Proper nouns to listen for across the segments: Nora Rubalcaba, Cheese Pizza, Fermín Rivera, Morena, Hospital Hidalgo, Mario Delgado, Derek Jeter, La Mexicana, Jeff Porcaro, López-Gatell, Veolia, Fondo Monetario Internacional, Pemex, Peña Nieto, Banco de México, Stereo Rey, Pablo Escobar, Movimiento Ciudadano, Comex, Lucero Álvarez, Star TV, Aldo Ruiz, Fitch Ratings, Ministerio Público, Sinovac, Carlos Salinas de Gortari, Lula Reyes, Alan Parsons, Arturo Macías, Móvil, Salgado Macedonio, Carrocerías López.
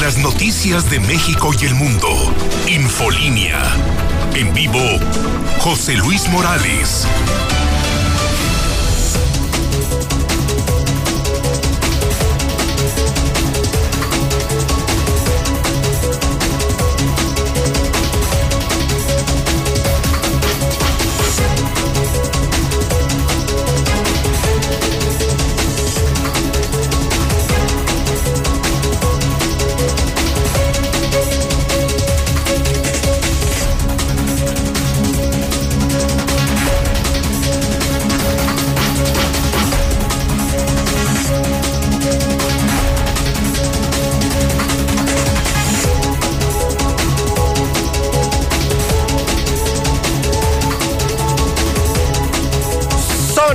Las noticias de México y el mundo. Infolínea. En vivo, José Luis Morales.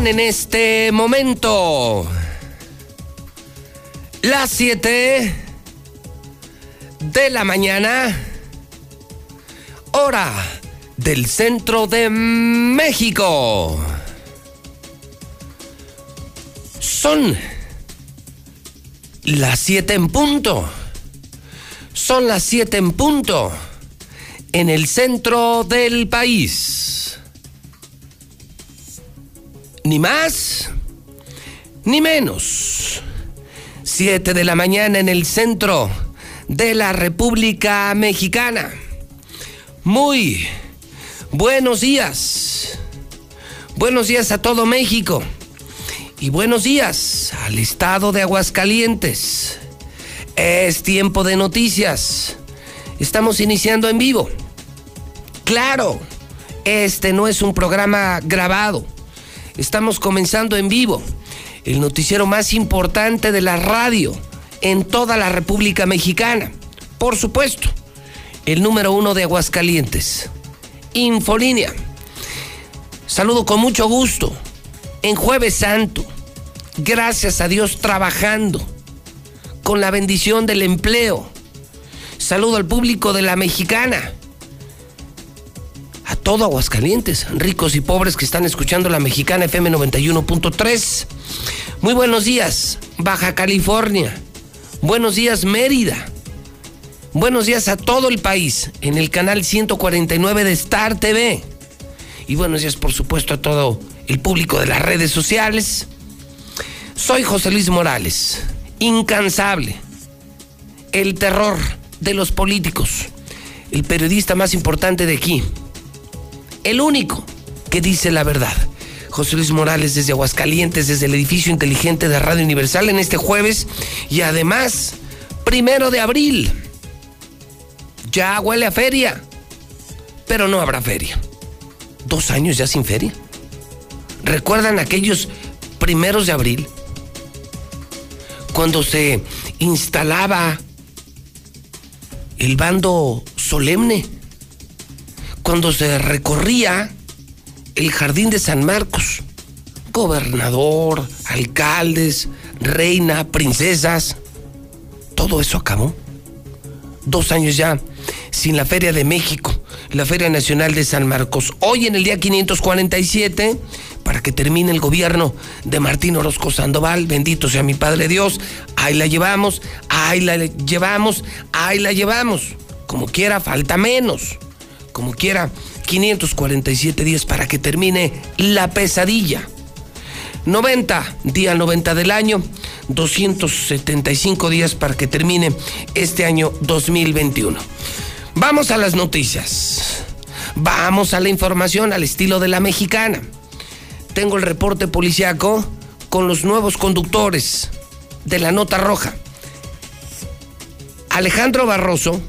En este momento, las 7 de la mañana, hora del centro de México. Son las 7 en punto. Son las 7 en punto en el centro del país. Ni más, ni menos. 7 de la mañana en el centro de la República Mexicana. Muy buenos días. Buenos días a todo México. Y buenos días al estado de Aguascalientes. Es tiempo de noticias. Estamos iniciando en vivo. Claro, este no es un programa grabado. Estamos comenzando en vivo el noticiero más importante de la radio en toda la República Mexicana. Por supuesto, el número uno de Aguascalientes, Infolínea. Saludo con mucho gusto en Jueves Santo. Gracias a Dios trabajando con la bendición del empleo. Saludo al público de La Mexicana. A todo Aguascalientes, ricos y pobres que están escuchando La Mexicana FM 91.3. Muy buenos días, Baja California. Buenos días, Mérida. Buenos días a todo el país en el canal 149 de Star TV. Y buenos días, por supuesto, a todo el público de las redes sociales. Soy José Luis Morales, incansable. El terror de los políticos. El periodista más importante de aquí. El único que dice la verdad. José Luis Morales desde Aguascalientes, desde el edificio inteligente de Radio Universal en este jueves. Y además, 1 de abril. Ya huele a feria, pero no habrá feria. 2 años ya sin feria. ¿Recuerdan aquellos 1 de abril? Cuando se instalaba el bando solemne. Cuando se recorría el jardín de San Marcos, gobernador, alcaldes, reina, princesas, todo eso acabó. 2 años ya sin la Feria de México, la Feria Nacional de San Marcos. Hoy en el día 547, para que termine el gobierno de Martín Orozco Sandoval, bendito sea mi Padre Dios, ahí la llevamos, ahí la llevamos, ahí la llevamos. Como quiera, falta menos. Como quiera, 547 días para que termine la pesadilla. 90, día 90 del año, 275 días para que termine este año 2021. Vamos a las noticias. Vamos a la información al estilo de La Mexicana. Tengo el reporte policiaco con los nuevos conductores de la nota roja. Alejandro Barroso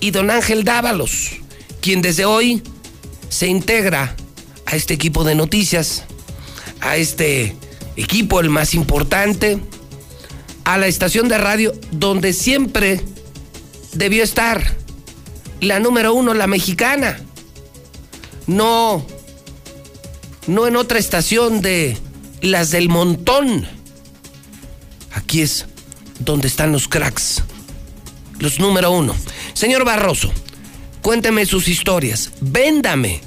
y don Ángel Dávalos, quien desde hoy se integra a este equipo de noticias, a este equipo, el más importante, a la estación de radio donde siempre debió estar, la número uno, La Mexicana. No en otra estación de las del montón. Aquí es donde están los cracks, los número uno. Señor Barroso, cuénteme sus historias, véndame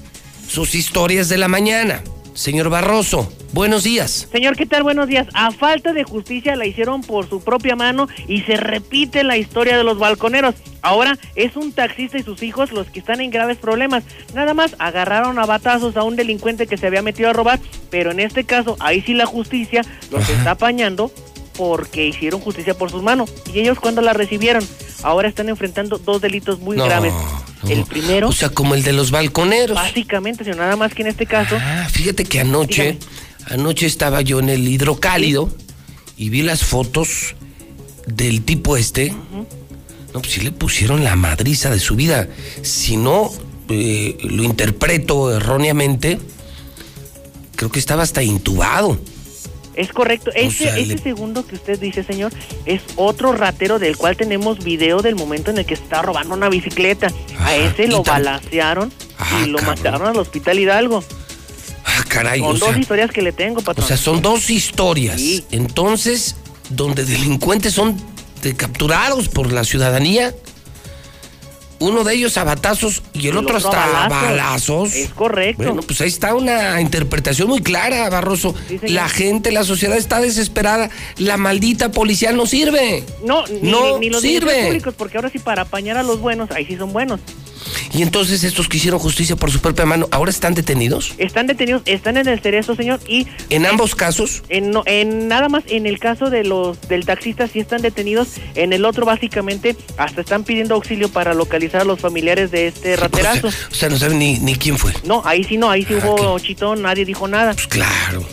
sus historias de la mañana. señor Barroso. Buenos días. Señor, ¿qué tal? Buenos días. A falta de justicia la hicieron por su propia mano y se repite la historia de los balconeros. Ahora es un taxista y sus hijos los que están en graves problemas. Nada más agarraron a batazos a un delincuente que se había metido a robar, pero en este caso ahí sí la justicia los está apañando porque hicieron justicia por sus manos. ¿Y ellos cuándo la recibieron? Ahora están enfrentando dos delitos muy graves. El primero... O sea, como el de los balconeros. Básicamente, sino nada más que en este caso... Ah, fíjate que anoche estaba yo en el Hidrocálido y vi las fotos del tipo este. No, pues sí le pusieron la madriza de su vida. Si no, lo interpreto erróneamente, creo que estaba hasta intubado. Es correcto. Ese segundo que usted dice, señor, es otro ratero del cual tenemos video del momento en el que está robando una bicicleta. A ese lo balacearon y lo mataron al Hospital Hidalgo. Ah, caray. Son dos historias que le tengo, patrón. O sea, son dos historias. Sí. Entonces, donde delincuentes son capturados por la ciudadanía, uno de ellos a batazos y el otro hasta a balazos. Es correcto. Bueno, pues ahí está una interpretación muy clara, Barroso. Sí, la gente, la sociedad está desesperada. La maldita policía no sirve. No, ni los públicos, porque ahora sí para apañar a los buenos, ahí sí son buenos. Y entonces estos que hicieron justicia por su propia mano, ¿ahora están detenidos? Están detenidos, están en el cerezo, señor, y... ¿En ambos casos? Nada más en el caso de del taxista sí están detenidos, en el otro básicamente hasta están pidiendo auxilio para localizar a los familiares de este raterazo. O sea, no saben ni quién fue. No, ahí sí hubo chitón, nadie dijo nada. Pues claro.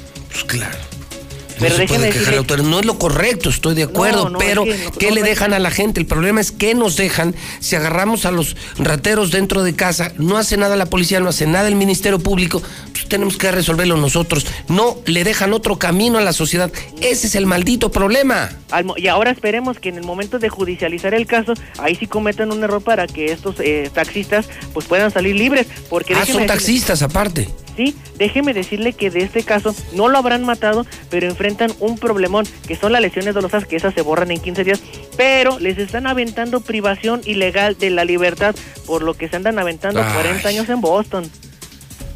Pero déjeme decirle... No es lo correcto, estoy de acuerdo, pero ¿qué le dejan a la gente? El problema es que nos dejan, si agarramos a los rateros dentro de casa, no hace nada la policía, no hace nada el Ministerio Público, pues tenemos que resolverlo nosotros. No le dejan otro camino a la sociedad. Ese es el maldito problema. Y ahora esperemos que en el momento de judicializar el caso, ahí sí cometan un error para que estos taxistas pues puedan salir libres. Porque son taxistas aparte. Sí, déjeme decirle que de este caso no lo habrán matado, pero enfrentan un problemón, que son las lesiones dolosas, que esas se borran en 15 días, pero les están aventando privación ilegal de la libertad, por lo que se andan aventando 40 años en Boston.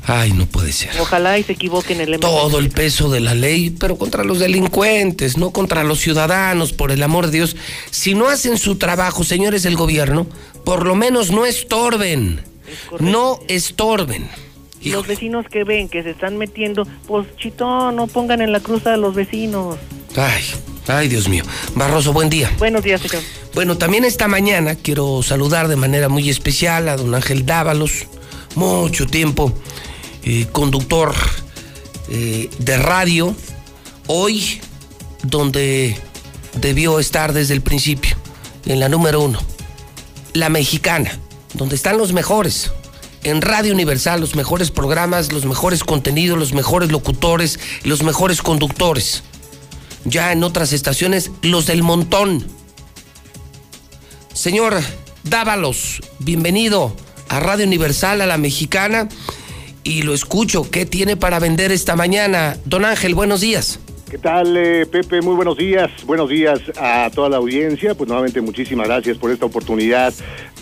Ay, no puede ser. Ojalá y se equivoquen en el... Todo el peso de la ley, pero contra los delincuentes, no contra los ciudadanos, por el amor de Dios. Si no hacen su trabajo, señores del gobierno, por lo menos no estorben. No estorben. Los vecinos que ven que se están metiendo, pues chitón, no pongan en la cruz a los vecinos. Ay, Dios mío. Barroso, buen día. Buenos días, señor. Bueno, también esta mañana quiero saludar de manera muy especial a don Ángel Dávalos, mucho tiempo conductor de radio, hoy donde debió estar desde el principio, en la número 1, La Mexicana, donde están los mejores. En Radio Universal, los mejores programas, los mejores contenidos, los mejores locutores, los mejores conductores. Ya en otras estaciones, los del montón. Señor Dávalos, bienvenido a Radio Universal, a La Mexicana. Y lo escucho, ¿qué tiene para vender esta mañana? Don Ángel, buenos días. ¿Qué tal, Pepe? Muy buenos días. Buenos días a toda la audiencia. Pues nuevamente muchísimas gracias por esta oportunidad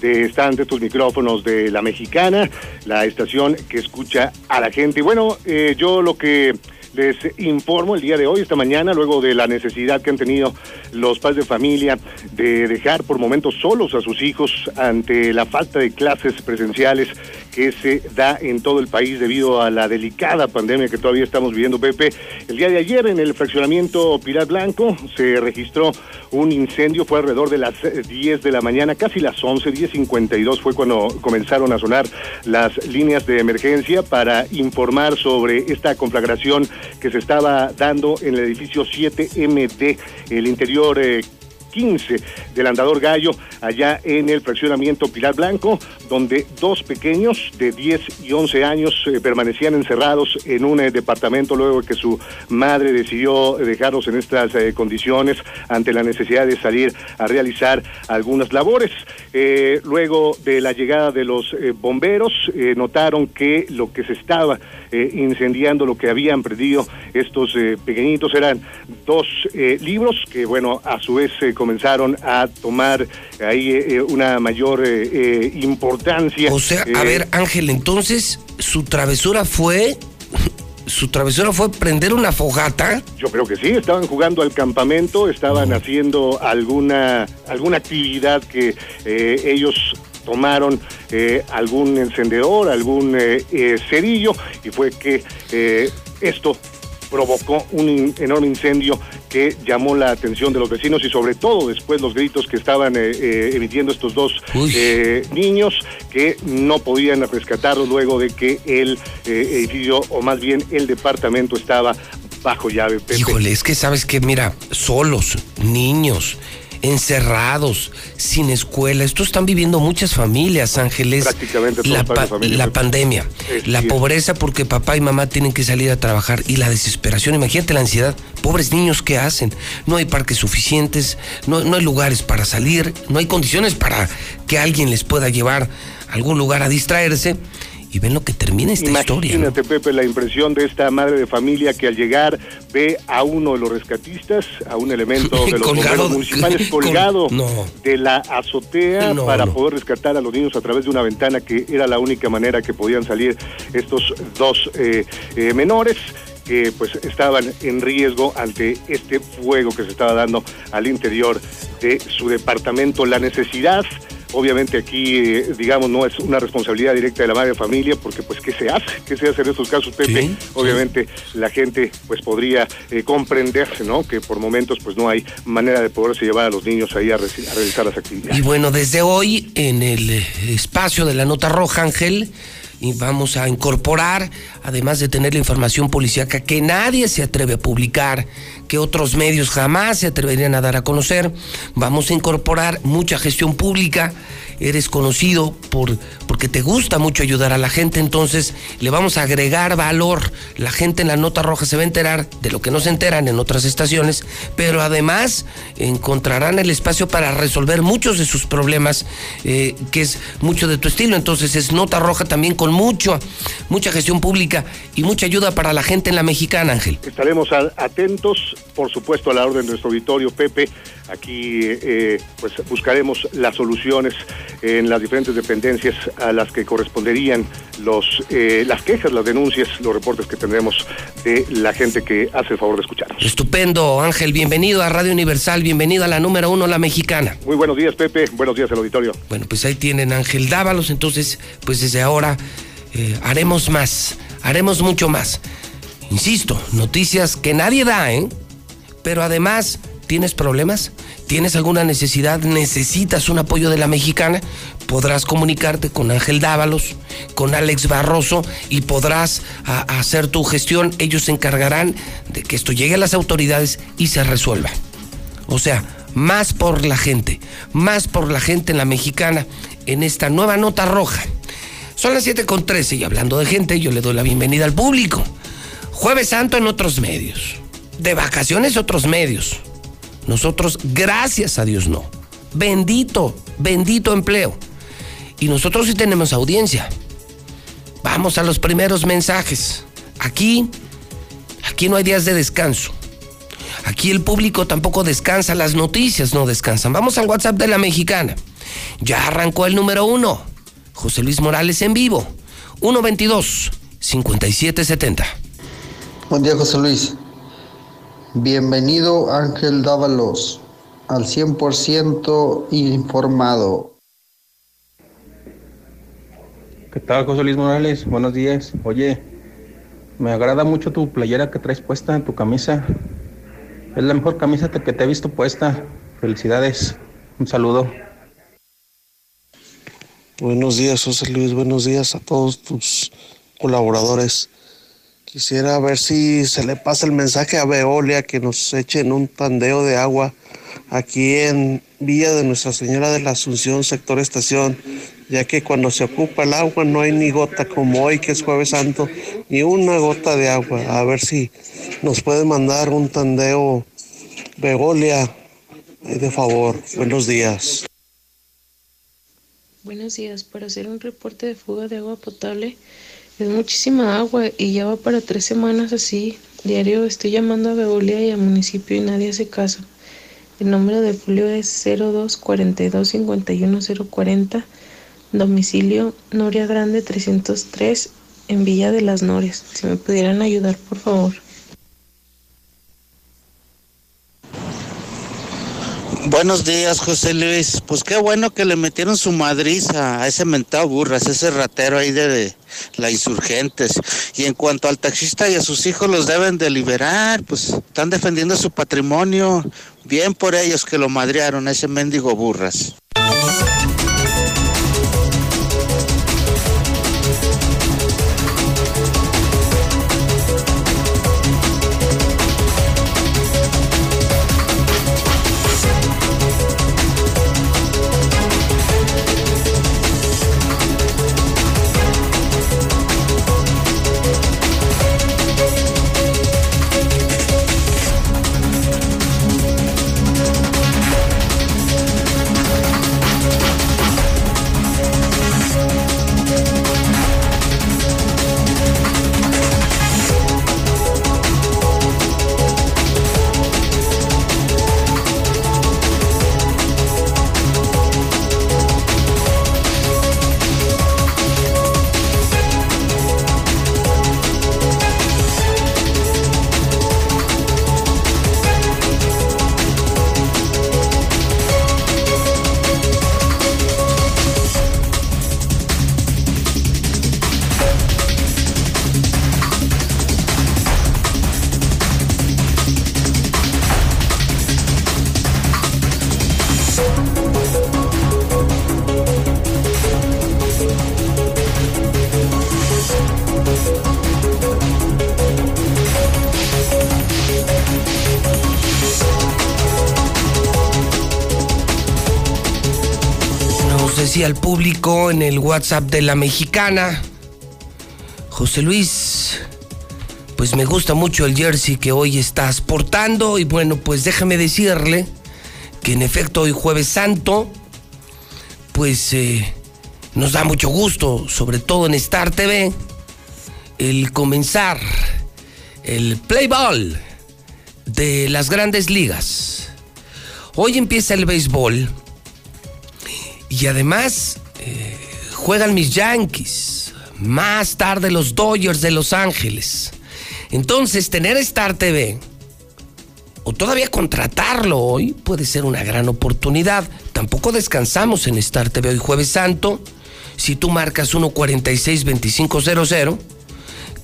de estar ante estos micrófonos de La Mexicana, la estación que escucha a la gente. Y bueno, yo lo que les informo el día de hoy, esta mañana, luego de la necesidad que han tenido los padres de familia de dejar por momentos solos a sus hijos ante la falta de clases presenciales que se da en todo el país debido a la delicada pandemia que todavía estamos viviendo, Pepe. El día de ayer en el fraccionamiento Pilar Blanco se registró un incendio, fue alrededor de las 10 de la mañana, casi las 11, 10:52 fue cuando comenzaron a sonar las líneas de emergencia para informar sobre esta conflagración que se estaba dando en el edificio 7MD, el interior 15 del Andador Gallo, allá en el fraccionamiento Pilar Blanco, donde dos pequeños de 10 y 11 años permanecían encerrados en un departamento luego de que su madre decidió dejarlos en estas condiciones ante la necesidad de salir a realizar algunas labores. Luego de la llegada de los bomberos, notaron que lo que se estaba incendiando, lo que habían perdido estos pequeñitos, eran dos libros que, bueno, a su vez comenzaron a tomar ahí una mayor importancia. O sea, a ver, Ángel, entonces su travesura fue su travesura fue prender una fogata. Yo creo que sí, estaban jugando al campamento, estaban haciendo alguna actividad que ellos tomaron algún encendedor, algún cerillo, y fue que esto provocó un enorme incendio que llamó la atención de los vecinos y sobre todo después los gritos que estaban emitiendo estos dos niños que no podían rescatarlos luego de que el edificio, o más bien el departamento, estaba bajo llave. Pepe. Híjole, es que sabes que, mira, solos, niños, encerrados, sin escuela. Esto están viviendo muchas familias, Ángeles. Prácticamente todas las familias. La pandemia, la pobreza, porque papá y mamá tienen que salir a trabajar, y la desesperación. Imagínate la ansiedad. Pobres niños, ¿qué hacen? No hay parques suficientes, no hay lugares para salir, no hay condiciones para que alguien les pueda llevar a algún lugar a distraerse. Y ven lo que termina esta historia. Imagínate, ¿no? Pepe, la impresión de esta madre de familia que al llegar ve a uno de los rescatistas, a un elemento de los bomberos municipales colgado de la azotea para poder rescatar a los niños a través de una ventana, que era la única manera que podían salir estos dos menores, que pues estaban en riesgo ante este fuego que se estaba dando al interior de su departamento. La necesidad, obviamente aquí, digamos, no es una responsabilidad directa de la madre de familia, porque pues ¿qué se hace? ¿Qué se hace en estos casos, Pepe? Sí, obviamente sí. La gente pues podría comprenderse, ¿no? Que por momentos pues no hay manera de poderse llevar a los niños ahí a realizar las actividades. Y bueno, desde hoy en el espacio de la Nota Roja, Ángel, y vamos a incorporar, además de tener la información policíaca que nadie se atreve a publicar, que otros medios jamás se atreverían a dar a conocer, vamos a incorporar mucha gestión pública. Eres conocido porque te gusta mucho ayudar a la gente, entonces le vamos a agregar valor. La gente en la Nota Roja se va a enterar de lo que no se enteran en otras estaciones, pero además encontrarán el espacio para resolver muchos de sus problemas, que es mucho de tu estilo. Entonces es Nota Roja también con mucha gestión pública y mucha ayuda para la gente en La Mexicana, Ángel. Estaremos atentos, por supuesto, a la orden de nuestro auditorio, Pepe. Aquí pues buscaremos las soluciones en las diferentes dependencias a las que corresponderían las quejas, las denuncias, los reportes que tendremos de la gente que hace el favor de escucharnos. Estupendo, Ángel, bienvenido a Radio Universal, bienvenido a la número uno, La Mexicana. Muy buenos días, Pepe, buenos días al auditorio. Bueno, pues ahí tienen a Ángel Dávalos, entonces pues desde ahora haremos más, haremos mucho más. Insisto, noticias que nadie da, ¿eh? Pero además, ¿tienes problemas? ¿Tienes alguna necesidad? ¿Necesitas un apoyo de La Mexicana? Podrás comunicarte con Ángel Dávalos, con Alex Barroso, y podrás hacer tu gestión. Ellos se encargarán de que esto llegue a las autoridades y se resuelva. O sea, más por la gente en La Mexicana, en esta nueva Nota Roja. Son las 7:13 y hablando de gente, yo le doy la bienvenida al público. Jueves Santo en otros medios, de vacaciones otros medios. Nosotros, gracias a Dios, no. Bendito empleo. Y nosotros sí tenemos audiencia. Vamos a los primeros mensajes. Aquí no hay días de descanso. Aquí el público tampoco descansa, las noticias no descansan. Vamos al WhatsApp de La Mexicana. Ya arrancó el número uno. José Luis Morales en vivo. 122-5770. Buen día, José Luis. Bienvenido, Ángel Dávalos, al 100% informado. ¿Qué tal, José Luis Morales? Buenos días. Oye, me agrada mucho tu playera que traes puesta, en tu camisa. Es la mejor camisa que te he visto puesta. Felicidades. Un saludo. Buenos días, José Luis. Buenos días a todos tus colaboradores. Quisiera ver si se le pasa el mensaje a Veolia que nos echen un tandeo de agua aquí en Villa de Nuestra Señora de la Asunción, sector estación, ya que cuando se ocupa el agua no hay ni gota, como hoy que es Jueves Santo, ni una gota de agua. A ver si nos puede mandar un tandeo Veolia, de favor. Buenos días. Buenos días. Para hacer un reporte de fuga de agua potable, es muchísima agua y ya va para 3 semanas así. Diario estoy llamando a Veolia y al municipio y nadie hace caso. El número de folio es 0242-51040. Domicilio Noria Grande 303, en Villa de las Nores. Si me pudieran ayudar, por favor. Buenos días, José Luis. Pues qué bueno que le metieron su madriz a ese mentado burras, ese ratero ahí de la Insurgentes. Y en cuanto al taxista y a sus hijos, los deben de liberar, pues están defendiendo su patrimonio. Bien por ellos que lo madrearon a ese mendigo burras. Y al público en el WhatsApp de La Mexicana. José Luis, pues me gusta mucho el jersey que hoy estás portando, y bueno, pues déjame decirle que en efecto hoy Jueves Santo, pues nos da mucho gusto, sobre todo en Star TV, el comenzar el play ball de las grandes ligas. Hoy empieza el béisbol. Y además juegan mis Yankees, más tarde los Dodgers de Los Ángeles. Entonces, tener Star TV o todavía contratarlo hoy puede ser una gran oportunidad. Tampoco descansamos en Star TV hoy Jueves Santo. Si tú marcas 146-2500,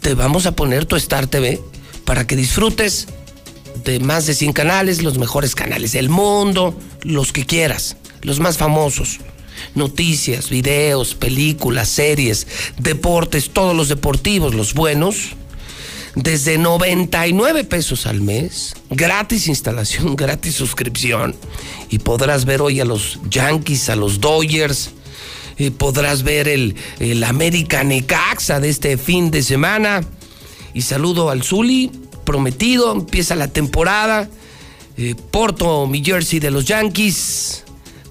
te vamos a poner tu Star TV para que disfrutes de más de 100 canales, los mejores canales del mundo, los que quieras, los más famosos. Noticias, videos, películas, series, deportes, todos los deportivos, los buenos, desde 99 pesos al mes, gratis instalación, gratis suscripción, y podrás ver hoy a los Yankees, a los Dodgers, y podrás ver el América Necaxa de este fin de semana. Y saludo al Zuli, prometido, empieza la temporada. Porto mi jersey de los Yankees.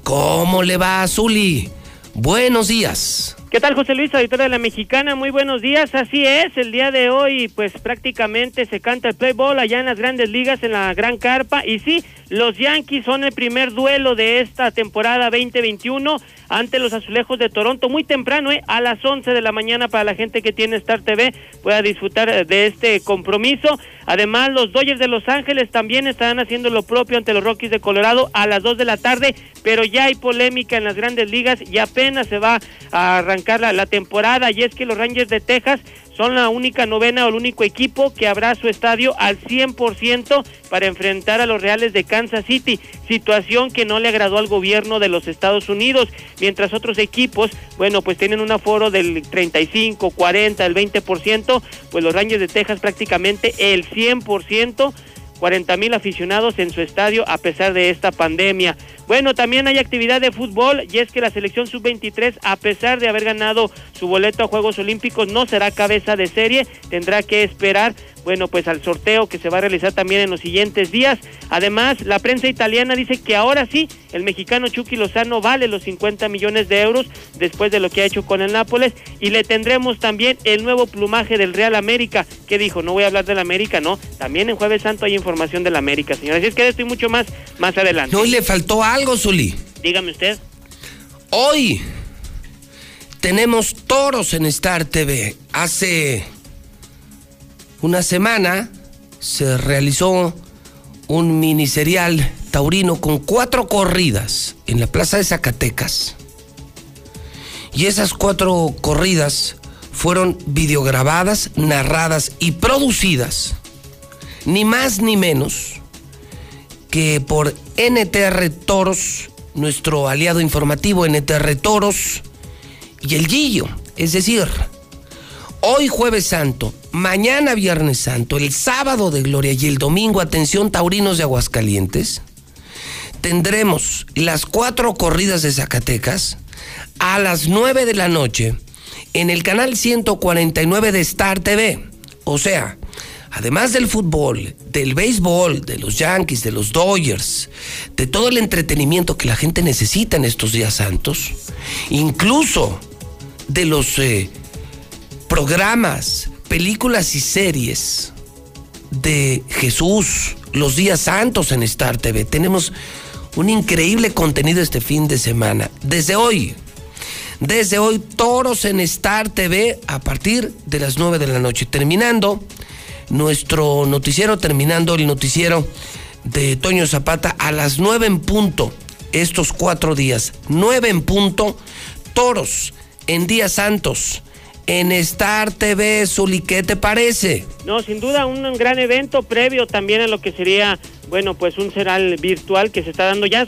¿Cómo le va, Zuli? Buenos días. ¿Qué tal, José Luis, auditorio de La Mexicana? Muy buenos días. Así es, el día de hoy pues prácticamente se canta el play ball allá en las grandes ligas, en la Gran Carpa. Y sí, los Yankees son el primer duelo de esta temporada 2021 ante los Azulejos de Toronto. Muy temprano, a las 11 de la mañana, para la gente que tiene Star TV pueda disfrutar de este compromiso. Además, los Dodgers de Los Ángeles también estarán haciendo lo propio ante los Rockies de Colorado a las 2 de la tarde, pero ya hay polémica en las grandes ligas y apenas se va a arrancar la temporada, y es que los Rangers de Texas son la única novena o el único equipo que habrá su estadio al 100% para enfrentar a los Reales de Kansas City, situación que no le agradó al gobierno de los Estados Unidos, mientras otros equipos, bueno, pues tienen un aforo del 35, 40, el 20%, pues los Rangers de Texas prácticamente el 100%, 40,000 aficionados en su estadio a pesar de esta pandemia. Bueno, también hay actividad de fútbol, y es que la selección sub-23, a pesar de haber ganado su boleto a Juegos Olímpicos, no será cabeza de serie, tendrá que esperar, bueno, pues al sorteo que se va a realizar también en los siguientes días. Además, la prensa italiana dice que ahora sí, el mexicano Chucky Lozano vale los 50 millones de euros después de lo que ha hecho con el Nápoles, y le tendremos también el nuevo plumaje del Real América, que dijo, no voy a hablar del América, no, también en Jueves Santo hay información del América, señores, y es que esto y mucho más adelante. No, y le faltó algo, Zuli. Dígame usted. Hoy Tenemos toros en Star TV. Hace una semana se realizó un miniserial taurino con 4 corridas en la plaza de Zacatecas. Y esas 4 corridas fueron videograbadas, narradas y producidas, ni más ni menos, que por NTR Toros, nuestro aliado informativo NTR Toros, y el Guillo. Es decir, hoy Jueves Santo, mañana Viernes Santo, el sábado de Gloria y el domingo, atención taurinos de Aguascalientes, tendremos las 4 corridas de Zacatecas a las 9 de la noche en el canal 149 de Star TV. O sea, además del fútbol, del béisbol, de los Yankees, de los Dodgers, de todo el entretenimiento que la gente necesita en estos días santos, incluso de los programas, películas y series de Jesús, los días santos en Star TV. Tenemos un increíble contenido este fin de semana. Desde hoy, toros en Star TV a partir de las 9 de la noche. Terminando el noticiero de Toño Zapata a las 9 en punto, estos 4 días. 9 en punto, toros en días santos, en Star TV. Zuli, ¿qué te parece? No, sin duda, un gran evento previo también a lo que sería, bueno, pues un ceral virtual que se está dando ya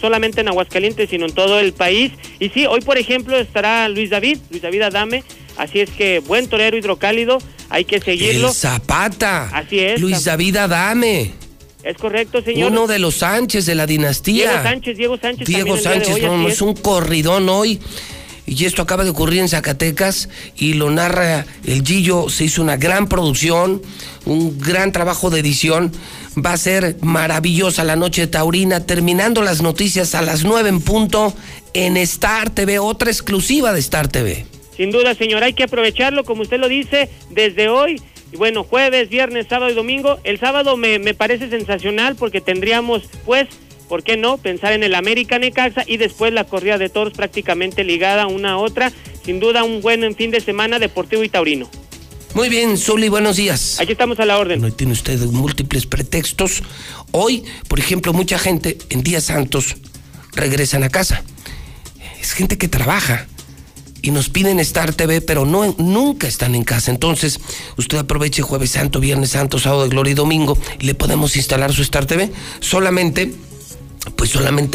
solamente en Aguascalientes, sino en todo el país. Y sí, hoy, por ejemplo, estará Luis David Adame. Así es que buen torero Hidrocálido, hay que seguirlo. El Zapata. Así es. Luis David Adame. Es correcto, señor. Uno de los Sánchez de la dinastía. Diego Sánchez. Diego Sánchez, no, es un corridón hoy. Y esto acaba de ocurrir en Zacatecas y lo narra el Gillo. Se hizo una gran producción, un gran trabajo de edición. Va a ser maravillosa la noche taurina, terminando las noticias a las 9 en punto en Star TV, otra exclusiva de Star TV. Sin duda, señor, hay que aprovecharlo, como usted lo dice, desde hoy. Y bueno, jueves, viernes, sábado y domingo. El sábado me parece sensacional porque tendríamos, pues, ¿por qué no?, pensar en el América Necaxa y después la corrida de toros prácticamente ligada una a otra. Sin duda, un buen fin de semana deportivo y taurino. Muy bien, Zuli, buenos días. Aquí estamos a la orden. Bueno, tiene usted múltiples pretextos. Hoy, por ejemplo, mucha gente en días santos regresan a casa. Es gente que trabaja y nos piden Star TV, pero no, nunca están en casa. Entonces, usted aproveche Jueves Santo, Viernes Santo, Sábado de Gloria y Domingo, y le podemos instalar su Star TV. Solamente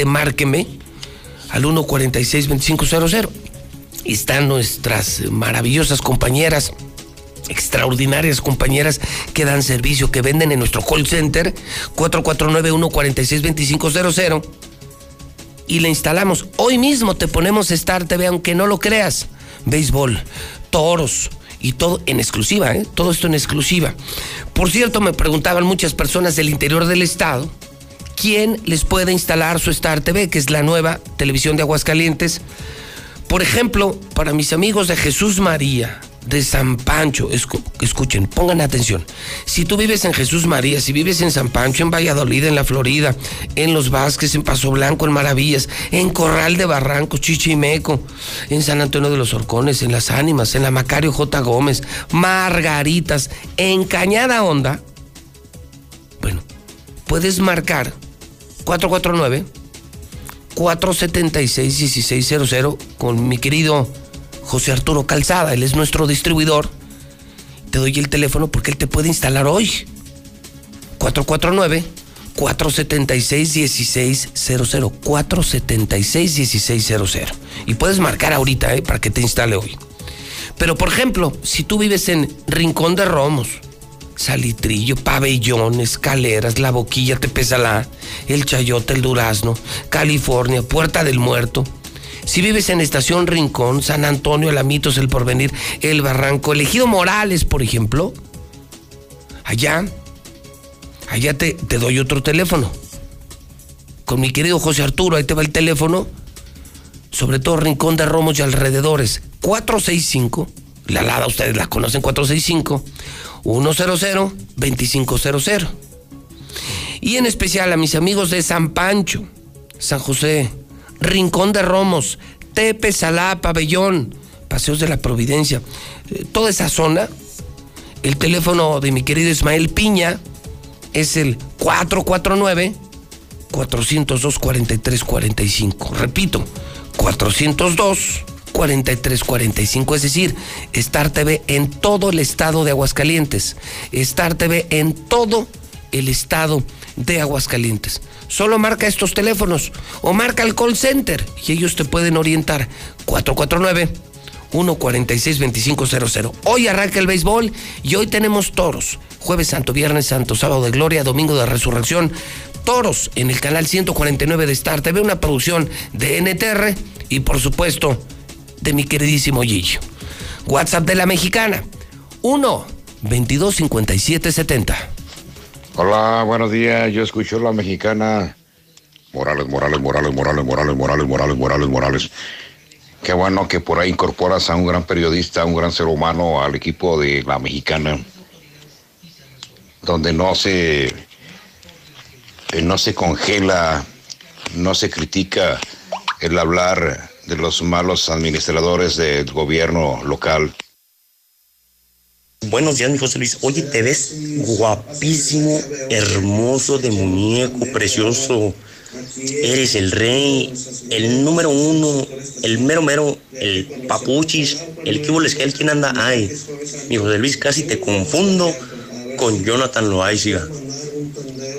márqueme al 146-2500. Están nuestras maravillosas compañeras, extraordinarias compañeras que dan servicio, que venden en nuestro call center, 449-146-2500. Y le instalamos. Hoy mismo te ponemos Star TV, aunque no lo creas. Béisbol, toros y todo en exclusiva, ¿eh? Todo esto en exclusiva. Por cierto, me preguntaban muchas personas del interior del estado quién les puede instalar su Star TV, que es la nueva televisión de Aguascalientes. Por ejemplo, para mis amigos de Jesús María, de San Pancho, escuchen, pongan atención. Si tú vives en Jesús María, si vives en San Pancho, en Valladolid, en la Florida, en Los Vázquez, en Paso Blanco, en Maravillas, en Corral de Barrancos, Chichimeco, en San Antonio de los Horcones, en Las Ánimas, en la Macario J. Gómez, Margaritas, en Cañada Honda, bueno, puedes marcar 449-476-1600 con mi querido José Arturo Calzada. Él es nuestro distribuidor. Te doy el teléfono porque él te puede instalar hoy. 449-476-1600. 476-1600. Y puedes marcar ahorita, para que te instale hoy. Pero, por ejemplo, si tú vives en Rincón de Romos, Salitrillo, Pabellón, Escaleras, La Boquilla, Tepezalá, El Chayote, El Durazno, California, Puerta del Muerto. Si vives en Estación Rincón, San Antonio, Alamitos, El Porvenir, El Barranco, el Ejido Morales, por ejemplo, allá te doy otro teléfono. Con mi querido José Arturo, ahí te va el teléfono, sobre todo Rincón de Romos y alrededores, 465, la Lada ustedes la conocen, 465-100-2500. Y en especial a mis amigos de San Pancho, San José, Rincón de Romos, Tepezalá, Pabellón, Paseos de la Providencia, toda esa zona. El teléfono de mi querido Ismael Piña es el 449-402-4345. Repito, 402-4345, es decir, Star TV en todo el estado de Aguascalientes, Star TV en todo el estado de Aguascalientes. Solo marca estos teléfonos o marca el call center y ellos te pueden orientar. 449-146-2500. Hoy arranca el béisbol y hoy tenemos toros. Jueves Santo, Viernes Santo, Sábado de Gloria, Domingo de Resurrección. Toros en el canal 149 de Star TV, una producción de NTR y por supuesto de mi queridísimo Gillo. WhatsApp de La Mexicana, 1-22-57-70. Hola, buenos días, yo escucho La Mexicana. Morales. Qué bueno que por ahí incorporas a un gran periodista, a un gran ser humano al equipo de La Mexicana, donde no se congela, no se critica el hablar de los malos administradores del gobierno local. Buenos días, mi José Luis. Oye, te ves guapísimo, hermoso, de muñeco, precioso. Eres el rey, el número uno, el mero mero, el papuchis, el que boles, el quien anda ahí. Mi José Luis, casi te confundo con Jonathan Loaiza.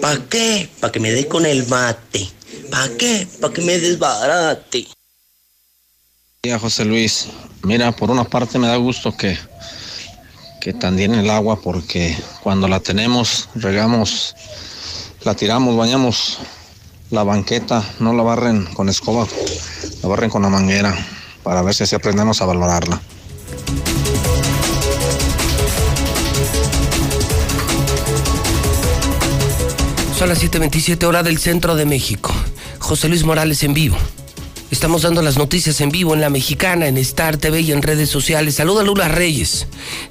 ¿Para qué? Para que me dé con el bate. ¿Para qué? Para que me desbarate. Mira, José Luis, mira, por una parte me da gusto que también el agua, porque cuando la tenemos, regamos, la tiramos, bañamos la banqueta, no la barren con escoba, la barren con la manguera, para ver si así aprendemos a valorarla. Son las 7:27 horas del centro de México. José Luis Morales en vivo. Estamos dando las noticias en vivo en La Mexicana, en Star TV y en redes sociales. Saluda a Lula Reyes.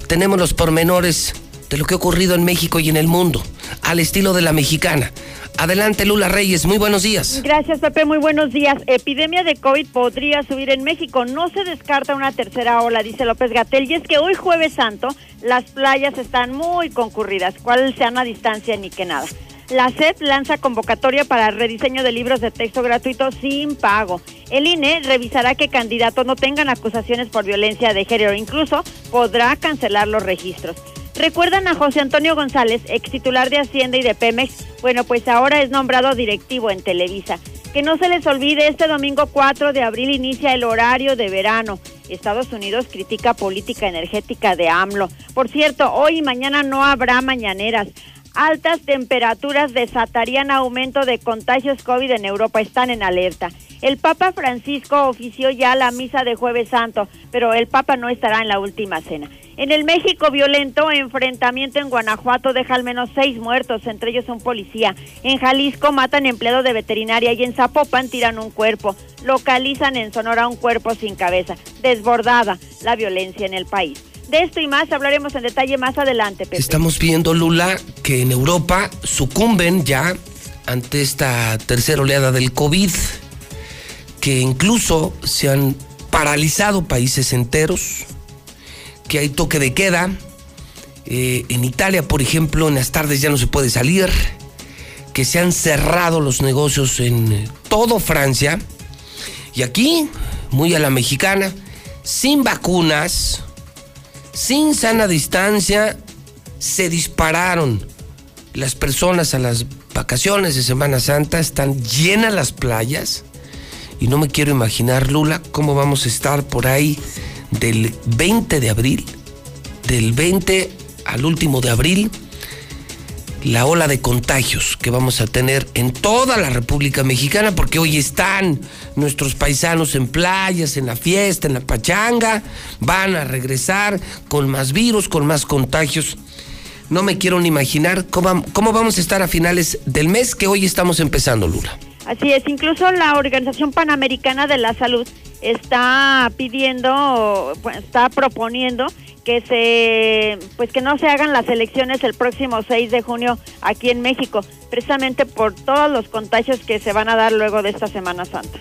Tenemos los pormenores de lo que ha ocurrido en México y en el mundo, al estilo de La Mexicana. Adelante, Lula Reyes, muy buenos días. Gracias, Pepe, muy buenos días. Epidemia de COVID podría subir en México. No se descarta una tercera ola, dice López-Gatell. Y es que hoy, Jueves Santo, las playas están muy concurridas. ¿Cuál sea la distancia ni que nada? La SEP lanza convocatoria para rediseño de libros de texto gratuito sin pago. El INE revisará que candidatos no tengan acusaciones por violencia de género. Incluso podrá cancelar los registros. ¿Recuerdan a José Antonio González, ex titular de Hacienda y de Pemex? Bueno, pues ahora es nombrado directivo en Televisa. Que no se les olvide, este domingo 4 de abril inicia el horario de verano. Estados Unidos critica política energética de AMLO. Por cierto, hoy y mañana no habrá mañaneras. Altas temperaturas desatarían aumento de contagios COVID en Europa, están en alerta. El Papa Francisco ofició ya la misa de Jueves Santo, pero el Papa no estará en la última cena. En el México violento, enfrentamiento en Guanajuato deja al menos 6 muertos, entre ellos un policía. En Jalisco matan empleado de veterinaria y en Zapopan tiran un cuerpo. Localizan en Sonora un cuerpo sin cabeza. Desbordada la violencia en el país. De esto y más hablaremos en detalle más adelante, Pepe. Estamos viendo, Lula, que en Europa sucumben ya ante esta tercera oleada del COVID, que incluso se han paralizado países enteros, que hay toque de queda. En Italia, por ejemplo, en las tardes ya no se puede salir, que se han cerrado los negocios en todo Francia. Y aquí, muy a la mexicana, sin vacunas, sin sana distancia, se dispararon las personas a las vacaciones de Semana Santa. Están llenas las playas y no me quiero imaginar, Lula, cómo vamos a estar por ahí del 20 de abril, del 20 al último de abril, la ola de contagios que vamos a tener en toda la República Mexicana, porque hoy están nuestros paisanos en playas, en la fiesta, en la pachanga, van a regresar con más virus, con más contagios. No me quiero ni imaginar cómo vamos a estar a finales del mes que hoy estamos empezando, Lula. Así es, incluso la Organización Panamericana de la Salud está proponiendo que no se hagan las elecciones el próximo 6 de junio aquí en México, precisamente por todos los contagios que se van a dar luego de esta Semana Santa.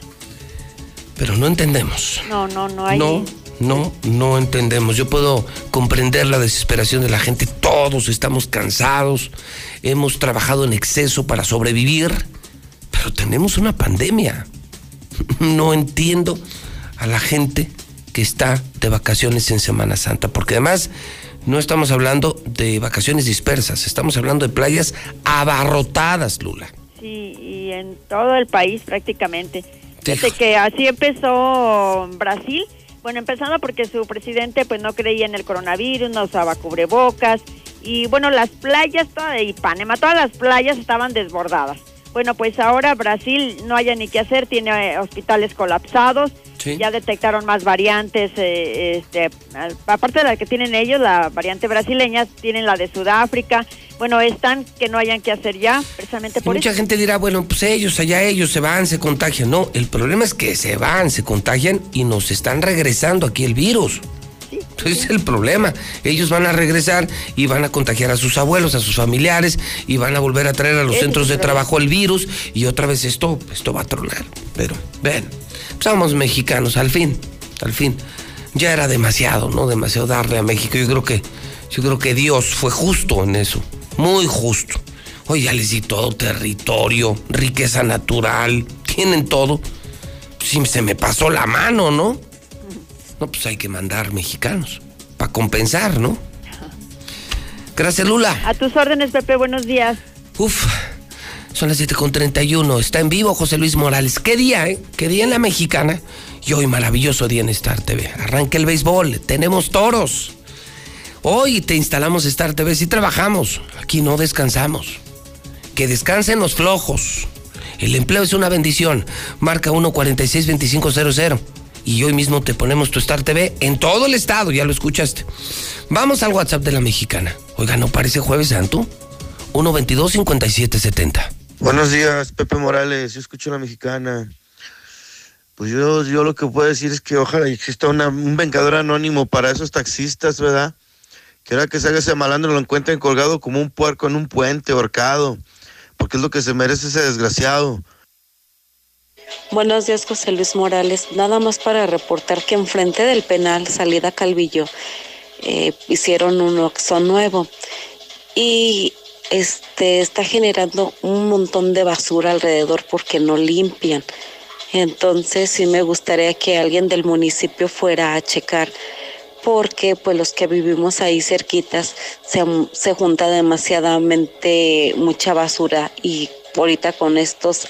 Pero no entendemos. No hay... No, No entendemos. Yo puedo comprender la desesperación de la gente. Todos estamos cansados, hemos trabajado en exceso para sobrevivir, pero tenemos una pandemia. No entiendo a la gente que está de vacaciones en Semana Santa, porque además no estamos hablando de vacaciones dispersas, estamos hablando de playas abarrotadas, Lula. Sí, y en todo el país prácticamente. Desde que así empezó Brasil, bueno, empezando porque su presidente pues no creía en el coronavirus, no usaba cubrebocas, y bueno, las playas de Ipanema, todas las playas estaban desbordadas. Bueno, pues ahora Brasil no haya ni qué hacer, tiene hospitales colapsados, sí. Ya detectaron más variantes, aparte de la que tienen ellos, la variante brasileña, tienen la de Sudáfrica. Bueno, están que no hayan que hacer ya, precisamente por eso. Mucha gente dirá, bueno, pues ellos se van, se contagian. No, el problema es que se van, se contagian y nos están regresando aquí el virus. Es el problema. Ellos van a regresar y van a contagiar a sus abuelos, a sus familiares, y van a volver a traer a los centros de trabajo el virus, y otra vez esto va a tronar. Pero, ven, pues somos mexicanos, al fin. Ya era demasiado, ¿no? Demasiado darle a México. Yo creo que Dios fue justo en eso, muy justo. Hoy ya les di todo, territorio, riqueza natural, tienen todo. Sí, se me pasó la mano, ¿no? No, pues hay que mandar mexicanos para compensar, ¿no? Gracias, Lula. A tus órdenes, Pepe, buenos días. Son las 7:31. Está en vivo José Luis Morales. Qué día, ¿eh? Qué día en La Mexicana. Y hoy maravilloso día en Star TV. Arranca el béisbol, tenemos toros. Hoy te instalamos Star TV, sí trabajamos. Aquí no descansamos. Que descansen los flojos. El empleo es una bendición. Marca 146-2500. Y hoy mismo te ponemos tu Star TV en todo el estado, ya lo escuchaste. Vamos al WhatsApp de La Mexicana. Oiga, ¿no parece Jueves Santo? 122-5770. Buenos días, Pepe Morales, yo escucho La Mexicana. Pues yo lo que puedo decir es que ojalá exista un vengador anónimo para esos taxistas, ¿verdad? Que ahora que salga ese malandro lo encuentren colgado como un puerco en un puente, ahorcado. Porque es lo que se merece ese desgraciado. Buenos días, José Luis Morales. Nada más para reportar que enfrente del penal salida Calvillo hicieron un Oxxo nuevo y está generando un montón de basura alrededor porque no limpian. Entonces sí me gustaría que alguien del municipio fuera a checar porque pues los que vivimos ahí cerquitas se junta demasiadamente mucha basura y ahorita con estos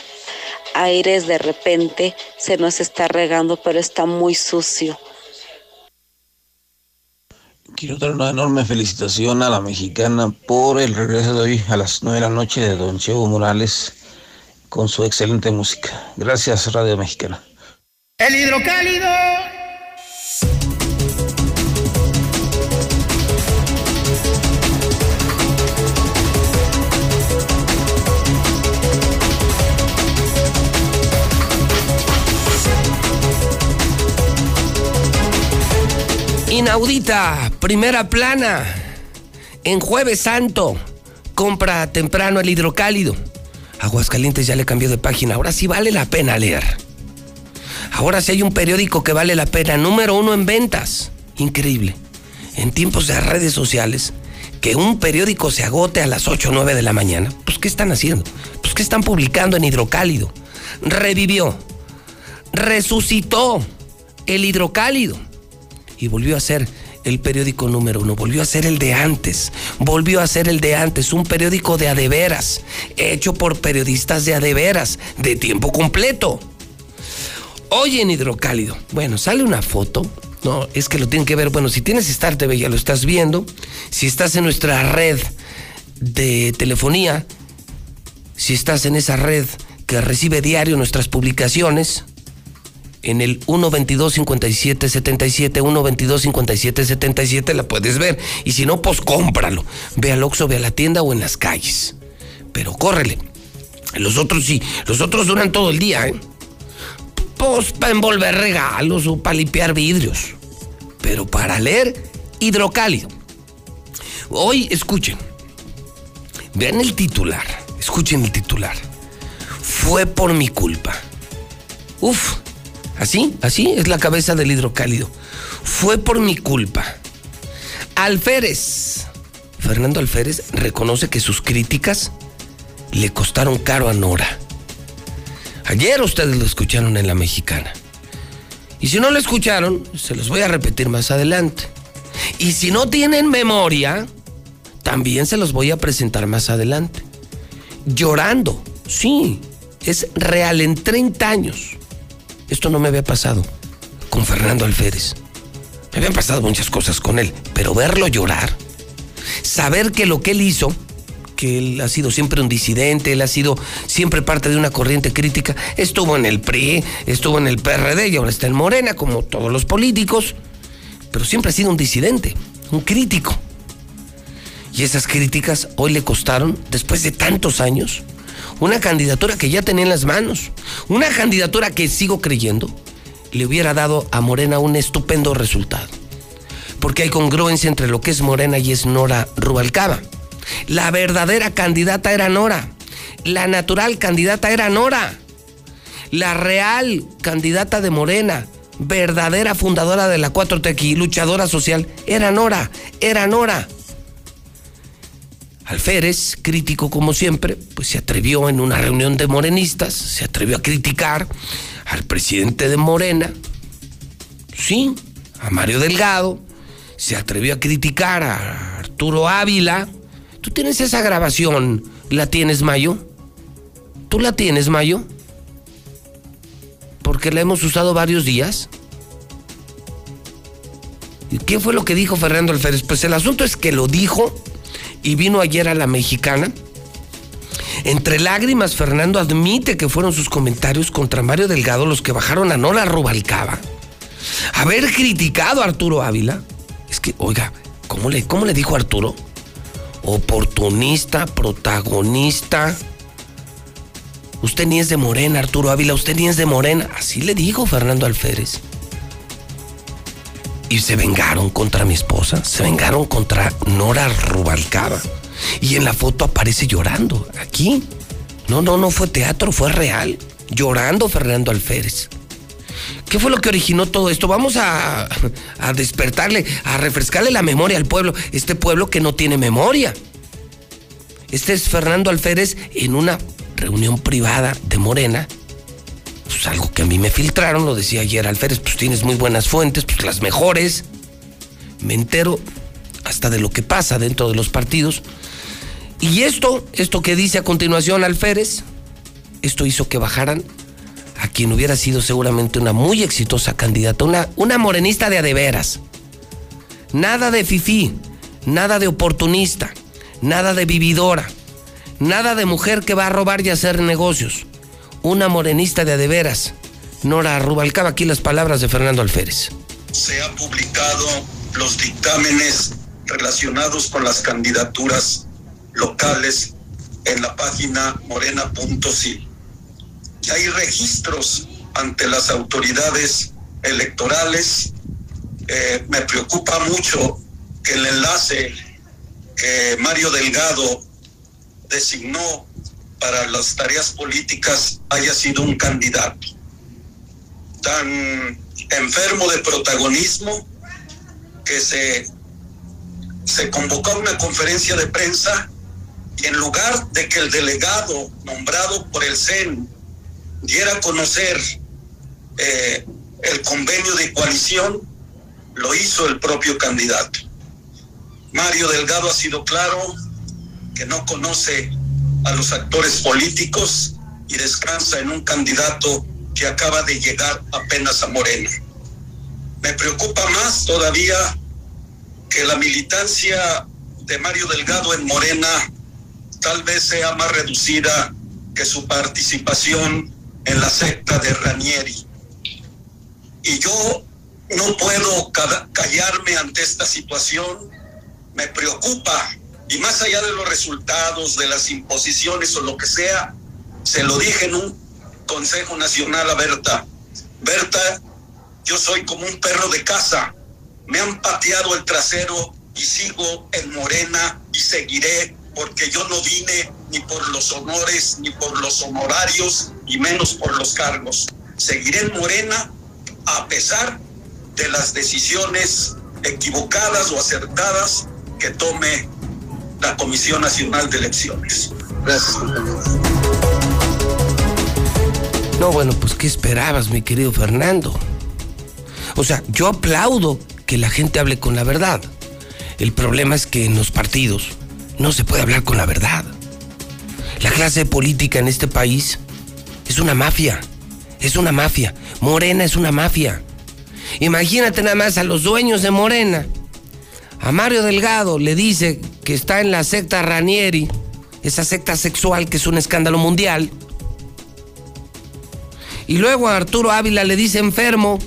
aires de repente se nos está regando, pero está muy sucio. Quiero dar una enorme felicitación a La Mexicana por el regreso de hoy a las 9:00 p.m. de don Chevo Morales con su excelente música. Gracias, Radio Mexicana. El Hidrocálido. Inaudita, primera plana, en Jueves Santo, compra temprano el Hidrocálido. Aguascalientes ya le cambió de página, ahora sí vale la pena leer. Ahora sí hay un periódico que vale la pena, número 1 en ventas. Increíble, en tiempos de redes sociales, que un periódico se agote a las 8 o 9 de la mañana. Pues ¿qué están haciendo? Pues ¿qué están publicando en Hidrocálido? Revivió, resucitó el Hidrocálido. Y volvió a ser el periódico número 1, volvió a ser el de antes, un periódico de adeveras, hecho por periodistas de adeveras, de tiempo completo. Hoy en Hidrocálido, bueno, sale una foto, no, es que lo tienen que ver, bueno, si tienes Star TV ya lo estás viendo, si estás en nuestra red de telefonía, si estás en esa red que recibe diario nuestras publicaciones, en el 122-5777, 122-5777 la puedes ver. Y si no, pues cómpralo. Ve al Oxxo, ve a la tienda o en las calles. Pero córrele. Los otros sí, los otros duran todo el día, ¿eh? Pues para envolver regalos o para limpiar vidrios. Pero para leer, Hidrocálido. Hoy, escuchen. Vean el titular. Escuchen el titular. Fue por mi culpa. Así es la cabeza del hidrocálido. Fue por mi culpa. Alférez, Fernando Alférez, reconoce que sus críticas le costaron caro a Nora. Ayer ustedes lo escucharon en La Mexicana. Y si no lo escucharon, se los voy a repetir más adelante. Y si no tienen memoria, también se los voy a presentar más adelante. Llorando, sí, es real, en 30 años. Esto no me había pasado con Fernando Alférez. Me habían pasado muchas cosas con él, pero verlo llorar, saber que lo que él hizo, que él ha sido siempre un disidente, él ha sido siempre parte de una corriente crítica, estuvo en el PRI, estuvo en el PRD y ahora está en Morena, como todos los políticos, pero siempre ha sido un disidente, un crítico. Y esas críticas hoy le costaron, después de tantos años, una candidatura que ya tenía en las manos, una candidatura que sigo creyendo le hubiera dado a Morena un estupendo resultado, porque hay congruencia entre lo que es Morena y es Nora Rubalcaba. La verdadera candidata era Nora, la natural candidata era Nora, la real candidata de Morena, verdadera fundadora de la 4T aquí, luchadora social, era Nora, era Nora. Alférez, crítico como siempre, pues se atrevió en una reunión de morenistas, se atrevió a criticar al presidente de Morena, sí, a Mario Delgado, se atrevió a criticar a Arturo Ávila. ¿Tú tienes esa grabación? ¿La tienes, Mayo? ¿Tú la tienes, Mayo? Porque la hemos usado varios días. ¿Y qué fue lo que dijo Fernando Alférez? Pues el asunto es que lo dijo y vino ayer a La Mexicana. Entre lágrimas, Fernando admite que fueron sus comentarios contra Mario Delgado los que bajaron a Nora Rubalcaba. Haber criticado a Arturo Ávila. Es que, oiga, ¿cómo le dijo Arturo? Oportunista, protagonista. Usted ni es de Morena, Arturo Ávila, usted ni es de Morena. Así le dijo Fernando Alférez. Y se vengaron contra mi esposa, se vengaron contra Nora Rubalcaba. Y en la foto aparece llorando, aquí. No fue teatro, fue real. Llorando Fernando Alférez. ¿Qué fue lo que originó todo esto? Vamos a despertarle, a refrescarle la memoria al pueblo. Este pueblo que no tiene memoria. Este es Fernando Alférez en una reunión privada de Morena. Pues algo que a mí me filtraron, lo decía ayer Alférez, pues tienes muy buenas fuentes, pues las mejores. Me entero hasta de lo que pasa dentro de los partidos. Y esto que dice a continuación Alférez, esto hizo que bajaran a quien hubiera sido seguramente una muy exitosa candidata, una morenista de adeveras. Nada de fifí, nada de oportunista, nada de vividora, nada de mujer que va a robar y hacer negocios. Una morenista de adeveras, Nora Rubalcaba. Aquí las palabras de Fernando Alférez. Se han publicado los dictámenes relacionados con las candidaturas locales en la página morena.cil. Hay registros ante las autoridades electorales. Me preocupa mucho que el enlace que Mario Delgado designó para las tareas políticas haya sido un candidato tan enfermo de protagonismo que se convocó una conferencia de prensa y en lugar de que el delegado nombrado por el CEN diera a conocer el convenio de coalición, lo hizo el propio candidato. Mario Delgado ha sido claro que no conoce a los actores políticos y descansa en un candidato que acaba de llegar apenas a Morena. Me preocupa más todavía que la militancia de Mario Delgado en Morena tal vez sea más reducida que su participación en la secta de Ranieri. Y yo no puedo callarme ante esta situación. Me preocupa, y más allá de los resultados, de las imposiciones o lo que sea, se lo dije en un Consejo Nacional a Berta, yo soy como un perro de casa, me han pateado el trasero y sigo en Morena y seguiré, porque yo no vine ni por los honores, ni por los honorarios, y menos por los cargos. Seguiré en Morena a pesar de las decisiones equivocadas o acertadas que tome la Comisión Nacional de Elecciones. Gracias. No, bueno, pues ¿qué esperabas, mi querido Fernando? O sea, yo aplaudo que la gente hable con la verdad. El problema es que en los partidos no se puede hablar con la verdad. La clase política en este país es una mafia. Es una mafia. Morena es una mafia. Imagínate nada más a los dueños de Morena. A Mario Delgado le dice que está en la secta Ranieri, esa secta sexual que es un escándalo mundial. Y luego a Arturo Ávila le dice enfermo,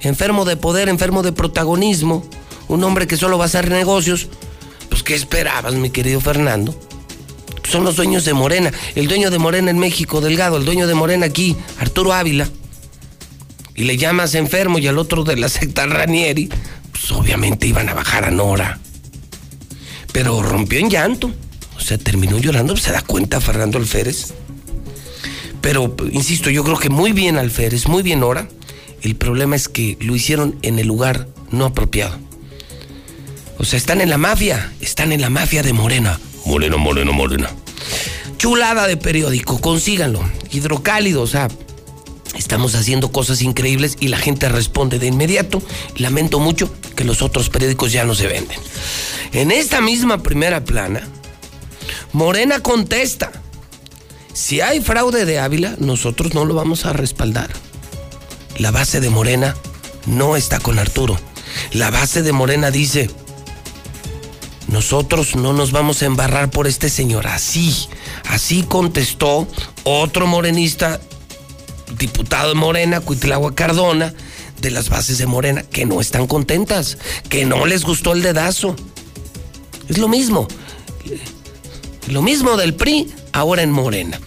enfermo de poder, enfermo de protagonismo, un hombre que solo va a hacer negocios. Pues ¿qué esperabas, mi querido Fernando? Son los dueños de Morena. El dueño de Morena en México, Delgado, el dueño de Morena aquí, Arturo Ávila. Y le llamas enfermo, y al otro de la secta Ranieri, pues obviamente iban a bajar a Nora. Pero rompió en llanto, o sea, terminó llorando, pues se da cuenta Fernando Alférez. Pero, insisto, yo creo que muy bien Alférez, muy bien Nora. El problema es que lo hicieron en el lugar no apropiado. O sea, están en la mafia de Morena. Morena, Morena, Morena. Chulada de periódico, consíganlo. Hidrocálido, o sea, estamos haciendo cosas increíbles y la gente responde de inmediato. Lamento mucho que los otros periódicos ya no se venden. En esta misma primera plana, Morena contesta: si hay fraude de Ávila, nosotros no lo vamos a respaldar. La base de Morena no está con Arturo. La base de Morena dice: nosotros no nos vamos a embarrar por este señor. Así contestó otro morenista, diputado de Morena, Cuitlahua Cardona, de las bases de Morena, que no están contentas, que no les gustó el dedazo. Es lo mismo del PRI, ahora en Morena.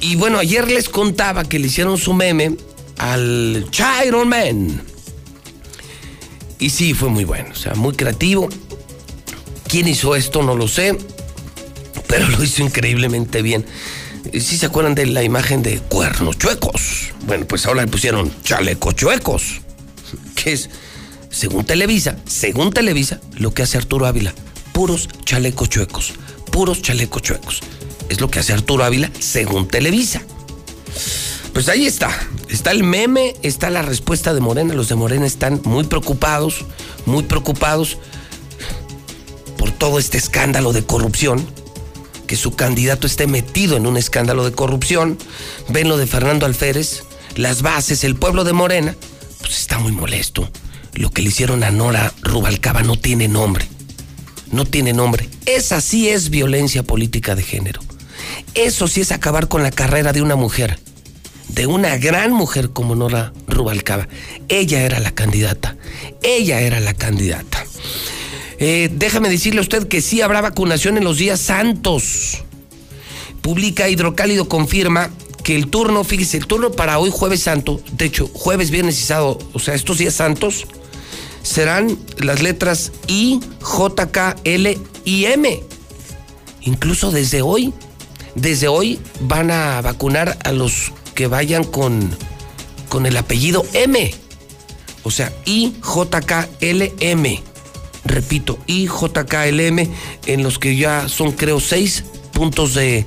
Y bueno, ayer les contaba que le hicieron su meme al Chairo Man. Y sí, fue muy bueno, o sea, muy creativo. ¿Quién hizo esto? No lo sé, pero lo hizo increíblemente bien. ¿Sí se acuerdan de la imagen de cuernos chuecos? Bueno, pues ahora le pusieron chalecos chuecos, que es, según Televisa, lo que hace Arturo Ávila. Puros chalecos chuecos. Es lo que hace Arturo Ávila según Televisa. Pues ahí está. Está el meme, está la respuesta de Morena. Los de Morena están muy preocupados. Por todo este escándalo de corrupción, que su candidato esté metido en un escándalo de corrupción. Ven lo de Fernando Alférez, las bases, el pueblo de Morena, pues está muy molesto. Lo que le hicieron a Nora Rubalcaba no tiene nombre. Esa sí es violencia política de género. Eso sí es acabar con la carrera de una mujer, de una gran mujer como Nora Rubalcaba. Ella era la candidata. Déjame decirle a usted que sí habrá vacunación en los días santos. Publica Hidrocálido, confirma que el turno, fíjese, el turno para hoy jueves santo, de hecho jueves, viernes y sábado, o sea, estos días santos, serán las letras I, J, K, L y M. Incluso desde hoy van a vacunar a los que vayan con el apellido M. O sea, I, J, K, L, M. Repito, IJKLM, en los que ya son, creo, 6 puntos de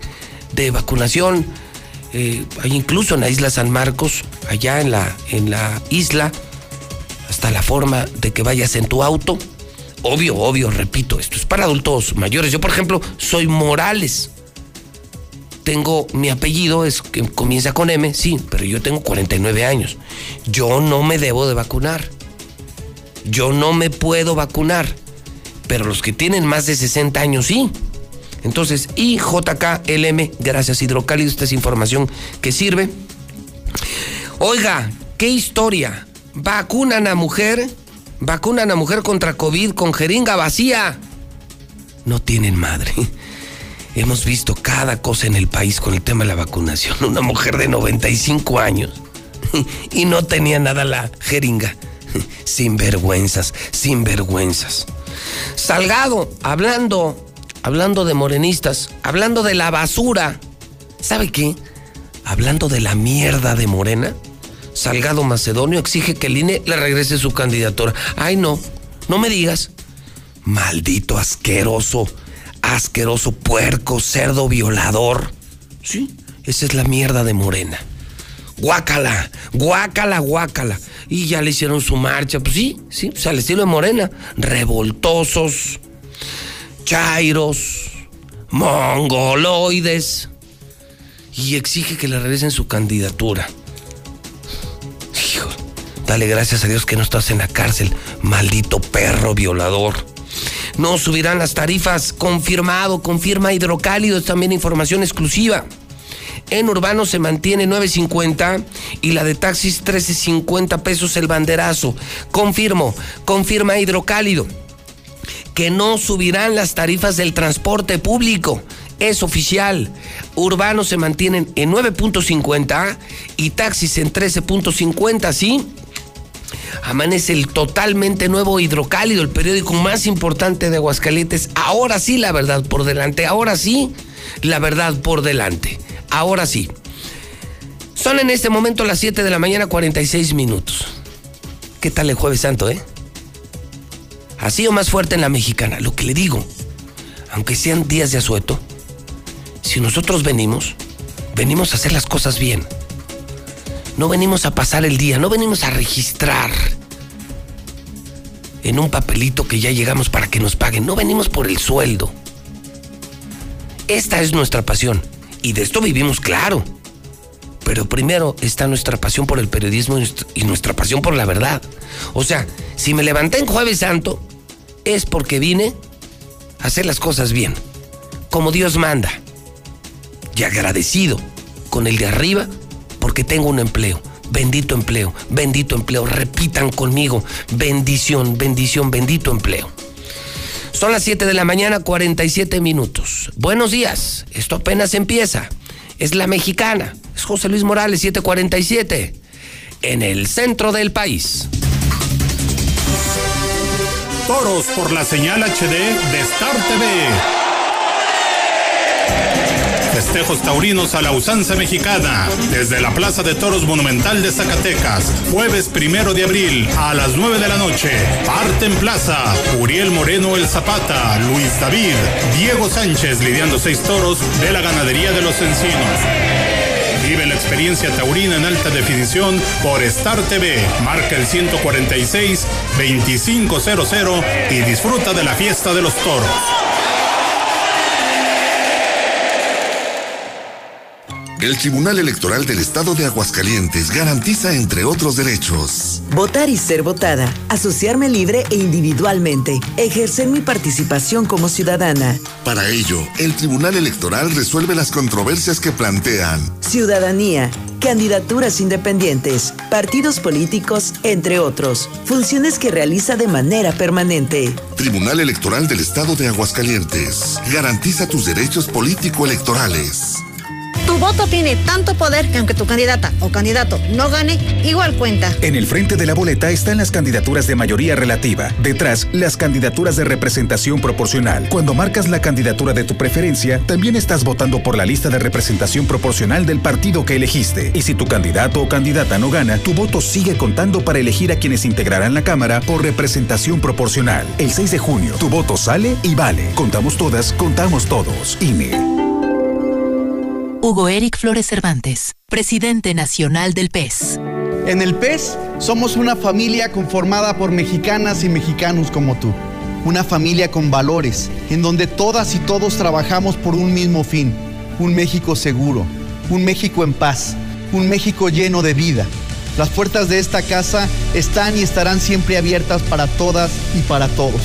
vacunación. Incluso en la isla San Marcos, allá en la isla, hasta la forma de que vayas en tu auto. Obvio, repito, esto es para adultos mayores. Yo, por ejemplo, soy Morales. Tengo mi apellido, es que comienza con M, sí, pero yo tengo 49 años. Yo no me debo de vacunar. Yo no me puedo vacunar, pero los que tienen más de 60 años sí. Entonces, IJKLM, gracias Hidrocálido, esta es información que sirve. Oiga, qué historia. Vacunan a mujer contra COVID con jeringa vacía. No tienen madre. Hemos visto cada cosa en el país con el tema de la vacunación. Una mujer de 95 años y no tenía nada la jeringa. Sinvergüenzas. Salgado, hablando de morenistas, hablando de la basura, ¿sabe qué? Hablando de la mierda de Morena, Salgado Macedonio exige que el INE le regrese su candidatura. Ay, no, no me digas. Maldito asqueroso, asqueroso puerco, cerdo violador. Sí, esa es la mierda de Morena. Guácala, guácala, guácala. Y ya le hicieron su marcha, pues sí, pues al estilo de Morena. Revoltosos, chairos, mongoloides. Y exige que le regresen su candidatura. Hijo, dale gracias a Dios que no estás en la cárcel, maldito perro violador. No subirán las tarifas, confirmado, confirma Hidrocálido, es también información exclusiva. En urbano se mantiene 9.50 y la de taxis 13.50 pesos el banderazo. Confirma Hidrocálido que no subirán las tarifas del transporte público. Es oficial. Urbanos se mantienen en 9.50 y taxis en 13.50, ¿sí? Amanece el totalmente nuevo Hidrocálido, el periódico más importante de Aguascalientes. Ahora sí, la verdad por delante. Ahora sí, la verdad por delante. Ahora sí. Son en este momento las 7 de la mañana, 46 minutos. ¿Qué tal el Jueves Santo, eh? Así o más fuerte en La Mexicana. Lo que le digo, aunque sean días de asueto, si nosotros venimos a hacer las cosas bien. No venimos a pasar el día, no venimos a registrar en un papelito que ya llegamos para que nos paguen. No venimos por el sueldo. Esta es nuestra pasión. Y de esto vivimos, claro. Pero primero está nuestra pasión por el periodismo y nuestra pasión por la verdad. O sea, si me levanté en Jueves Santo, es porque vine a hacer las cosas bien, como Dios manda. Y agradecido con el de arriba porque tengo un empleo. Bendito empleo, bendito empleo. Repitan conmigo, bendición, bendición, bendito empleo. Son las 7 de la mañana, 47 minutos. Buenos días, esto apenas empieza. Es La Mexicana, es José Luis Morales, 747, en el centro del país. Toros por la señal HD de Star TV. Festejos taurinos a la usanza mexicana, desde la Plaza de Toros Monumental de Zacatecas, jueves 1 de abril a las 9 de la noche. Parte en plaza, Uriel Moreno el Zapata, Luis David, Diego Sánchez lidiando 6 toros de la ganadería de Los Encinos. Vive la experiencia taurina en alta definición por Star TV. Marca el 146-2500 y disfruta de la fiesta de los toros. El Tribunal Electoral del Estado de Aguascalientes garantiza, entre otros derechos: votar y ser votada, asociarme libre e individualmente, ejercer mi participación como ciudadana. Para ello, el Tribunal Electoral resuelve las controversias que plantean ciudadanía, candidaturas independientes, partidos políticos, entre otros, funciones que realiza de manera permanente. Tribunal Electoral del Estado de Aguascalientes garantiza tus derechos político-electorales. Tu voto tiene tanto poder que aunque tu candidata o candidato no gane, igual cuenta. En el frente de la boleta están las candidaturas de mayoría relativa. Detrás, las candidaturas de representación proporcional. Cuando marcas la candidatura de tu preferencia, también estás votando por la lista de representación proporcional del partido que elegiste. Y si tu candidato o candidata no gana, tu voto sigue contando para elegir a quienes integrarán la Cámara por representación proporcional. El 6 de junio, tu voto sale y vale. Contamos todas, contamos todos. INE. Hugo Eric Flores Cervantes, presidente nacional del PES. En el PES somos una familia conformada por mexicanas y mexicanos como tú. Una familia con valores, en donde todas y todos trabajamos por un mismo fin. Un México seguro, un México en paz, un México lleno de vida. Las puertas de esta casa están y estarán siempre abiertas para todas y para todos.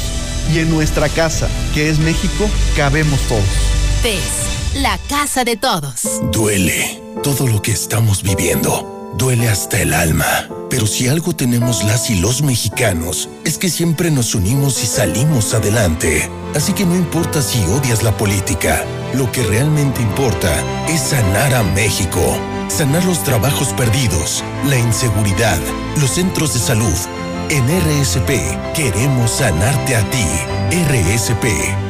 Y en nuestra casa, que es México, cabemos todos. PES. La casa de todos. Duele todo lo que estamos viviendo. Duele hasta el alma. Pero si algo tenemos las y los mexicanos, es que siempre nos unimos y salimos adelante. Así que no importa si odias la política, lo que realmente importa es sanar a México. Sanar los trabajos perdidos, la inseguridad, los centros de salud. En RSP queremos sanarte a ti. RSP.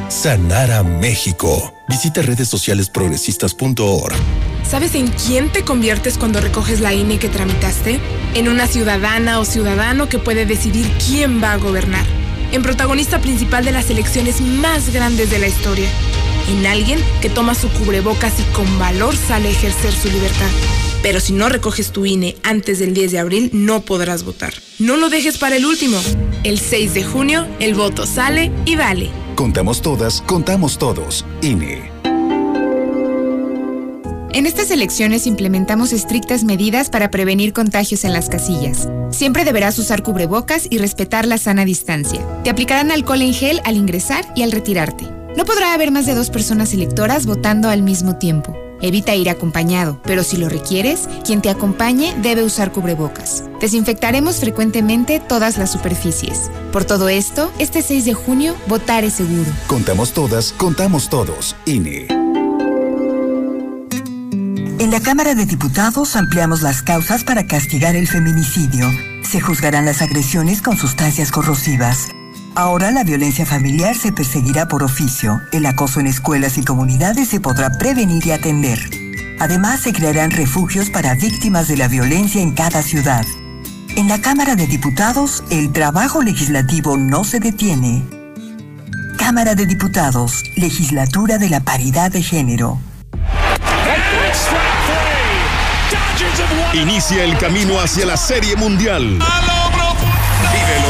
Sanar a México. Visita redessocialesprogresistas.org. ¿Sabes en quién te conviertes cuando recoges la INE que tramitaste? En una ciudadana o ciudadano que puede decidir quién va a gobernar. En protagonista principal de las elecciones más grandes de la historia. En alguien que toma su cubrebocas y con valor sale a ejercer su libertad. Pero si no recoges tu INE antes del 10 de abril, no podrás votar. No lo dejes para el último. El 6 de junio, el voto sale y vale. Contamos todas, contamos todos. INE. En estas elecciones implementamos estrictas medidas para prevenir contagios en las casillas. Siempre deberás usar cubrebocas y respetar la sana distancia. Te aplicarán alcohol en gel al ingresar y al retirarte. No podrá haber más de 2 personas electoras votando al mismo tiempo. Evita ir acompañado, pero si lo requieres, quien te acompañe debe usar cubrebocas. Desinfectaremos frecuentemente todas las superficies. Por todo esto, este 6 de junio, votar es seguro. Contamos todas, contamos todos. INE. En la Cámara de Diputados ampliamos las causas para castigar el feminicidio. Se juzgarán las agresiones con sustancias corrosivas. Ahora la violencia familiar se perseguirá por oficio. El acoso en escuelas y comunidades se podrá prevenir y atender. Además, se crearán refugios para víctimas de la violencia en cada ciudad. En la Cámara de Diputados, el trabajo legislativo no se detiene. Cámara de Diputados, Legislatura de la Paridad de Género. Inicia el camino hacia la Serie Mundial. Vívelo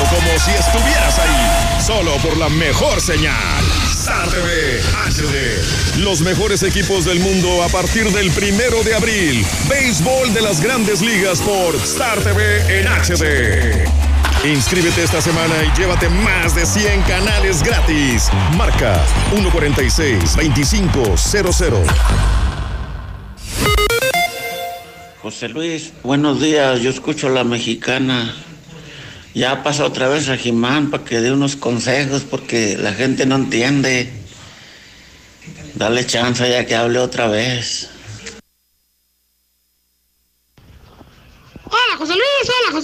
como si estuvieras ahí, solo por la mejor señal. Star TV HD. Los mejores equipos del mundo a partir del 1 de abril. Béisbol de las Grandes Ligas por Star TV en HD. Inscríbete esta semana y llévate más de 100 canales gratis. Marca 146-2500. José Luis, buenos días, yo escucho La Mexicana. Ya pasa otra vez a Jimán para que dé unos consejos porque la gente no entiende. Dale chance ya que hable otra vez. Hola José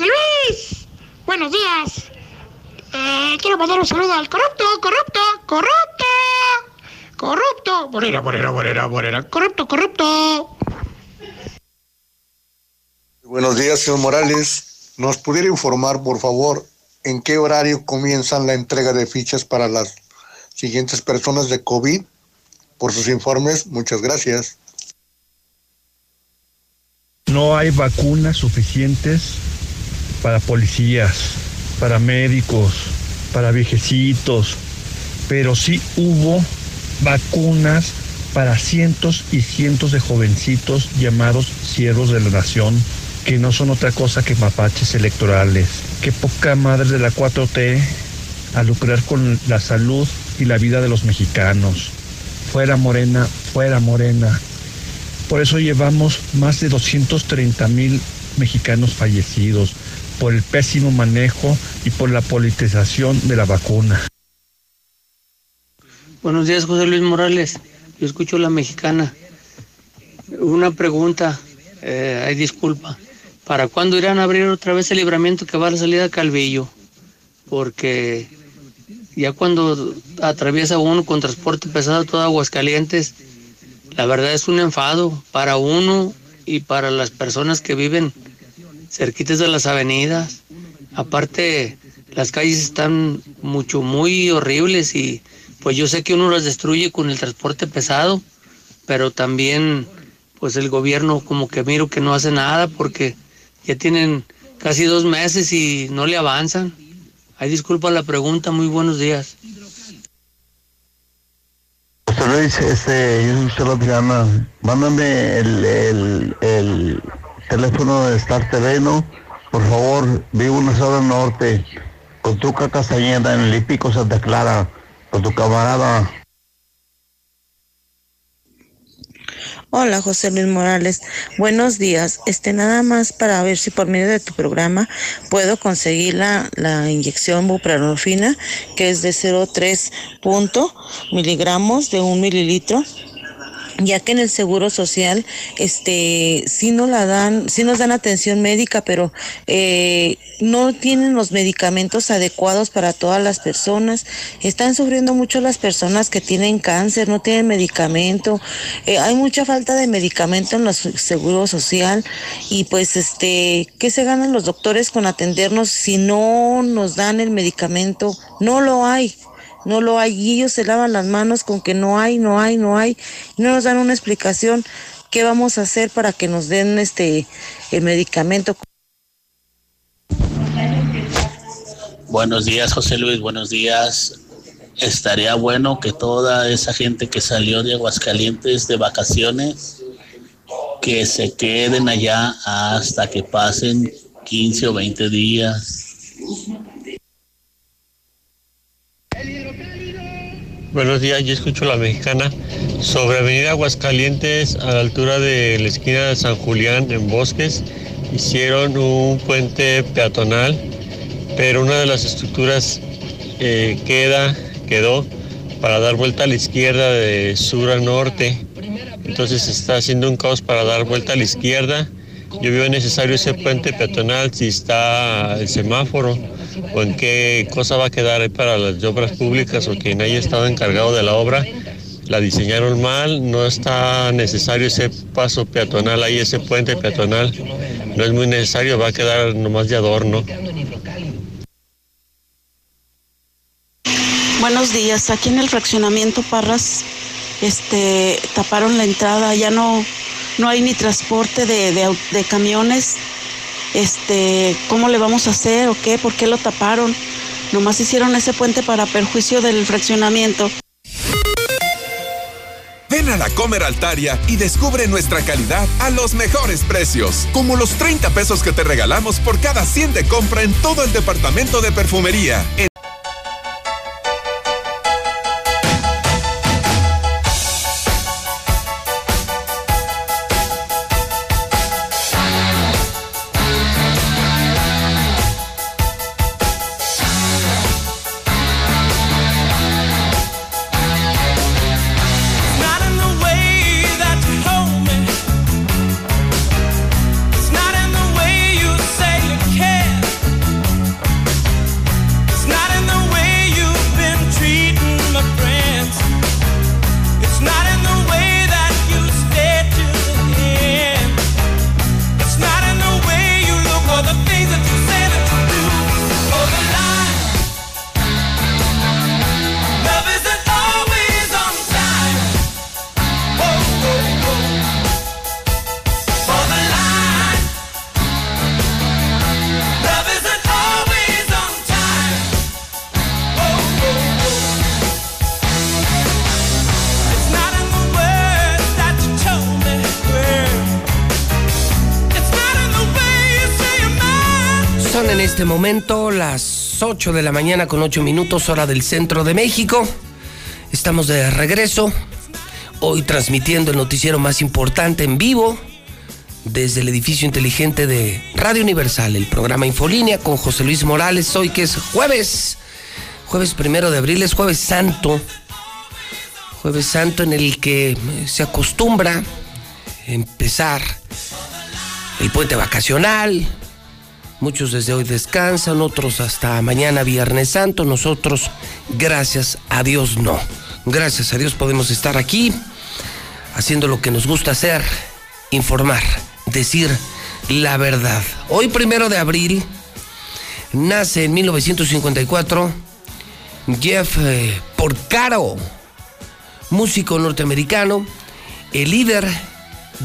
Luis, buenos días. Quiero mandar un saludo al corrupto. Corrupto. Buenos días, señor Morales. ¿Nos pudiera informar, por favor, en qué horario comienzan la entrega de fichas para las siguientes personas de COVID? Por sus informes, muchas gracias. No hay vacunas suficientes para policías, para médicos, para viejecitos, pero sí hubo vacunas para cientos y cientos de jovencitos llamados siervos de la nación, que no son otra cosa que mapaches electorales. Qué poca madre de la 4T a lucrar con la salud y la vida de los mexicanos. Fuera Morena, fuera Morena. Por eso llevamos más de 230,000 mexicanos fallecidos por el pésimo manejo y por la politización de la vacuna. Buenos días, José Luis Morales. Yo escucho La Mexicana. Una pregunta. Ay, disculpa, ¿para cuándo irán a abrir otra vez el libramiento que va a la salida a Calvillo? Porque ya cuando atraviesa uno con transporte pesado todo Aguascalientes, la verdad es un enfado para uno y para las personas que viven cerquitas de las avenidas. Aparte, las calles están muy horribles y pues yo sé que uno las destruye con el transporte pesado, pero también pues el gobierno como que miro que no hace nada porque ya tienen casi 2 meses y no le avanzan. Ay, disculpa la pregunta, muy buenos días. José Luis, yo soy Carlos Gutiérrez. Mándame el teléfono de Star TV, ¿no? Por favor, vivo en la zona norte, con Tuca Castañeda, en el Hípico Santa Clara, con tu camarada. Hola José Luis Morales, buenos días. Nada más para ver si por medio de tu programa puedo conseguir la inyección buprenorfina, que es de 0.3 miligramos de 1 mililitro ya que en el Seguro Social sí nos la dan, sí nos dan atención médica, pero no tienen los medicamentos adecuados para todas las personas. Están sufriendo mucho las personas que tienen cáncer, no tienen medicamento. Hay mucha falta de medicamento en el Seguro Social y pues ¿qué se ganan los doctores con atendernos si no nos dan el medicamento? No lo hay. No lo hay, y ellos se lavan las manos con que no hay, no nos dan una explicación qué vamos a hacer para que nos den el medicamento. Buenos días, José Luis, buenos días. Estaría bueno que toda esa gente que salió de Aguascalientes de vacaciones, que se queden allá hasta que pasen 15 o 20 días. Buenos días, yo escucho La Mexicana. Sobre avenida Aguascalientes, a la altura de la esquina de San Julián, en Bosques, hicieron un puente peatonal, pero una de las estructuras quedó para dar vuelta a la izquierda de sur a norte. Entonces se está haciendo un caos para dar vuelta a la izquierda. Yo veo necesario ese puente peatonal, si está el semáforo o en qué cosa va a quedar para las obras públicas o quien haya estado encargado de la obra. La diseñaron mal, no está necesario ese paso peatonal ahí, ese puente peatonal. No es muy necesario, va a quedar nomás de adorno. Buenos días, aquí en el fraccionamiento Parras taparon la entrada, ya no hay ni transporte de camiones. ¿Cómo le vamos a hacer o qué? ¿Por qué lo taparon? Nomás hicieron ese puente para perjuicio del fraccionamiento. Ven a la Comer Altaria y descubre nuestra calidad a los mejores precios, como los 30 pesos que te regalamos por cada 100 de compra en todo el departamento de perfumería. Momento, las 8 de la mañana con 8 minutos, hora del centro de México. Estamos de regreso, hoy transmitiendo el noticiero más importante en vivo desde el edificio inteligente de Radio Universal, el programa Infolínea con José Luis Morales. Hoy que es jueves 1 de abril, es jueves santo en el que se acostumbra empezar el puente vacacional. Muchos desde hoy descansan, otros hasta mañana Viernes Santo. Nosotros, gracias a Dios, no. Gracias a Dios podemos estar aquí haciendo lo que nos gusta hacer, informar, decir la verdad. Hoy, 1 de abril, nace en 1954 Jeff Porcaro, músico norteamericano, el líder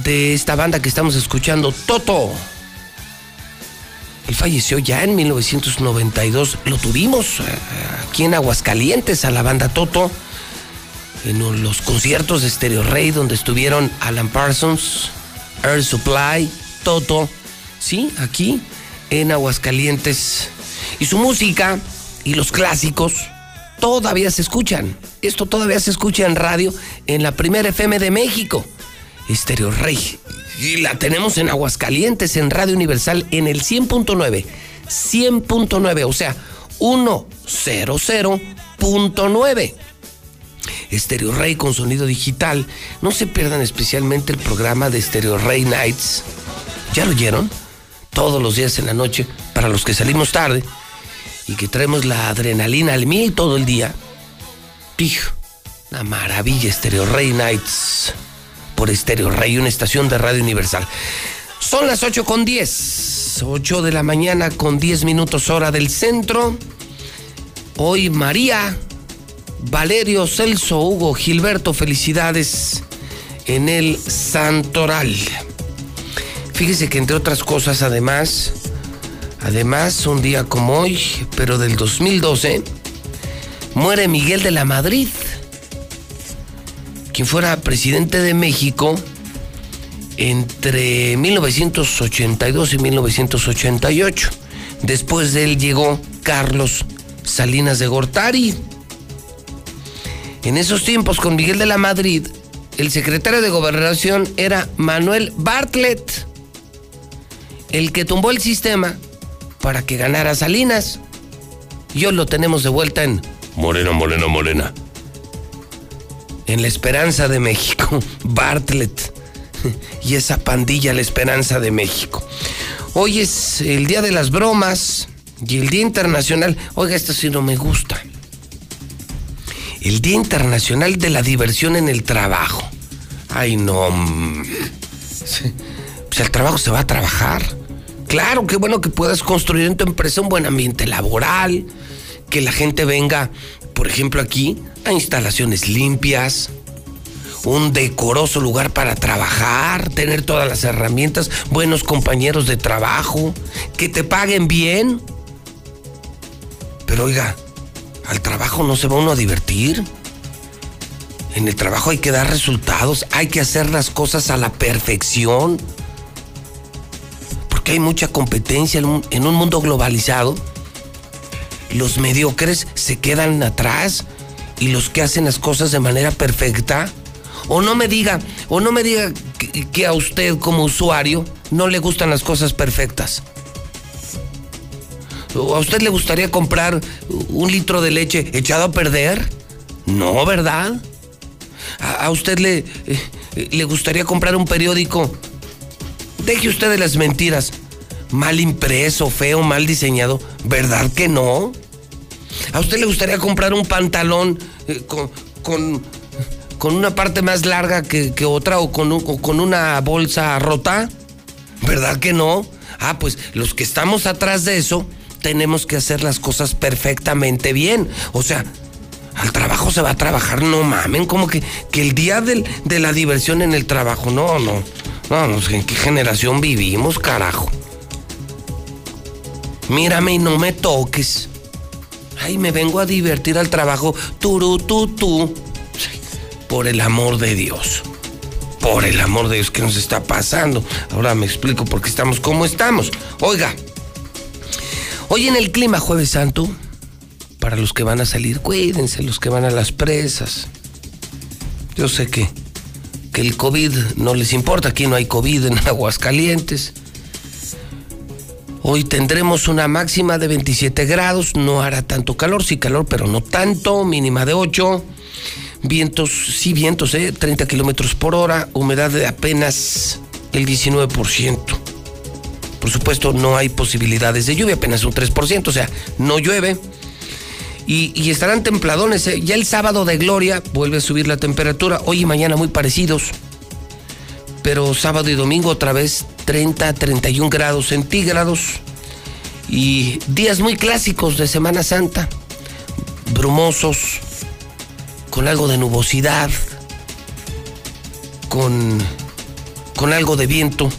de esta banda que estamos escuchando, Toto. Él falleció ya en 1992, lo tuvimos aquí en Aguascalientes a la banda Toto, en los conciertos de Stereo Rey, donde estuvieron Alan Parsons, Air Supply, Toto, sí, aquí en Aguascalientes. Y su música y los clásicos todavía se escuchan. Esto todavía se escucha en radio, en la primera FM de México, Stereo Rey. Y la tenemos en Aguascalientes, en Radio Universal, en el 100.9, o sea, 100.9. Stereo Rey con sonido digital. No se pierdan especialmente el programa de Stereo Rey Nights. ¿Ya lo oyeron? Todos los días en la noche, para los que salimos tarde y que traemos la adrenalina al mil todo el día. Pijo, una maravilla, Stereo Rey Nights por Stereo Rey, una estación de Radio Universal. Son las 8:10, 8:10 a.m., hora del centro. Hoy María, Valerio, Celso, Hugo, Gilberto, felicidades en el santoral. Fíjese que entre otras cosas, además un día como hoy, pero del 2012, muere Miguel de la Madrid, quien fuera presidente de México entre 1982 y 1988. Después de él llegó Carlos Salinas de Gortari. En esos tiempos, con Miguel de la Madrid, el secretario de Gobernación era Manuel Bartlett, el que tumbó el sistema para que ganara Salinas. Y hoy lo tenemos de vuelta en Morena, Morena, Morena, en la esperanza de México. Bartlett y esa pandilla, la esperanza de México. Hoy es el Día de las Bromas y el Día Internacional. Oiga, esto sí no me gusta. El Día Internacional de la Diversión en el Trabajo. Ay, no. Pues el trabajo se va a trabajar. Claro, qué bueno que puedas construir en tu empresa un buen ambiente laboral, que la gente venga, por ejemplo, aquí, a instalaciones limpias, un decoroso lugar para trabajar, tener todas las herramientas, buenos compañeros de trabajo, que te paguen bien. Pero oiga, al trabajo no se va uno a divertir. En el trabajo hay que dar resultados, hay que hacer las cosas a la perfección, porque hay mucha competencia en un mundo globalizado. Los mediocres se quedan atrás y los que hacen las cosas de manera perfecta. O no me diga que a usted como usuario no le gustan las cosas perfectas. ¿O a usted le gustaría comprar un litro de leche echado a perder? No, ¿verdad? ¿A usted le gustaría comprar un periódico? Deje usted de las mentiras. Mal impreso, feo, mal diseñado. ¿Verdad que no? ¿A usted le gustaría comprar un pantalón con una parte más larga que otra, o con una bolsa rota? ¿Verdad que no? Ah, pues los que estamos atrás de eso tenemos que hacer las cosas perfectamente bien. O sea, al trabajo se va a trabajar, no mamen, como que el día de la diversión en el trabajo. No, ¿en qué generación vivimos, carajo? Mírame y no me toques. Ay, me vengo a divertir al trabajo. Turututú. Por el amor de Dios. Por el amor de Dios, ¿qué nos está pasando? Ahora me explico por qué estamos como estamos. Oiga, hoy en el clima, Jueves Santo, para los que van a salir, cuídense, los que van a las presas. Yo sé que el COVID no les importa, aquí no hay COVID en Aguascalientes. Hoy tendremos una máxima de 27 grados, no hará tanto calor, sí calor, pero no tanto, mínima de 8. Vientos, 30 kilómetros por hora, humedad de apenas el 19%. Por supuesto, no hay posibilidades de lluvia, apenas un 3%, o sea, no llueve. Y estarán templadones, Ya el sábado de Gloria vuelve a subir la temperatura, hoy y mañana muy parecidos. Pero sábado y domingo otra vez 30, 31 grados centígrados. Y días muy clásicos de Semana Santa, brumosos, con algo de nubosidad, con algo de viento,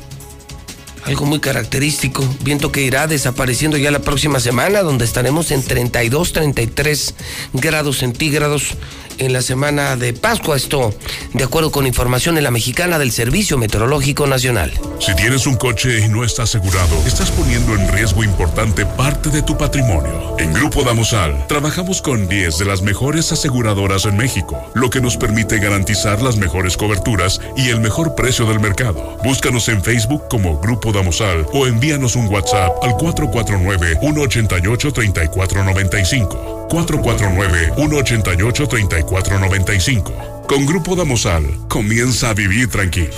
algo muy característico, viento que irá desapareciendo ya la próxima semana, donde estaremos en 32, 33 grados centígrados en la semana de Pascua. Esto, de acuerdo con información en La Mexicana del Servicio Meteorológico Nacional. Si tienes un coche y no está asegurado, estás poniendo en riesgo importante parte de tu patrimonio. En Grupo Damosal, trabajamos con 10 de las mejores aseguradoras en México, lo que nos permite garantizar las mejores coberturas y el mejor precio del mercado. Búscanos en Facebook como Grupo Damosal Damosal o envíanos un WhatsApp al 449-188-3495. 449-188-3495. Con Grupo Damosal, comienza a vivir tranquilo.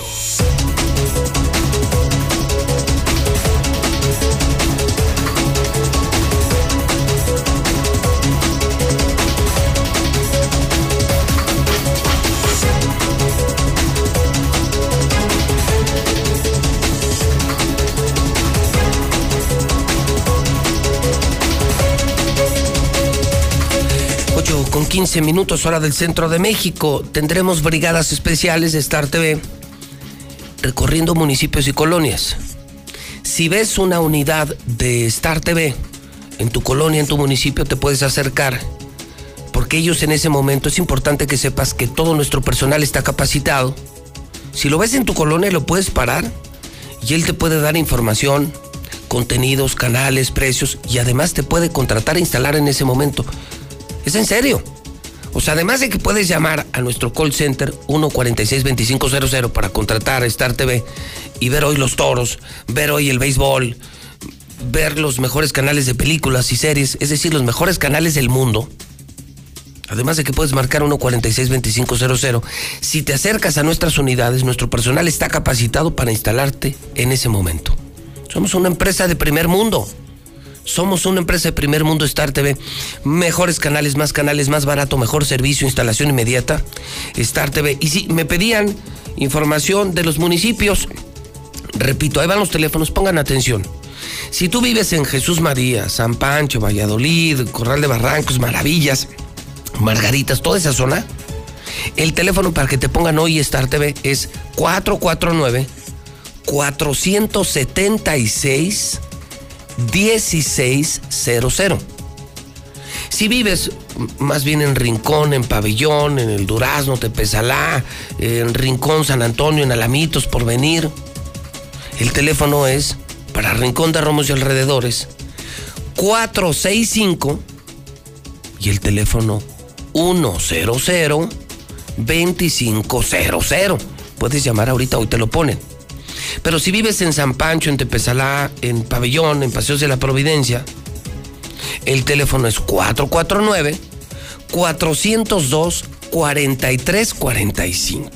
Con 15 minutos, hora del centro de México. Tendremos brigadas especiales de Star TV recorriendo municipios y colonias. Si ves una unidad de Star TV en tu colonia, en tu municipio, te puedes acercar, porque ellos en ese momento, es importante que sepas que todo nuestro personal está capacitado. Si lo ves en tu colonia, lo puedes parar y él te puede dar información, contenidos, canales, precios, y además te puede contratar e instalar en ese momento. Es en serio. O sea, además de que puedes llamar a nuestro call center 146-2500 para contratar a Star TV y ver hoy los toros, ver hoy el béisbol, ver los mejores canales de películas y series, es decir, los mejores canales del mundo. Además de que puedes marcar 146-2500, si te acercas a nuestras unidades, nuestro personal está capacitado para instalarte en ese momento. Somos una empresa de primer mundo. Somos una empresa de primer mundo, Star TV. Mejores canales, más barato, mejor servicio, instalación inmediata. Star TV. Y si me pedían información de los municipios, repito, ahí van los teléfonos, pongan atención. Si tú vives en Jesús María, San Pancho, Valladolid, Corral de Barrancos, Maravillas, Margaritas, toda esa zona, el teléfono para que te pongan hoy Star TV es 449-476-1600. Si vives más bien en Rincón, en Pabellón, en El Durazno, Tepezalá, en Rincón, San Antonio, en Alamitos, Porvenir, el teléfono es para Rincón de Romos y alrededores 465 y el teléfono 100-2500. Puedes llamar ahorita, hoy te lo ponen. Pero si vives en San Pancho, en Tepezalá, en Pabellón, en Paseos de la Providencia, el teléfono es 449-402-4345.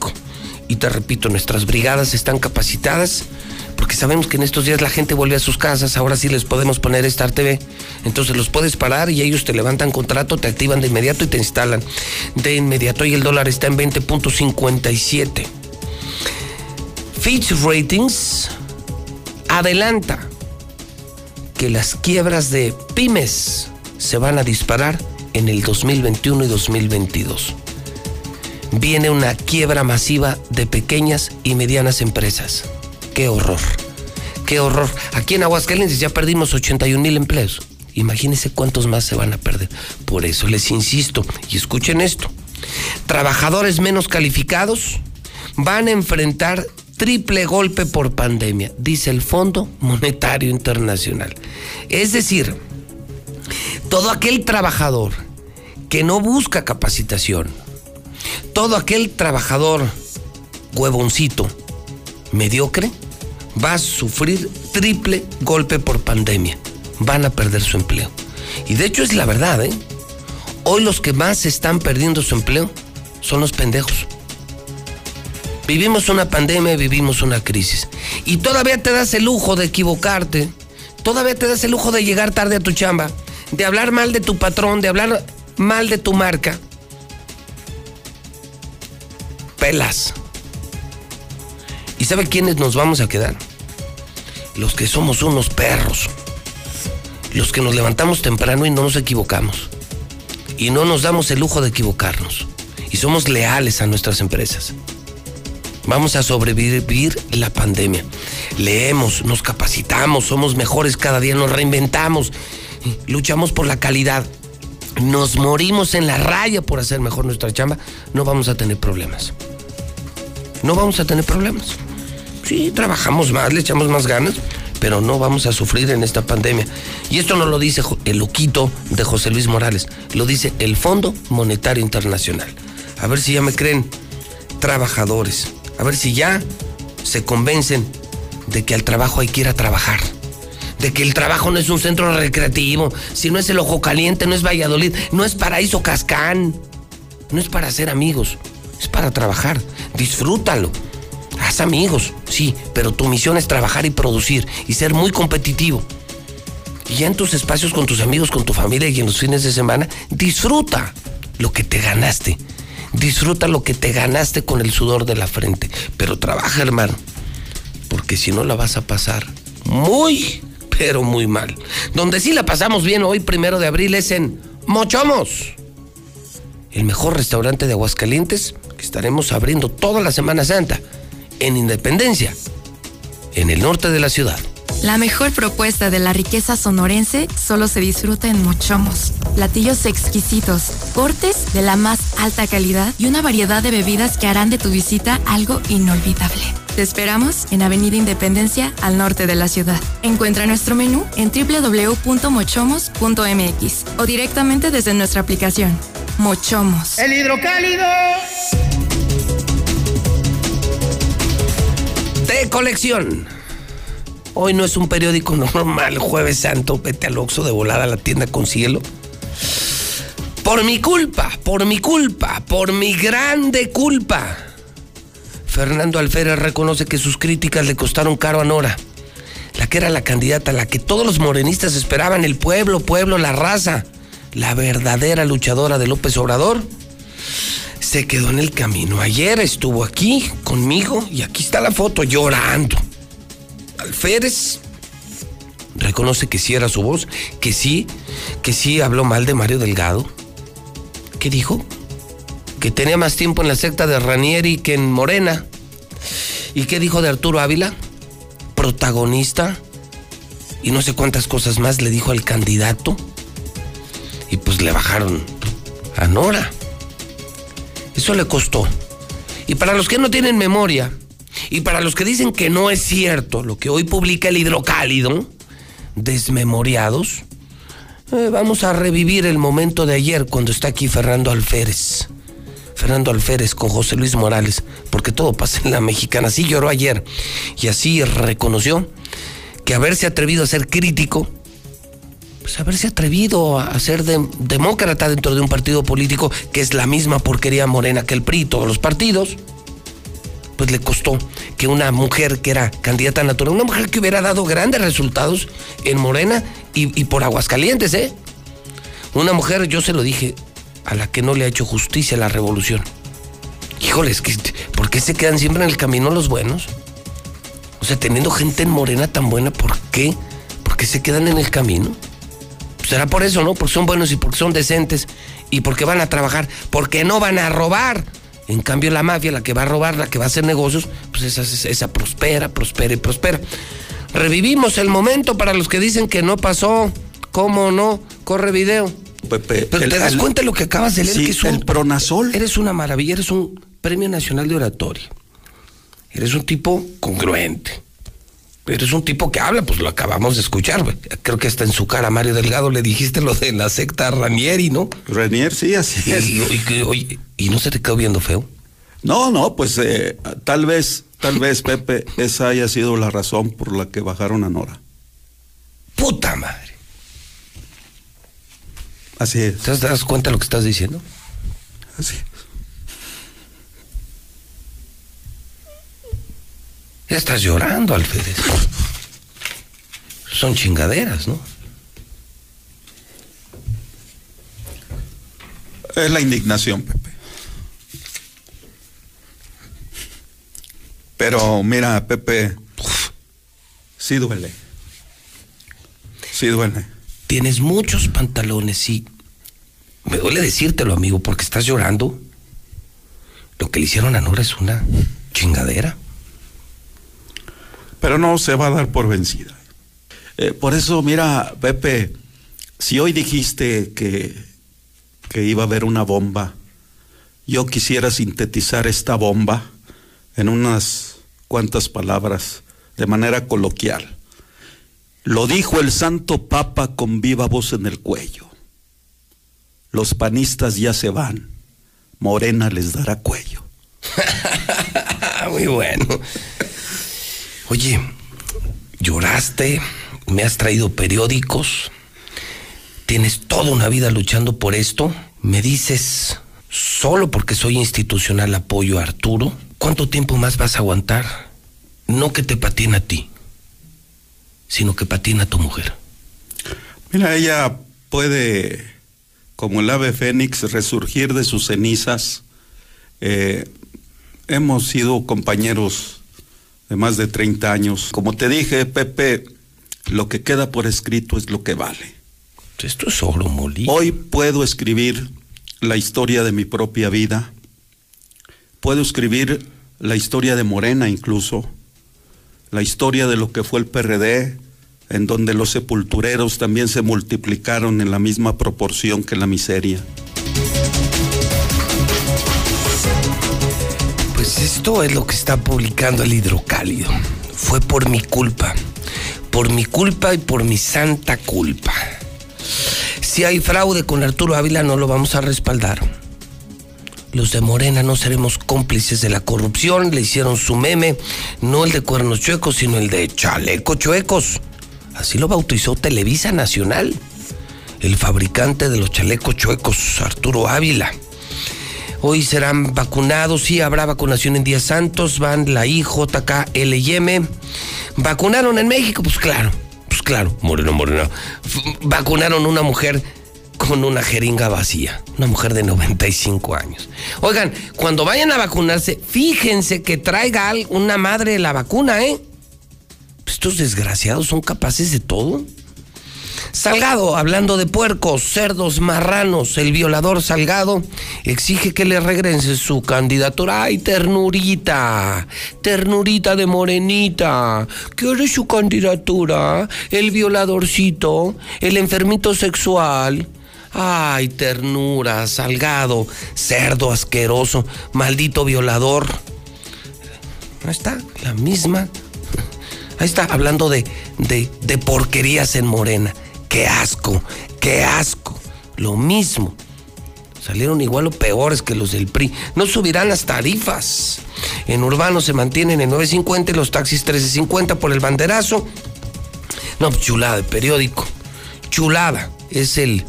Y te repito, nuestras brigadas están capacitadas, porque sabemos que en estos días la gente vuelve a sus casas, ahora sí les podemos poner Star TV. Entonces los puedes parar y ellos te levantan contrato, te activan de inmediato y te instalan de inmediato. Y el dólar está en 20.57. Fitch Ratings adelanta que las quiebras de pymes se van a disparar en el 2021 y 2022. Viene una quiebra masiva de pequeñas y medianas empresas. ¡Qué horror! ¡Qué horror! Aquí en Aguascalientes ya perdimos 81,000 empleos. Imagínense cuántos más se van a perder. Por eso les insisto, y escuchen esto. Trabajadores menos calificados van a enfrentar triple golpe por pandemia, dice el Fondo Monetario Internacional. Es decir, todo aquel trabajador que no busca capacitación, todo aquel trabajador huevoncito, mediocre, va a sufrir triple golpe por pandemia. Van a perder su empleo. Y de hecho es la verdad, ¿eh? Hoy los que más están perdiendo su empleo son los pendejos. Vivimos una pandemia, vivimos una crisis. Y todavía te das el lujo de equivocarte. Todavía te das el lujo de llegar tarde a tu chamba, de hablar mal de tu patrón, de hablar mal de tu marca. Pelas. ¿Y sabe quiénes nos vamos a quedar? Los que somos unos perros. Los que nos levantamos temprano y no nos equivocamos. Y no nos damos el lujo de equivocarnos. Y somos leales a nuestras empresas. Vamos a sobrevivir la pandemia. Leemos, nos capacitamos, somos mejores cada día, nos reinventamos, luchamos por la calidad, nos morimos en la raya por hacer mejor nuestra chamba. No vamos a tener problemas. No vamos a tener problemas. Sí, trabajamos más, le echamos más ganas, pero no vamos a sufrir en esta pandemia. Y esto no lo dice el loquito de José Luis Morales, lo dice el Fondo Monetario Internacional. A ver si ya me creen, trabajadores. A ver si ya se convencen de que al trabajo hay que ir a trabajar, de que el trabajo no es un centro recreativo, si no es el Ojo Caliente, no es Valladolid, no es Paraíso Cascán, no es para hacer amigos, es para trabajar. Disfrútalo, haz amigos, sí, pero tu misión es trabajar y producir y ser muy competitivo. Y ya en tus espacios con tus amigos, con tu familia y en los fines de semana, disfruta lo que te ganaste. Disfruta lo que te ganaste con el sudor de la frente. Pero trabaja, hermano, porque si no la vas a pasar muy, pero muy mal. Donde sí la pasamos bien hoy, 1 de abril, es en Mochomos, el mejor restaurante de Aguascalientes, que estaremos abriendo toda la Semana Santa en Independencia, en el norte de la ciudad. La mejor propuesta de la riqueza sonorense solo se disfruta en Mochomos. Platillos exquisitos, cortes de la más alta calidad y una variedad de bebidas que harán de tu visita algo inolvidable. Te esperamos en Avenida Independencia, al norte de la ciudad. Encuentra nuestro menú en www.mochomos.mx o directamente desde nuestra aplicación. Mochomos. ¡El hidrocálido! De colección. Hoy no es un periódico normal, Jueves Santo, vete al Oxxo de volada a la tienda con cielo. Por mi grande culpa, Fernando Alférez reconoce que sus críticas le costaron caro a Nora, la que era la candidata, la que todos los morenistas esperaban, el pueblo, la raza, la verdadera luchadora de López Obrador. Se quedó en el camino. Ayer estuvo aquí conmigo y aquí está la foto, llorando. Alférez reconoce que sí era su voz, que sí habló mal de Mario Delgado. ¿Qué dijo? Que tenía más tiempo en la secta de Ranieri que en Morena. ¿Y qué dijo de Arturo Ávila? Protagonista. Y no sé cuántas cosas más le dijo al candidato. Y pues le bajaron a Nora. Eso le costó. Y para los que no tienen memoria, y para los que dicen que no es cierto lo que hoy publica el Hidrocálido, desmemoriados, vamos a revivir el momento de ayer cuando está aquí Fernando Alférez con José Luis Morales, porque todo pasa en La Mexicana. Así lloró ayer y así reconoció que haberse atrevido a ser crítico, pues haberse atrevido a ser demócrata dentro de un partido político que es la misma porquería morena que el PRI, todos los partidos, pues le costó que una mujer que era candidata natural, una mujer que hubiera dado grandes resultados en Morena y por Aguascalientes, una mujer, yo se lo dije, a la que no le ha hecho justicia la revolución. Híjoles, ¿por qué se quedan siempre en el camino los buenos? O sea, teniendo gente en Morena tan buena, ¿por qué se quedan en el camino? Pues será por eso, ¿no? Porque son buenos y porque son decentes y porque van a trabajar, porque no van a robar. En cambio, la mafia, la que va a robar, la que va a hacer negocios, pues esa prospera. Revivimos el momento para los que dicen que no pasó. ¿Cómo no? Corre video. Pepe, pero ¿te das cuenta de lo que acabas de leer? Sí, que es el Pronazol. Eres una maravilla, eres un Premio Nacional de Oratoria. Eres un tipo congruente. Eres un tipo que habla, pues lo acabamos de escuchar, güey. Creo que hasta en su cara, Mario Delgado, le dijiste lo de la secta Ranieri, ¿no? Ranieri, sí, así es. Oye, ¿y no se te quedó viendo feo? No, pues tal vez, Pepe, esa haya sido la razón por la que bajaron a Nora. ¡Puta madre! Así es. ¿Te das cuenta de lo que estás diciendo? Así es. Ya estás llorando, Alférez. Son chingaderas, ¿no? Es la indignación, Pepe. Pero mira, Pepe, sí duele. Tienes muchos pantalones, sí. Me duele decírtelo, amigo, porque estás llorando. Lo que le hicieron a Nora es una chingadera. Pero no se va a dar por vencida. Por eso, mira, Pepe, si hoy dijiste que iba a haber una bomba, yo quisiera sintetizar esta bomba en unas cuantas palabras, de manera coloquial. Lo dijo el Santo Papa con viva voz en el cuello. Los panistas ya se van, Morena les dará cuello. Muy bueno. Oye, lloraste, me has traído periódicos, tienes toda una vida luchando por esto, me dices, solo porque soy institucional apoyo a Arturo, ¿cuánto tiempo más vas a aguantar? No que te patina a ti, sino que patina a tu mujer. Mira, ella puede, como el ave fénix, resurgir de sus cenizas. Hemos sido compañeros de más de 30 años. Como te dije, Pepe, lo que queda por escrito es lo que vale. Esto es oro molido. Hoy puedo escribir la historia de mi propia vida. Puedo escribir la historia de Morena incluso. La historia de lo que fue el PRD, en donde los sepultureros también se multiplicaron en la misma proporción que la miseria. Pues esto es lo que está publicando el Hidrocálido. Fue por mi culpa. Por mi culpa y por mi santa culpa. Si hay fraude con Arturo Ávila, no lo vamos a respaldar. Los de Morena no seremos cómplices de la corrupción. Le hicieron su meme, no el de cuernos chuecos, sino el de chalecos chuecos. Así lo bautizó Televisa Nacional, el fabricante de los chalecos chuecos, Arturo Ávila. Hoy serán vacunados, sí habrá vacunación en Díaz Santos, van la IJKLM. ¿Vacunaron en México? Pues claro, Morena. Vacunaron una mujer con una jeringa vacía, una mujer de 95 años. Oigan, cuando vayan a vacunarse, fíjense que traiga una madre la vacuna, ¿eh? Estos desgraciados son capaces de todo. Salgado, hablando de puercos, cerdos, marranos, el violador Salgado exige que le regrese su candidatura. ¡Ay, ternurita! Ternurita de Morenita. ¿Quiere su candidatura? El violadorcito, el enfermito sexual. ¡Ay, ternura, Salgado! Cerdo asqueroso, maldito violador. Ahí está, la misma. Ahí está, hablando de porquerías en Morena. ¡Qué asco! ¡Qué asco! Lo mismo. Salieron igual o peores que los del PRI. No subirán las tarifas. En Urbano se mantienen en 9.50 y los taxis 13.50 por el banderazo. No, chulada de periódico. Chulada. Es el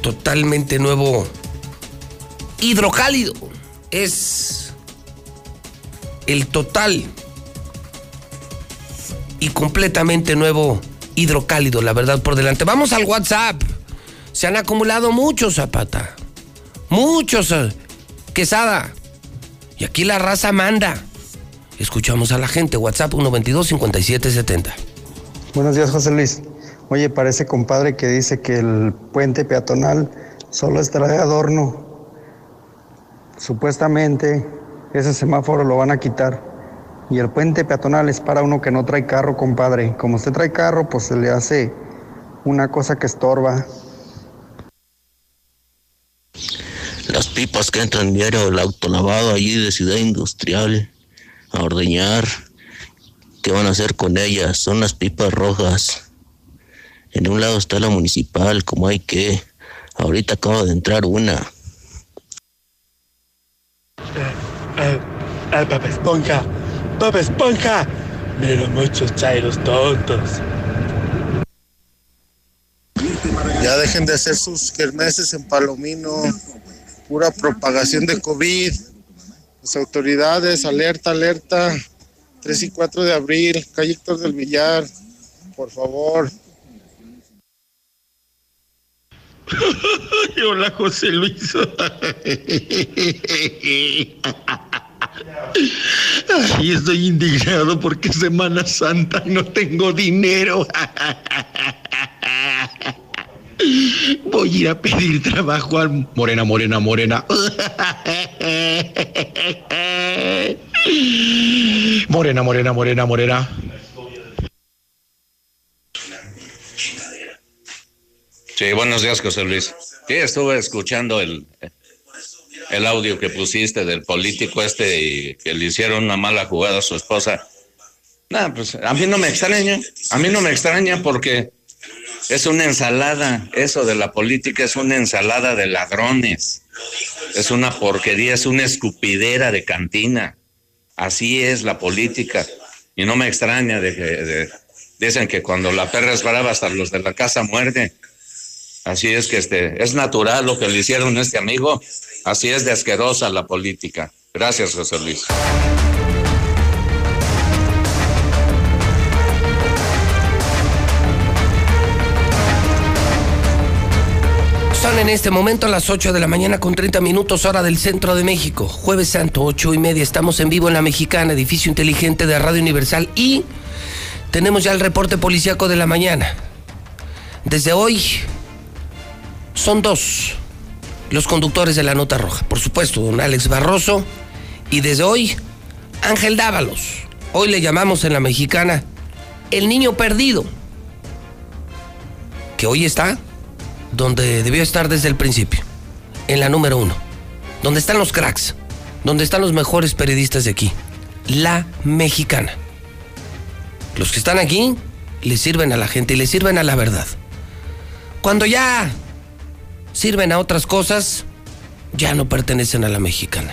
totalmente nuevo Hidrocálido. Es el total y completamente nuevo Hidrocálido, la verdad por delante. Vamos al WhatsApp. Se han acumulado muchos, Zapata. Muchos, Quesada. Y aquí la raza manda. Escuchamos a la gente. WhatsApp 122-5770. Buenos días, José Luis. Oye, parece compadre que dice que el puente peatonal solo estará de adorno. Supuestamente ese semáforo lo van a quitar. Y el puente peatonal es para uno que no trae carro, compadre. Como usted trae carro, pues se le hace una cosa que estorba. Las pipas que entran diario del autolavado allí de Ciudad Industrial a ordeñar, ¿qué van a hacer con ellas? Son las pipas rojas. En un lado está la municipal, como hay que. Ahorita acaba de entrar una. Papá Esponja. ¡Papá Esponja! Pero muchos chairos tontos. Ya dejen de hacer sus kermeses en Palomino. Pura propagación de COVID. Las autoridades, alerta, alerta. 3 y 4 de abril, calle Héctor del Villar. Por favor. Hola, José Luis. Y estoy indignado porque Semana Santa no tengo dinero. Voy a ir a pedir trabajo a Morena. Morena. Sí, buenos días, José Luis. Sí, estuve escuchando el audio que pusiste del político este y que le hicieron una mala jugada a su esposa. Nah, pues a mí no me extraña. A mí no me extraña porque es una ensalada. Eso de la política es una ensalada de ladrones. Es una porquería, es una escupidera de cantina. Así es la política. Y no me extraña de que Dicen que cuando la perra es brava, hasta los de la casa muerden. Así es que es natural lo que le hicieron a este amigo. Así es de asquerosa la política. Gracias, José Luis. Son en este momento las 8:30 a.m, hora del centro de México. Jueves Santo, 8:30. Estamos en vivo en La Mexicana, edificio inteligente de Radio Universal. Y tenemos ya el reporte policíaco de la mañana. Desde hoy son 2 los conductores de la nota roja. Por supuesto, don Alex Barroso. Y desde hoy, Ángel Dávalos. Hoy le llamamos en La Mexicana el niño perdido, que hoy está donde debió estar desde el principio, en la número 1, donde están los cracks, donde están los mejores periodistas de aquí, La Mexicana. Los que están aquí le sirven a la gente y le sirven a la verdad. Cuando ya sirven a otras cosas, ya no pertenecen a La Mexicana.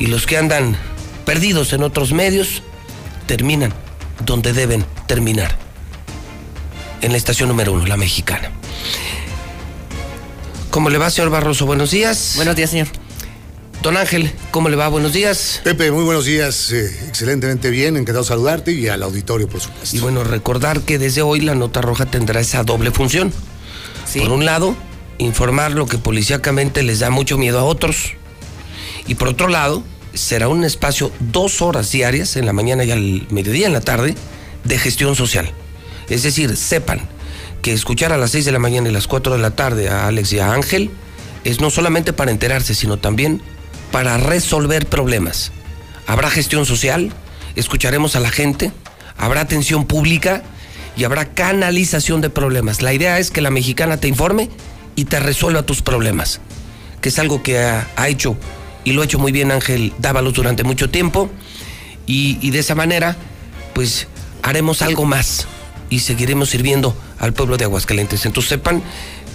Y los que andan perdidos en otros medios terminan donde deben terminar, en la estación número 1, La Mexicana. ¿Cómo le va, señor Barroso? Buenos días. Buenos días, señor. Don Ángel, ¿cómo le va? Buenos días. Pepe, muy buenos días. Excelentemente bien, encantado de saludarte y al auditorio, por supuesto. Y bueno, recordar que desde hoy la nota roja tendrá esa doble función. Sí. Por un lado, informar lo que policíacamente les da mucho miedo a otros. Y por otro lado, será un espacio 2 horas diarias, en la mañana y al mediodía, en la tarde, de gestión social. Es decir, sepan que escuchar a las 6:00 a.m. y las 4:00 p.m. a Alex y a Ángel es no solamente para enterarse, sino también para resolver problemas. Habrá gestión social, escucharemos a la gente, habrá atención pública y habrá canalización de problemas. La idea es que La Mexicana te informe y te resuelva tus problemas, que es algo que ha hecho y lo ha hecho muy bien Ángel Dávalos durante mucho tiempo, y de esa manera pues haremos algo más y seguiremos sirviendo al pueblo de Aguascalientes. Entonces sepan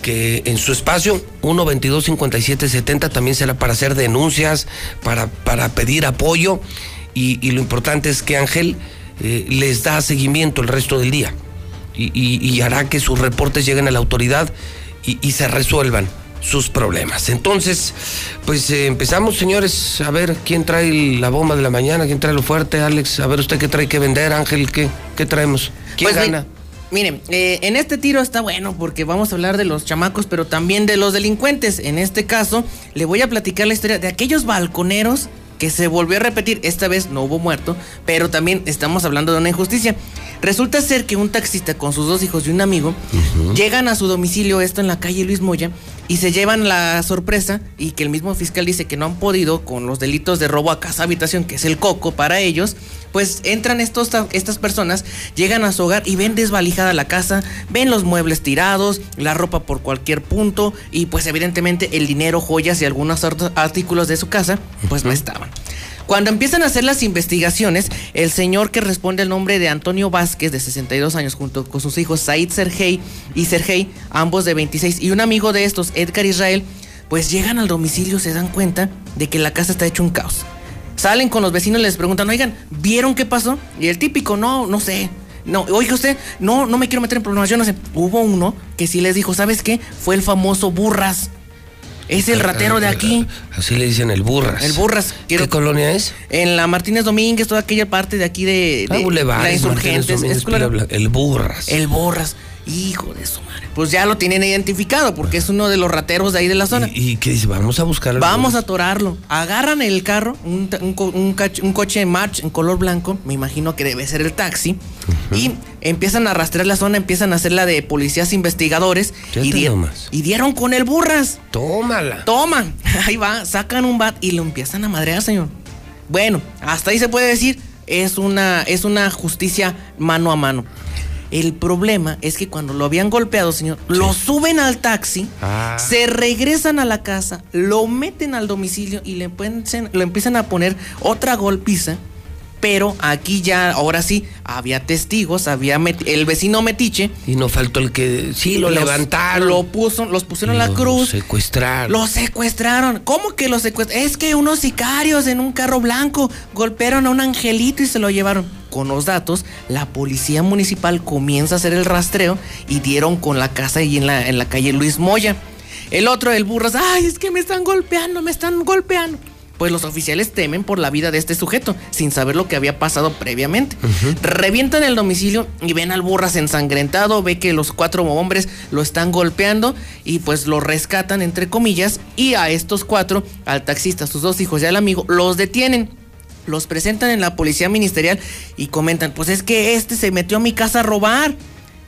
que en su espacio 1-22-57-70 también será para hacer denuncias, para pedir apoyo, y lo importante es que Ángel les da seguimiento el resto del día y hará que sus reportes lleguen a la autoridad y se resuelvan sus problemas. Entonces, pues empezamos, señores, a ver quién trae la bomba de la mañana, quién trae lo fuerte, Alex. A ver usted qué trae que vender, Ángel, ¿qué traemos? ¿Quién gana? Miren, en este tiro está bueno porque vamos a hablar de los chamacos, pero también de los delincuentes. En este caso, le voy a platicar la historia de aquellos balconeros que se volvió a repetir. Esta vez no hubo muerto, pero también estamos hablando de una injusticia. Resulta ser que un taxista con sus 2 hijos y un amigo llegan a su domicilio, esto en la calle Luis Moya, y se llevan la sorpresa, y que el mismo fiscal dice que no han podido con los delitos de robo a casa habitación, que es el coco para ellos. Pues entran estas personas, llegan a su hogar y ven desvalijada la casa, ven los muebles tirados, la ropa por cualquier punto, y pues evidentemente el dinero, joyas y algunos artículos de su casa pues no estaban. Cuando empiezan a hacer las investigaciones, el señor que responde al nombre de Antonio Vázquez, de 62 años, junto con sus hijos Said Sergey y Sergey, ambos de 26, y un amigo de estos, Edgar Israel, pues llegan al domicilio, se dan cuenta de que la casa está hecha un caos. Salen con los vecinos, les preguntan, oigan, ¿vieron qué pasó? Y el típico, no sé. No, oiga usted, no me quiero meter en problemas, yo no sé. Hubo uno que sí les dijo, ¿sabes qué? Fue el famoso Burras. Es el ratero de aquí. Así le dicen, el Burras. El Burras. ¿Qué colonia es? En la Martínez Domínguez, toda aquella parte de aquí de Boulevard, la Insurgentes. Es claro. El Burras. El Burras. Hijo de su madre. Pues ya lo tienen identificado porque es uno de los rateros de ahí de la zona. ¿Y qué dice? Vamos a buscarlo. Vamos a atorarlo. Agarran el carro, un coche March en color blanco, me imagino que debe ser el taxi, y empiezan a rastrear la zona, empiezan a hacer la de policías investigadores y dieron con el Burras. Tómala. Toma. Ahí va, sacan un bat y lo empiezan a madrear, señor. Bueno, hasta ahí se puede decir, es una justicia mano a mano. El problema es que cuando lo habían golpeado, señor, lo suben al taxi, se regresan a la casa, lo meten al domicilio y le empiezan a poner otra golpiza. Pero aquí ya, ahora sí, había testigos, había el vecino metiche. Y no faltó el que, sí, lo levantaron. Los pusieron la cruz. Lo secuestraron. ¿Cómo que lo secuestraron? Es que unos sicarios en un carro blanco golpearon a un angelito y se lo llevaron. con los datos, la policía municipal comienza a hacer el rastreo y dieron con la casa ahí en la calle Luis Moya. El otro, el Burras, ¡ay, es que me están golpeando, me están golpeando! Pues los oficiales temen por la vida de este sujeto, sin saber lo que había pasado previamente. Revientan el domicilio y ven al Burras ensangrentado, ve que los cuatro hombres lo están golpeando y pues lo rescatan, entre comillas, y a estos cuatro, al taxista, sus dos hijos y al amigo, los detienen. Los presentan en la policía ministerial y comentan, pues es que este se metió a mi casa a robar.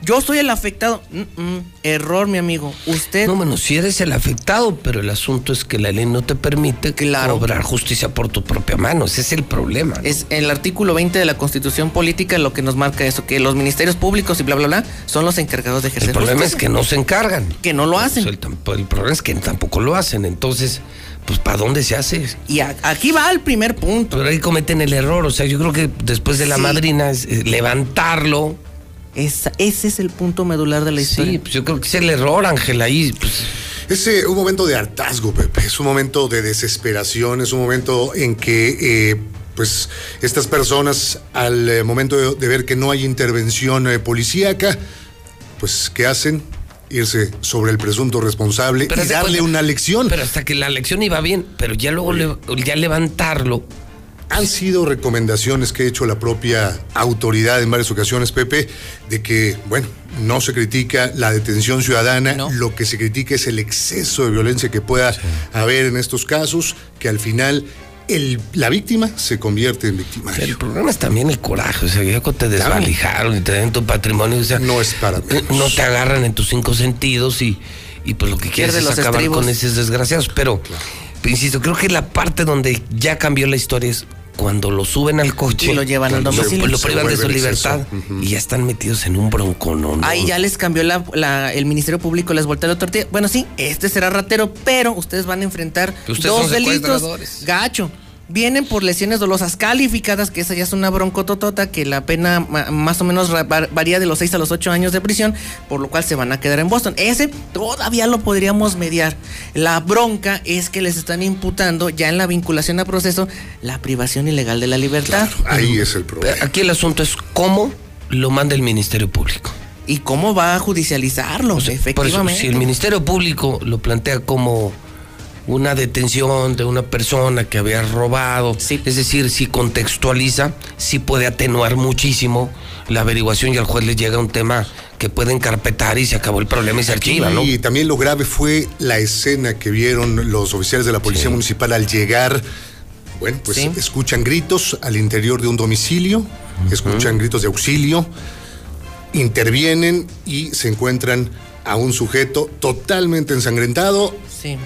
Yo soy el afectado. Error, mi amigo. Usted... No, bueno, si eres el afectado, pero el asunto es que la ley no te permite, claro, obrar justicia por tu propia mano. Ese es el problema, ¿no? Es el artículo 20 de la Constitución Política lo que nos marca eso, que los ministerios públicos y bla, bla, bla, son los encargados de ejercer justicia. El problema es que no se encargan. Que no lo hacen. El problema es que tampoco lo hacen. Entonces, pues, ¿para dónde se hace? Y aquí va el primer punto. Pero ahí cometen el error. O sea, yo creo que después de la madrina, es levantarlo... Ese es el punto medular de la historia. Sí, pues yo creo que es el error, Ángel, ahí pues... Es un momento de hartazgo, Pepe. Es un momento de desesperación. Es un momento en que pues estas personas, al momento de ver que no hay intervención policíaca, pues ¿qué hacen? Irse sobre el presunto responsable y darle una lección. Pero hasta que la lección iba bien. Pero ya luego ya levantarlo. Han sido recomendaciones que ha hecho la propia autoridad en varias ocasiones, Pepe, de que, bueno, no se critica la detención ciudadana, no. Lo que se critica es el exceso de violencia que pueda haber en estos casos, que al final la víctima se convierte en victimario. El problema es también el coraje, o sea, ya te desvalijaron y te den tu patrimonio, o sea, no es para menos. No te agarran en tus cinco sentidos y pues lo que quieres es acabar con esos desgraciados, pero, claro, insisto, creo que la parte donde ya cambió la historia es cuando lo suben al coche y lo llevan al domicilio, lo privan de su libertad y ya están metidos en un broncón, ¿no? Ahí ya les cambió el Ministerio Público, les volteó la tortilla. Bueno, sí, este será ratero, pero ustedes van a enfrentar dos delitos gacho. Vienen por lesiones dolosas calificadas, que esa ya es una broncototota, que la pena más o menos varía de los 6 a los 8 años de prisión, por lo cual se van a quedar en Boston. Ese todavía lo podríamos mediar. La bronca es que les están imputando, ya en la vinculación a proceso, la privación ilegal de la libertad. Claro, ahí es el problema. Aquí el asunto es cómo lo manda el Ministerio Público. ¿Y cómo va a judicializarlo? O sea, efectivamente. Por eso, si el Ministerio Público lo plantea como... una detención de una persona que había robado, es decir, si contextualiza, si puede atenuar muchísimo la averiguación y al juez le llega un tema que pueden carpetar y se acabó el problema y se archiva, ¿no? Y también lo grave fue la escena que vieron los oficiales de la policía municipal al llegar. Bueno, pues escuchan gritos al interior de un domicilio, escuchan gritos de auxilio, intervienen y se encuentran a un sujeto totalmente ensangrentado,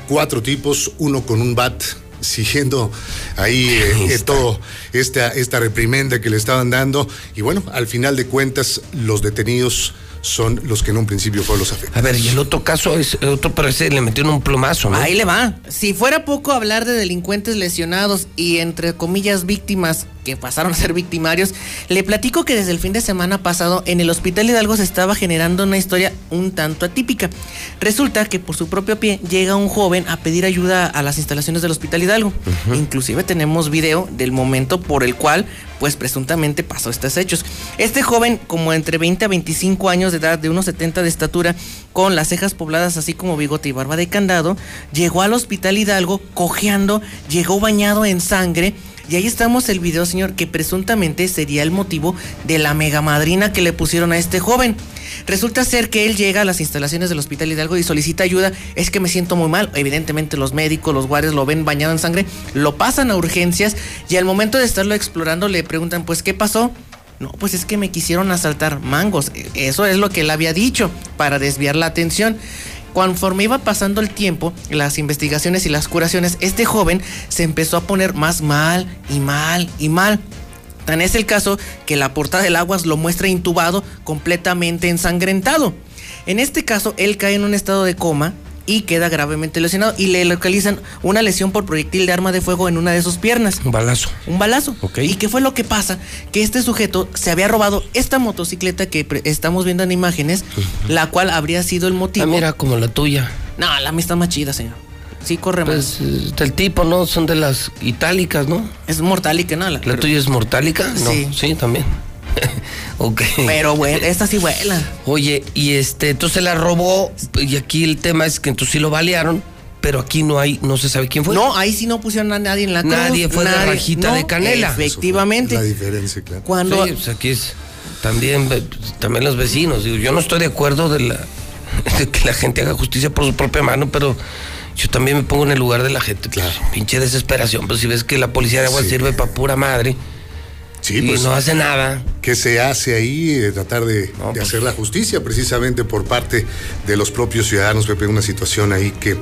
cuatro tipos, uno con un bat, siguiendo ahí todo esta reprimenda que le estaban dando, y bueno, al final de cuentas, los detenidos son los que en un principio fueron los afectados. A ver, y el otro caso es, pero ese le metieron un plomazo, ¿no? Ahí le va. Si fuera poco hablar de delincuentes lesionados y entre comillas víctimas que pasaron a ser victimarios, le platico que desde el fin de semana pasado en el Hospital Hidalgo se estaba generando una historia un tanto atípica. Resulta que por su propio pie llega un joven a pedir ayuda a las instalaciones del Hospital Hidalgo. Inclusive tenemos video del momento por el cual pues presuntamente pasó estos hechos. Este joven, como entre 20 a 25 años de edad, de unos 70 de estatura, con las cejas pobladas así como bigote y barba de candado, llegó al Hospital Hidalgo cojeando, llegó bañado en sangre. Y ahí estamos el video, señor, que presuntamente sería el motivo de la mega madrina que le pusieron a este joven. Resulta ser que él llega a las instalaciones del Hospital Hidalgo y solicita ayuda. Es que me siento muy mal. Evidentemente los médicos, los guardias lo ven bañado en sangre, lo pasan a urgencias y al momento de estarlo explorando le preguntan, pues, ¿qué pasó? No, pues es que me quisieron asaltar, mangos. Eso es lo que él había dicho para desviar la atención. Conforme iba pasando el tiempo, las investigaciones y las curaciones, este joven se empezó a poner más mal y mal y mal. Tan es el caso que la portada del Aguas lo muestra intubado, completamente ensangrentado. En este caso, él cae en un estado de coma y queda gravemente lesionado y le localizan una lesión por proyectil de arma de fuego en una de sus piernas. Un balazo. Un balazo. Okay. ¿Y qué fue lo que pasa? Que este sujeto se había robado esta motocicleta que estamos viendo en imágenes, la cual habría sido el motivo. Ah, mira, como la tuya. No, la mía está más chida, señor. Sí, corre más. Pues del tipo, ¿no? Son de las itálicas, ¿no? Es mortálica, ¿no? La tuya es mortálica. No, sí, también. Okay. Pero bueno, esta sí vuela. Oye, y entonces la robó, y aquí el tema es que entonces sí lo balearon, pero aquí no hay, no se sabe quién fue. No, ahí sí no pusieron a nadie en la cruz. Nadie fue la rajita de canela. Efectivamente. La diferencia, claro. Cuando... Sí, pues aquí es también los vecinos. Digo, yo no estoy de acuerdo de que la gente haga justicia por su propia mano, pero yo también me pongo en el lugar de la gente. Claro. Pinche desesperación. Pues si ves que la policía de agua sirve para pura madre. Sí, pues, y no hace nada. ¿Qué se hace ahí? Tratar de hacer la justicia precisamente por parte de los propios ciudadanos, Pepe, una situación ahí que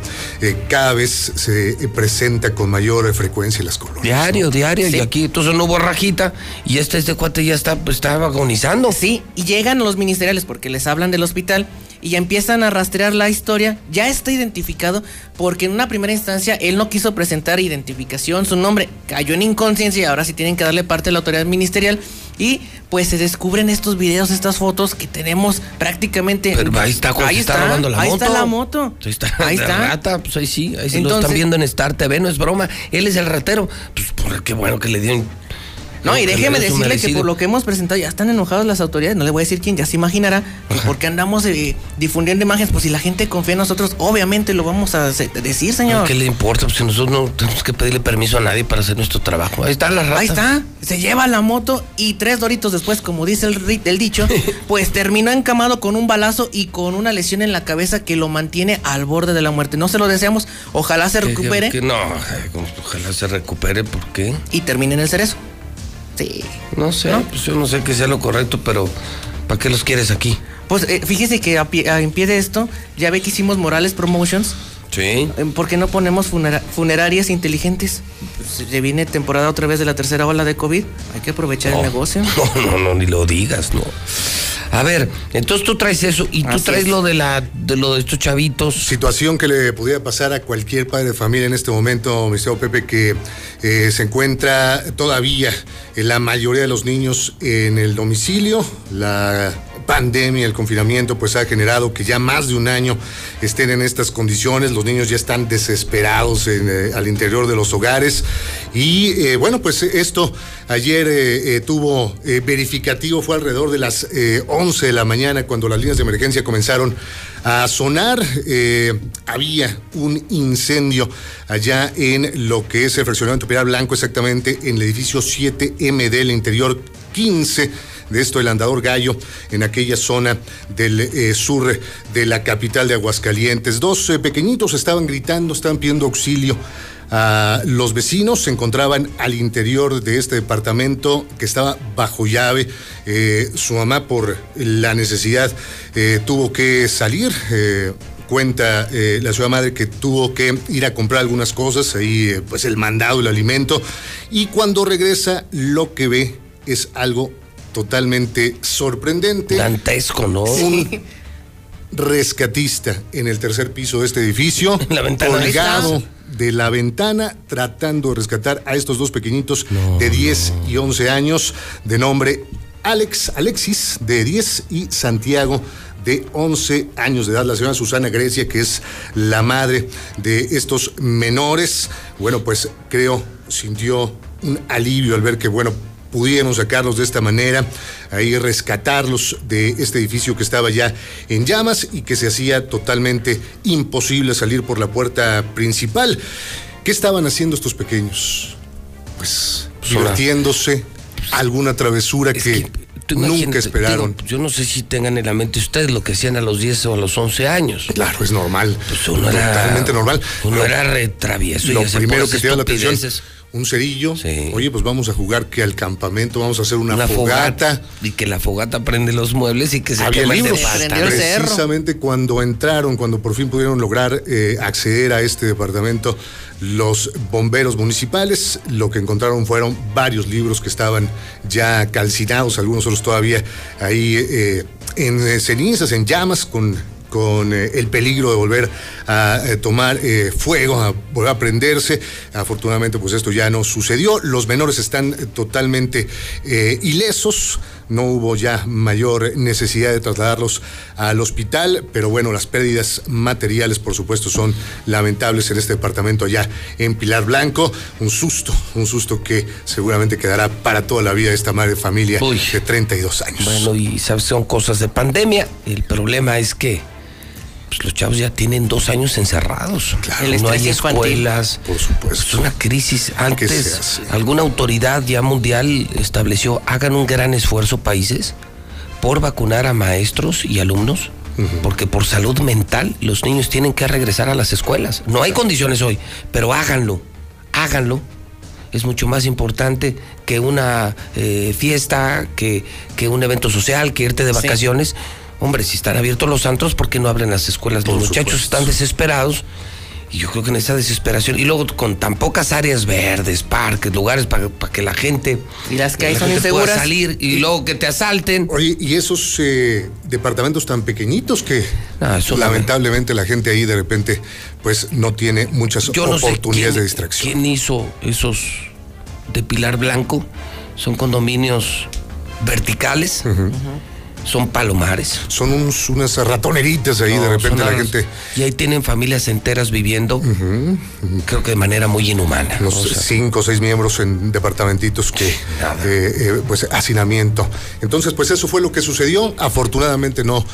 cada vez se presenta con mayor frecuencia en las colonias. Diario, ¿no? Diario, sí. Y aquí entonces no hubo rajita y este cuate ya está agonizando. Sí, y llegan los ministeriales porque les hablan del hospital y ya empiezan a rastrear la historia. Ya está identificado porque en una primera instancia él no quiso presentar identificación, su nombre cayó en inconsciencia y ahora sí tienen que darle parte de la autoridad ministerial, y pues se descubren estos videos, estas fotos que tenemos prácticamente. Pero ahí está, ahí está robando la moto. Ahí está la moto. Ahí está. Ahí está. Rata, pues ahí sí, ahí sí. Entonces, lo están viendo en Star TV, no es broma. Él es el ratero. Pues qué bueno que le dieron. No, y déjeme decirle que por lo que hemos presentado ya están enojados las autoridades, no le voy a decir quién, ya se imaginará, pues porque andamos difundiendo imágenes, pues si la gente confía en nosotros, obviamente lo vamos a decir, señor. ¿Qué le importa? Pues si nosotros no tenemos que pedirle permiso a nadie para hacer nuestro trabajo. Ahí está la rata. Ahí está, se lleva la moto y 3 doritos después, como dice el dicho, pues terminó encamado con un balazo y con una lesión en la cabeza que lo mantiene al borde de la muerte. No se lo deseamos, ojalá se recupere. No, ojalá se recupere, ¿por qué? Y termine en el cerezo. Sí. No sé, ¿no? Pues yo no sé qué sea lo correcto, pero ¿para qué los quieres aquí? Pues fíjese que en pie de esto, ya ve que hicimos Morales Promotions. Sí. ¿Por qué no ponemos funerarias inteligentes? Pues, ya viene temporada otra vez de la tercera ola de COVID, hay que aprovechar el negocio. No, ni lo digas, no. A ver, entonces tú traes eso y tú traes lo de estos chavitos. Situación que le pudiera pasar a cualquier padre de familia en este momento, mi señor Pepe, que se encuentra todavía la mayoría de los niños en el domicilio. La pandemia, el confinamiento, pues ha generado que ya más de un año estén en estas condiciones. Los niños ya están desesperados al interior de los hogares. Y bueno, pues esto ayer tuvo verificativo, fue alrededor de las 11 de la mañana cuando las líneas de emergencia comenzaron a sonar. Había un incendio allá en lo que es el fraccionamiento Piedad Blanco, exactamente en el edificio 7M del interior 15 de esto el Andador Gallo, en aquella zona del sur de la capital de Aguascalientes. 2 pequeñitos estaban gritando, estaban pidiendo auxilio. Los vecinos se encontraban al interior de este departamento que estaba bajo llave. Su mamá, por la necesidad, tuvo que salir. Cuenta la ciudad madre que tuvo que ir a comprar algunas cosas, ahí pues el mandado, el alimento, y cuando regresa lo que ve es algo totalmente sorprendente. Dantesco, ¿no? Un rescatista en el tercer piso de este edificio, colgado de la ventana, tratando de rescatar a estos 2 pequeñitos de 10 y 11 años, de nombre Alexis, de 10, y Santiago, de 11 años de edad. La señora Susana Grecia, que es la madre de estos menores, bueno, pues creo sintió un alivio al ver que, bueno, pudieron sacarlos de esta manera, ahí rescatarlos de este edificio que estaba ya en llamas y que se hacía totalmente imposible salir por la puerta principal. ¿Qué estaban haciendo estos pequeños? Pues divirtiéndose, alguna travesura que nunca esperaron. Yo no sé si tengan en la mente ustedes lo que hacían a los 10 o a los 11 años. Claro, es normal. Pues uno totalmente era normal. Uno era retravieso. Lo primero que te dio la atención, un cerillo, sí. Oye, pues vamos a jugar que al campamento, vamos a hacer una fogata. Y que la fogata prende los muebles y que se quema el de pasta. Precisamente cuando entraron, cuando por fin pudieron lograr acceder a este departamento, los bomberos municipales, lo que encontraron fueron varios libros que estaban ya calcinados, algunos otros todavía ahí en cenizas, en llamas, con con el peligro de volver a tomar fuego, a volver a prenderse. Afortunadamente, pues esto ya no sucedió. Los menores están totalmente ilesos. No hubo ya mayor necesidad de trasladarlos al hospital, pero bueno, las pérdidas materiales, por supuesto, son lamentables en este departamento allá en Pilar Blanco. Un susto que seguramente quedará para toda la vida de esta madre de familia de 32 años. Bueno, y sabes, son cosas de pandemia. El problema es que pues, los chavos ya tienen 2 años encerrados. Claro, no hay escuelas. Por supuesto. Es una crisis. Antes, alguna autoridad ya mundial estableció, hagan un gran esfuerzo, países, por vacunar a maestros y alumnos, porque por salud mental los niños tienen que regresar a las escuelas. No hay condiciones hoy, pero háganlo, háganlo. Es mucho más importante que una fiesta, que un evento social, que irte de vacaciones. Sí. Hombre, si están abiertos los antros, ¿por qué no abren las escuelas? Los muchachos están desesperados, y yo creo que en esa desesperación, y luego con tan pocas áreas verdes, parques, lugares para que la gente, y las que hay son inseguras, pueda salir, y luego que te asalten. Oye, y esos departamentos tan pequeñitos que lamentablemente la gente ahí de repente pues no tiene muchas oportunidades de distracción. ¿Quién hizo esos de Pilar Blanco? Son condominios verticales. Son palomares. Son unas ratoneritas ahí, de repente la gente. Y ahí tienen familias enteras viviendo, creo que de manera muy inhumana. Los 5 o 6 miembros en departamentitos que, pues, hacinamiento. Entonces, pues eso fue lo que sucedió. Afortunadamente no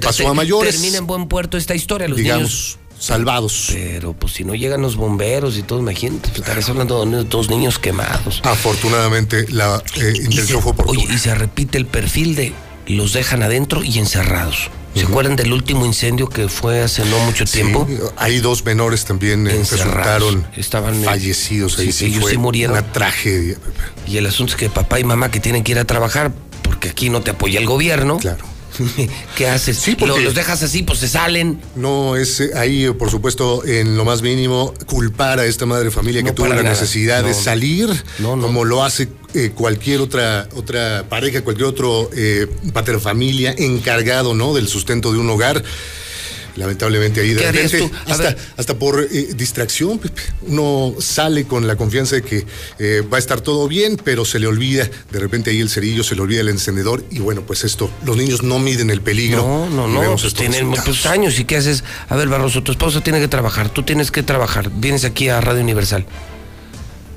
pasó a mayores. Termina en buen puerto esta historia, los niños salvados. Pero pues si no llegan los bomberos y todo, imagínate, estarás hablando de 2 niños quemados. Afortunadamente la intención fue oportuna. Oye, y se repite el perfil de los dejan adentro y encerrados. ¿Se acuerdan del último incendio que fue hace no mucho tiempo? Hay 2 menores también resultaron fallecidos. Ahí sí fue una tragedia. Y el asunto es que papá y mamá que tienen que ir a trabajar, porque aquí no te apoya el gobierno. Claro. ¿Qué haces? Sí, los dejas así, pues se salen. No, es ahí, por supuesto, en lo más mínimo, culpar a esta madre de familia que tuvo la necesidad de salir, como lo hace cualquier otra pareja, cualquier otro paterfamilia encargado, ¿no?, del sustento de un hogar. Lamentablemente ahí de repente, hasta por distracción, uno sale con la confianza de que va a estar todo bien, pero se le olvida de repente ahí el cerillo, se le olvida el encendedor, y bueno, pues esto, los niños no miden el peligro. No, pues tienen muchos años, ¿y qué haces? A ver, Barroso, tu esposa tiene que trabajar, tú tienes que trabajar, vienes aquí a Radio Universal,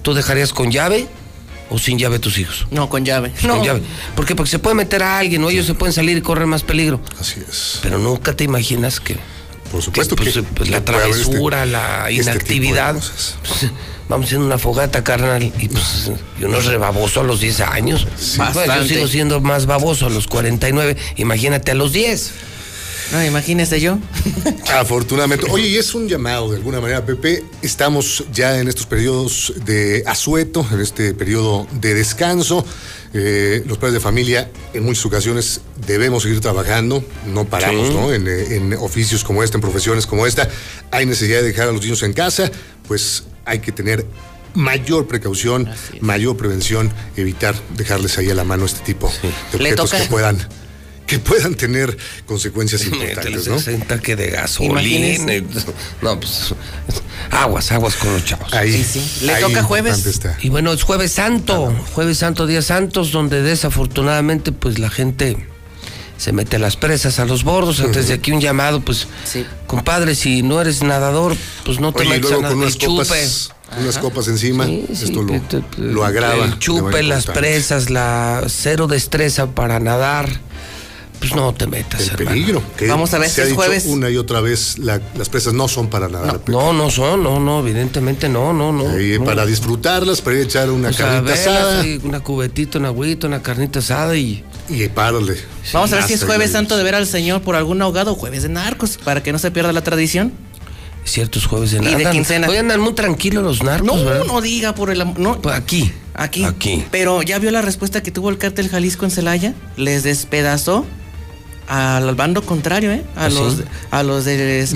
¿tú dejarías con llave o sin llave tus hijos? No, con llave. Con llave. ¿Por qué? Porque se puede meter a alguien, o ellos se pueden salir y correr más peligro. Así es. Pero nunca te imaginas que, por supuesto, que la travesura, la inactividad. Vamos haciendo una fogata, carnal, y pues yo no es rebaboso a los 10 años. Sí, yo sigo siendo más baboso a los 49. Imagínate a los 10. No, imagínese yo. Afortunadamente. Oye, y es un llamado de alguna manera, Pepe. Estamos ya en estos periodos de asueto, en este periodo de descanso. Los padres de familia, en muchas ocasiones, debemos seguir trabajando. No paramos, ¿no? En oficios como este, en profesiones como esta. Hay necesidad de dejar a los niños en casa. Pues hay que tener mayor precaución, mayor prevención, evitar dejarles ahí a la mano este tipo de objetos que puedan tener consecuencias importantes, ¿no? Un tanque de gasolina. No, pues aguas con los chavos. Ahí, sí. Le ahí toca jueves. Y bueno, es Jueves Santo, Jueves Santo, Día Santos, donde desafortunadamente pues la gente se mete a las presas, a los bordos. Entonces de aquí un llamado, pues, compadre, si no eres nadador, pues no te metas a nadar. Unas copas encima, esto lo agrava. El chupe, las presas, la cero destreza para nadar. Pues no te metas, el peligro. Vamos a ver si es jueves. Una y otra vez, las presas no son para nadar. No, evidentemente no. Para disfrutarlas, para ir a echar una carnita asada. Una cubetita, un agüita, una carnita asada y párale. Vamos a ver si es Jueves Santo de ver al Señor por algún ahogado, Jueves de Narcos, para que no se pierda la tradición. Ciertos jueves de narcos. Y de quincena. Hoy andan muy tranquilos los narcos, ¿verdad? No diga, por el amor. No. Aquí. Pero ya vio la respuesta que tuvo el cártel Jalisco en Celaya. Les despedazó al bando contrario, a los de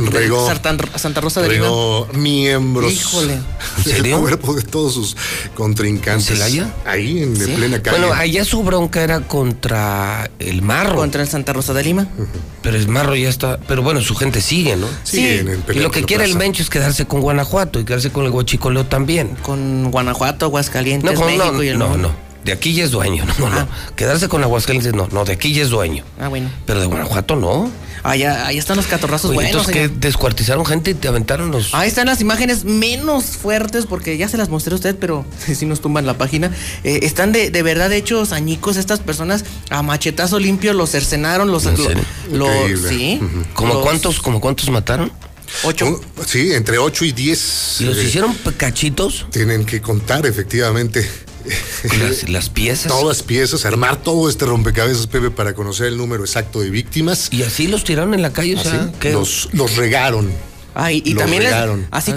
Santa Rosa de Lima. Miembros. Híjole. El cuerpo de todos sus contrincantes. Ahí en plena calle. Bueno, allá su bronca era contra el Marro. Contra el Santa Rosa de Lima. Pero el Marro ya está. Pero bueno, su gente sigue, ¿no? Sí. Y lo que quiere el Mencho es quedarse con Guanajuato y quedarse con el huachicoleo también. Con Guanajuato, Aguascalientes, México y el mundo. No. De aquí ya es dueño, no. Quedarse con Aguascalientes, no, de aquí ya es dueño. Ah, bueno. Pero de Guanajuato no. Ahí están los catorrazos. Oye, buenos. Entonces, ¿qué? Descuartizaron gente y te aventaron los... Ahí están las imágenes menos fuertes, porque ya se las mostré a usted, pero si nos tumban la página. Están de verdad hechos añicos estas personas, a machetazo limpio, los cercenaron, los... ¿En serio? Sí. Uh-huh. ¿Cuántos mataron? 8. Sí, entre 8 y 10. ¿Los hicieron cachitos? Tienen que contar, efectivamente. Las piezas. Todas piezas, armar todo este rompecabezas, Pepe, para conocer el número exacto de víctimas. Y así los tiraron en la calle, o sea, los regaron. Ay, y también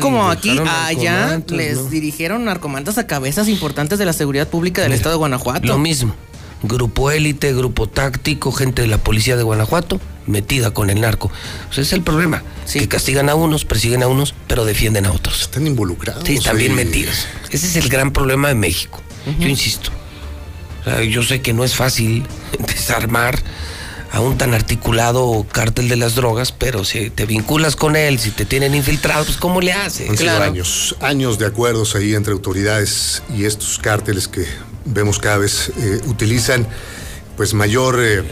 como aquí, allá, les dirigieron narcomantas a cabezas importantes de la seguridad pública del estado de Guanajuato. Lo mismo, grupo élite, grupo táctico, gente de la policía de Guanajuato metida con el narco. O sea, es el problema, que castigan a unos, persiguen a unos, pero defienden a otros. Están involucrados. Sí, están bien metidos. Ese es el gran problema de México. Yo insisto, o sea, yo sé que no es fácil desarmar a un tan articulado cártel de las drogas, pero si te vinculas con él, si te tienen infiltrado, pues ¿cómo le haces? Han sido años de acuerdos ahí entre autoridades y estos cárteles que vemos cada vez utilizan pues mayor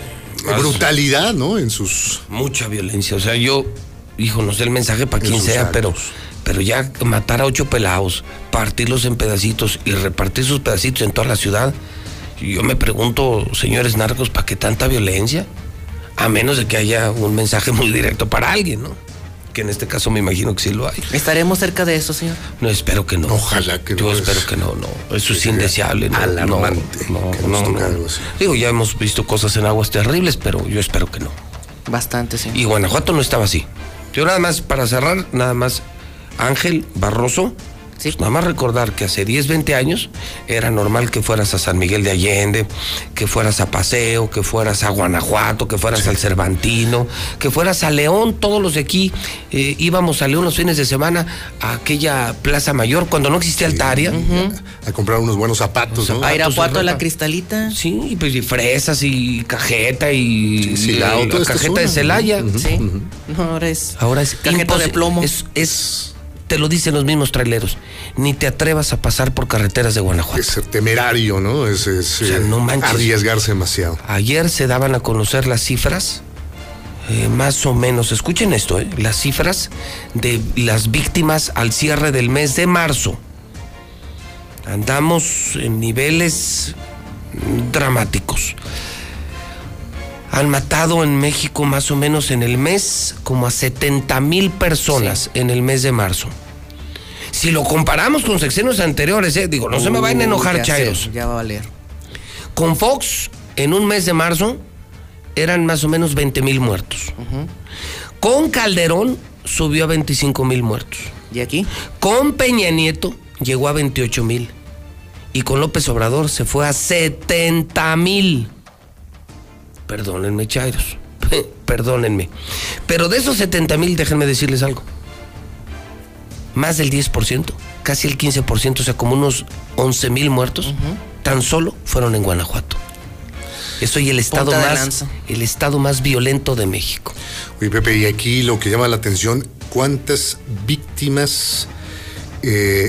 brutalidad, ¿no? En sus... Mucha violencia, o sea, no sé el mensaje para quien sea, pero ya matar a 8 pelados, partirlos en pedacitos y repartir sus pedacitos en toda la ciudad, yo me pregunto, señores narcos, ¿para qué tanta violencia? A menos de que haya un mensaje muy directo para alguien, ¿no? Que en este caso me imagino que sí lo hay. ¿Estaremos cerca de eso, señor? No, espero que no. Ojalá que no. Yo espero que no. Eso es indeseable. Alarmante. No. Digo, ya hemos visto cosas en aguas terribles, pero yo espero que no. Bastante, señor. Y Guanajuato no estaba así. Yo nada más, para cerrar, Ángel Barroso, pues nada más recordar que hace 10, 20 años era normal que fueras a San Miguel de Allende, que fueras a Paseo, que fueras a Guanajuato, que fueras al Cervantino, que fueras a León. Todos los de aquí íbamos a León los fines de semana a aquella Plaza Mayor cuando no existía Altaria. Uh-huh. A comprar unos buenos zapatos, ¿no? A Irapuato, la Cristalita. Sí, pues y fresas y cajeta y la cajeta de Celaya. Uh-huh. Sí. Uh-huh. No, ahora es cajeta de plomo. Es te lo dicen los mismos traileros, ni te atrevas a pasar por carreteras de Guanajuato. Es temerario, ¿no? No manches. Arriesgarse demasiado. Ayer se daban a conocer las cifras, más o menos, escuchen esto, las cifras de las víctimas al cierre del mes de marzo. Andamos en niveles dramáticos. Han matado en México más o menos en el mes como a 70,000 personas en el mes de marzo. Si lo comparamos con sexenios anteriores, no se me vayan a enojar, chairos. Ya va a valer. Con Fox, en un mes de marzo, eran más o menos 20,000 muertos. Uh-huh. Con Calderón, subió a 25,000 muertos. ¿Y aquí? Con Peña Nieto, llegó a 28,000. Y con López Obrador, se fue a 70,000. Perdónenme, chairos, perdónenme. Pero de esos 70,000, déjenme decirles algo. Más del 10%, casi el 15%, o sea, como unos 11,000 muertos, tan solo fueron en Guanajuato. Soy el estado más violento de México. Oye, Pepe, y aquí lo que llama la atención, ¿cuántas víctimas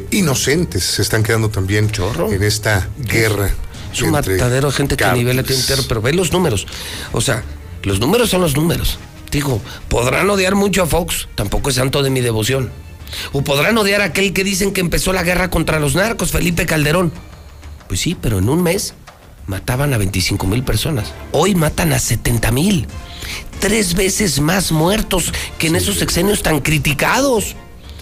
inocentes se están quedando también en esta guerra? Es un matadero de gente que nivela el entero, pero ve los números. O sea, los números son los números. Digo, podrán odiar mucho a Fox, tampoco es santo de mi devoción. O podrán odiar a aquel que dicen que empezó la guerra contra los narcos, Felipe Calderón. Pues sí, pero en un mes mataban a 25,000 personas. Hoy matan a 70,000. 3 veces más muertos que en esos sexenios tan criticados.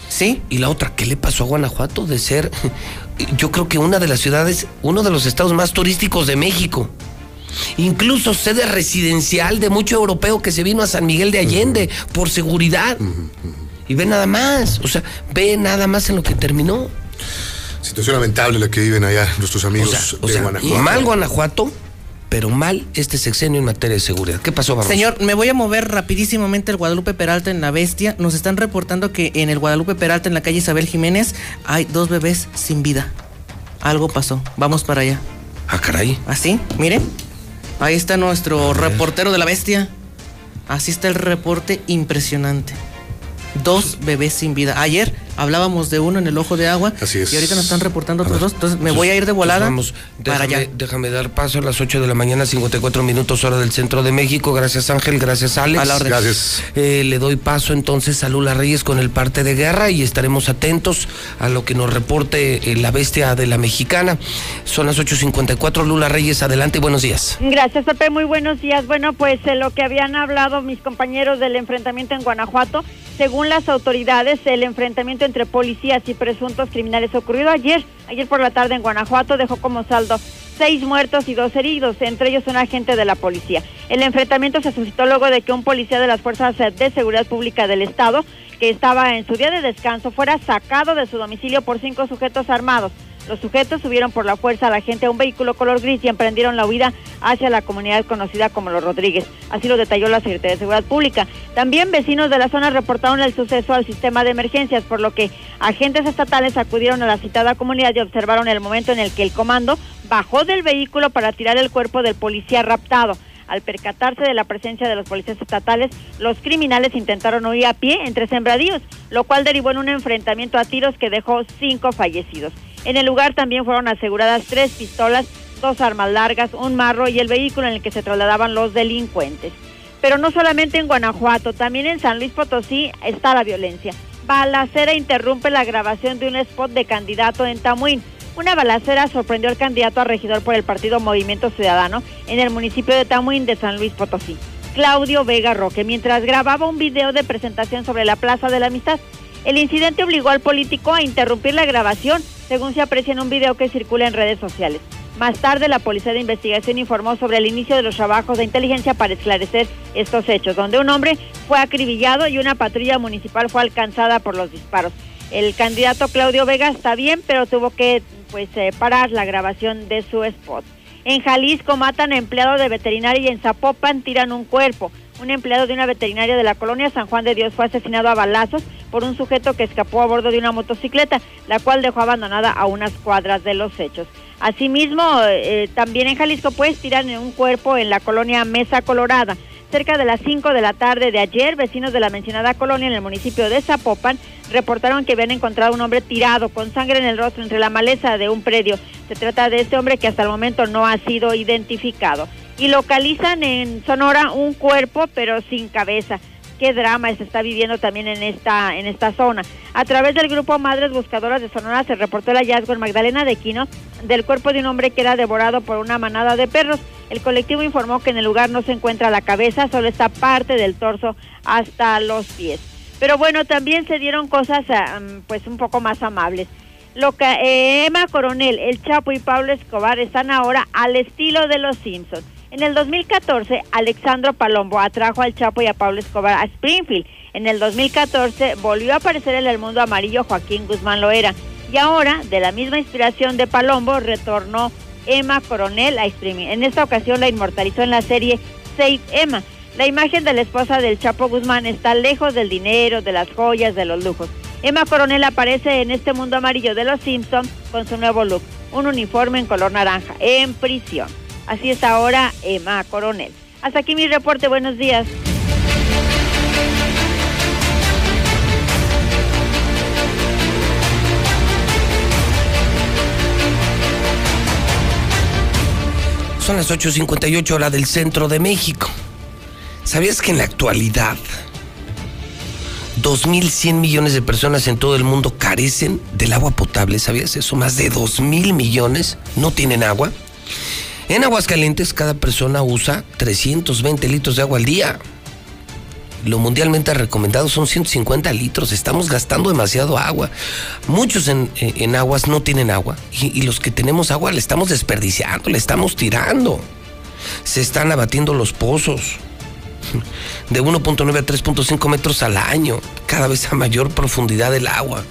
Sí. Y la otra, ¿qué le pasó a Guanajuato de ser... Yo creo que una de las ciudades, uno de los estados más turísticos de México. Incluso sede residencial de mucho europeo que se vino a San Miguel de Allende por seguridad. Y ve nada más, en lo que terminó. Situación lamentable la que viven allá nuestros amigos de Guanajuato. Y mal Guanajuato, pero mal este sexenio en materia de seguridad. ¿Qué pasó, Barroso? Señor, me voy a mover rapidísimamente al Guadalupe Peralta en La Bestia. Nos están reportando que en el Guadalupe Peralta, en la calle Isabel Jiménez, hay 2 bebés sin vida. Algo pasó. Vamos para allá. Ah, caray. Así, mire. Ahí está nuestro reportero de La Bestia. Así está el reporte impresionante. 2 bebés sin vida. Ayer hablábamos de uno en el Ojo de Agua. Así es. Y ahorita nos están reportando otros 2. Entonces me voy a ir de volada. Vamos, déjame dar paso a las 8 de la mañana, 54 minutos hora del centro de México. Gracias, Ángel. Gracias, Alex. A la orden. Gracias. Le doy paso entonces a Lula Reyes con el parte de guerra y estaremos atentos a lo que nos reporte La Bestia de La Mexicana. Son las 8:54. Lula Reyes, adelante y buenos días. Gracias, Pepe. Muy buenos días. Bueno, pues lo que habían hablado mis compañeros del enfrentamiento en Guanajuato. Según las autoridades, el enfrentamiento entre policías y presuntos criminales ocurrido ayer por la tarde en Guanajuato dejó como saldo 6 muertos y 2 heridos, entre ellos un agente de la policía. El enfrentamiento se suscitó luego de que un policía de las Fuerzas de Seguridad Pública del Estado, que estaba en su día de descanso, fuera sacado de su domicilio por 5 sujetos armados. Los sujetos subieron por la fuerza a la gente a un vehículo color gris y emprendieron la huida hacia la comunidad conocida como Los Rodríguez. Así lo detalló la Secretaría de Seguridad Pública. También vecinos de la zona reportaron el suceso al sistema de emergencias, por lo que agentes estatales acudieron a la citada comunidad y observaron el momento en el que el comando bajó del vehículo para tirar el cuerpo del policía raptado. Al percatarse de la presencia de los policías estatales, los criminales intentaron huir a pie entre sembradíos, lo cual derivó en un enfrentamiento a tiros que dejó 5 fallecidos. En el lugar también fueron aseguradas 3 pistolas, 2 armas largas, un marro y el vehículo en el que se trasladaban los delincuentes. Pero no solamente en Guanajuato, también en San Luis Potosí está la violencia. Balacera interrumpe la grabación de un spot de candidato en Tamuín. Una balacera sorprendió al candidato a regidor por el partido Movimiento Ciudadano en el municipio de Tamuín de San Luis Potosí, Claudio Vega Roque, mientras grababa un video de presentación sobre la Plaza de la Amistad. El incidente obligó al político a interrumpir la grabación, según se aprecia en un video que circula en redes sociales. Más tarde, la Policía de Investigación informó sobre el inicio de los trabajos de inteligencia para esclarecer estos hechos, donde un hombre fue acribillado y una patrulla municipal fue alcanzada por los disparos. El candidato Claudio Vega está bien, pero tuvo que parar la grabación de su spot. En Jalisco matan a empleado de veterinaria y en Zapopan tiran un cuerpo. Un empleado de una veterinaria de la colonia San Juan de Dios fue asesinado a balazos por un sujeto que escapó a bordo de una motocicleta, la cual dejó abandonada a unas cuadras de los hechos. Asimismo, también en Jalisco tiran un cuerpo en la colonia Mesa Colorada. Cerca de las 5 de la tarde de ayer, vecinos de la mencionada colonia en el municipio de Zapopan reportaron que habían encontrado un hombre tirado con sangre en el rostro entre la maleza de un predio. Se trata de este hombre que hasta el momento no ha sido identificado. Y localizan en Sonora un cuerpo, pero sin cabeza. Qué drama se está viviendo también en esta zona. A través del grupo Madres Buscadoras de Sonora se reportó el hallazgo en Magdalena de Quino del cuerpo de un hombre que era devorado por una manada de perros. El colectivo informó que en el lugar no se encuentra la cabeza, solo está parte del torso hasta los pies. Pero bueno, también se dieron cosas un poco más amables. Emma Coronel, El Chapo y Pablo Escobar están ahora al estilo de los Simpsons. En el 2014, Alejandro Palombo atrajo al Chapo y a Pablo Escobar a Springfield. En el 2014, volvió a aparecer en El Mundo Amarillo Joaquín Guzmán Loera. Y ahora, de la misma inspiración de Palombo, retornó Emma Coronel a Springfield. En esta ocasión la inmortalizó en la serie Save Emma. La imagen de la esposa del Chapo Guzmán está lejos del dinero, de las joyas, de los lujos. Emma Coronel aparece en este Mundo Amarillo de los Simpsons con su nuevo look, un uniforme en color naranja, en prisión. Así es ahora Emma Coronel. Hasta aquí mi reporte, buenos días. Son las 8:58 hora del centro de México. ¿Sabías que en la actualidad 2.100 millones de personas en todo el mundo carecen del agua potable? ¿Sabías eso? Más de 2.000 millones no tienen agua. En Aguascalientes, cada persona usa 320 litros de agua al día. Lo mundialmente recomendado son 150 litros. Estamos gastando demasiado agua. Muchos en aguas no tienen agua. Y los que tenemos agua le estamos desperdiciando, le estamos tirando. Se están abatiendo los pozos de 1.9 a 3.5 metros al año. Cada vez a mayor profundidad del agua.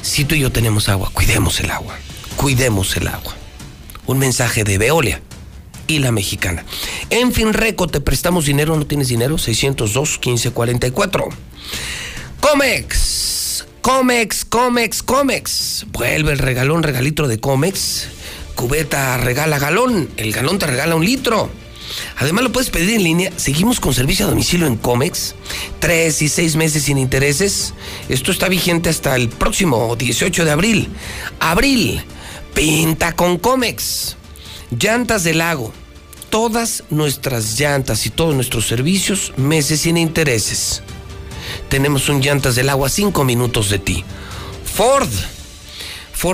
Si tú y yo tenemos agua, cuidemos el agua. Cuidemos el agua. Un mensaje de Veolia y La Mexicana. En Finreco, te prestamos dinero, ¿no tienes dinero? 602-1544. Comex. Vuelve el regalón, regalitro de Comex. Cubeta regala galón, el galón te regala un litro. Además lo puedes pedir en línea. Seguimos con servicio a domicilio en Comex, 3 y 6 meses sin intereses. Esto está vigente hasta el próximo 18 de abril. Abril, pinta con Comex. Llantas del Lago, todas nuestras llantas y todos nuestros servicios, meses sin intereses. Tenemos un Llantas del Lago a 5 minutos de ti. Ford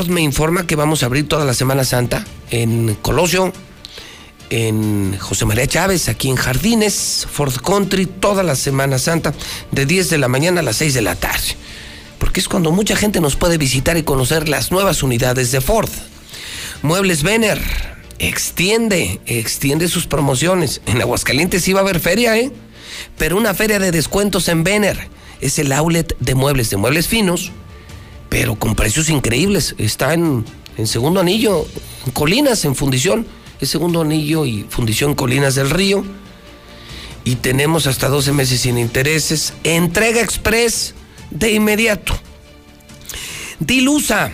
me informa que vamos a abrir toda la Semana Santa en Colosio, en José María Chávez, aquí en Jardines, Ford Country, toda la Semana Santa, de 10 de la mañana a las 6 de la tarde, porque es cuando mucha gente nos puede visitar y conocer las nuevas unidades de Ford. Muebles Vener, extiende sus promociones. En Aguascalientes sí va a haber feria, pero una feria de descuentos en Vener. Es el outlet de muebles finos, pero con precios increíbles. Está en Segundo Anillo, en Colinas, en Fundición. Es Segundo Anillo y Fundición Colinas del Río. Y tenemos hasta 12 meses sin intereses. Entrega express de inmediato. Dilusa.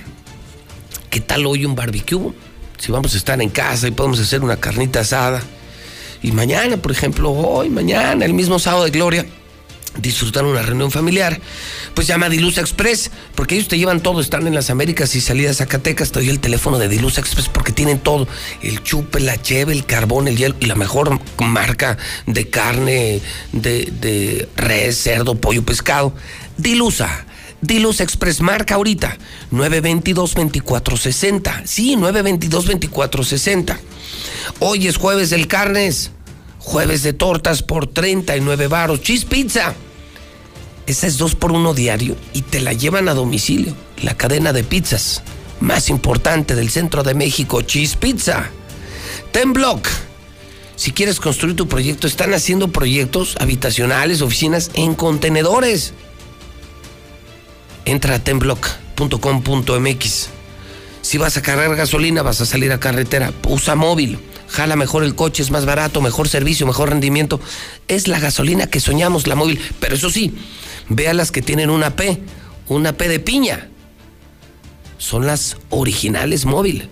¿Qué tal hoy un barbecue? Si vamos a estar en casa y podemos hacer una carnita asada. Y mañana, por ejemplo, mañana, el mismo sábado de gloria, disfrutar una reunión familiar, pues llama a Dilusa Express, porque ellos te llevan todo. Están en las Américas y salida a Zacatecas. Te doy el teléfono de Dilusa Express porque tienen todo: el chupe, la cheve, el carbón, el hielo y la mejor marca de carne de res, cerdo, pollo, pescado. Dilusa Express, marca ahorita 922-2460. Sí, 922-2460. Hoy es jueves del Carnes. Jueves de tortas por 39 baros. Cheese Pizza. Esa es 2x1 diario y te la llevan a domicilio. La cadena de pizzas más importante del centro de México, Cheese Pizza. Tenblock. Si quieres construir tu proyecto, están haciendo proyectos habitacionales, oficinas en contenedores. Entra a tenblock.com.mx. Si vas a cargar gasolina, vas a salir a carretera, usa Móvil. Jala mejor el coche, es más barato, mejor servicio, mejor rendimiento. Es la gasolina que soñamos, la Móvil. Pero eso sí, ve a las que tienen una P de piña. Son las originales Móvil.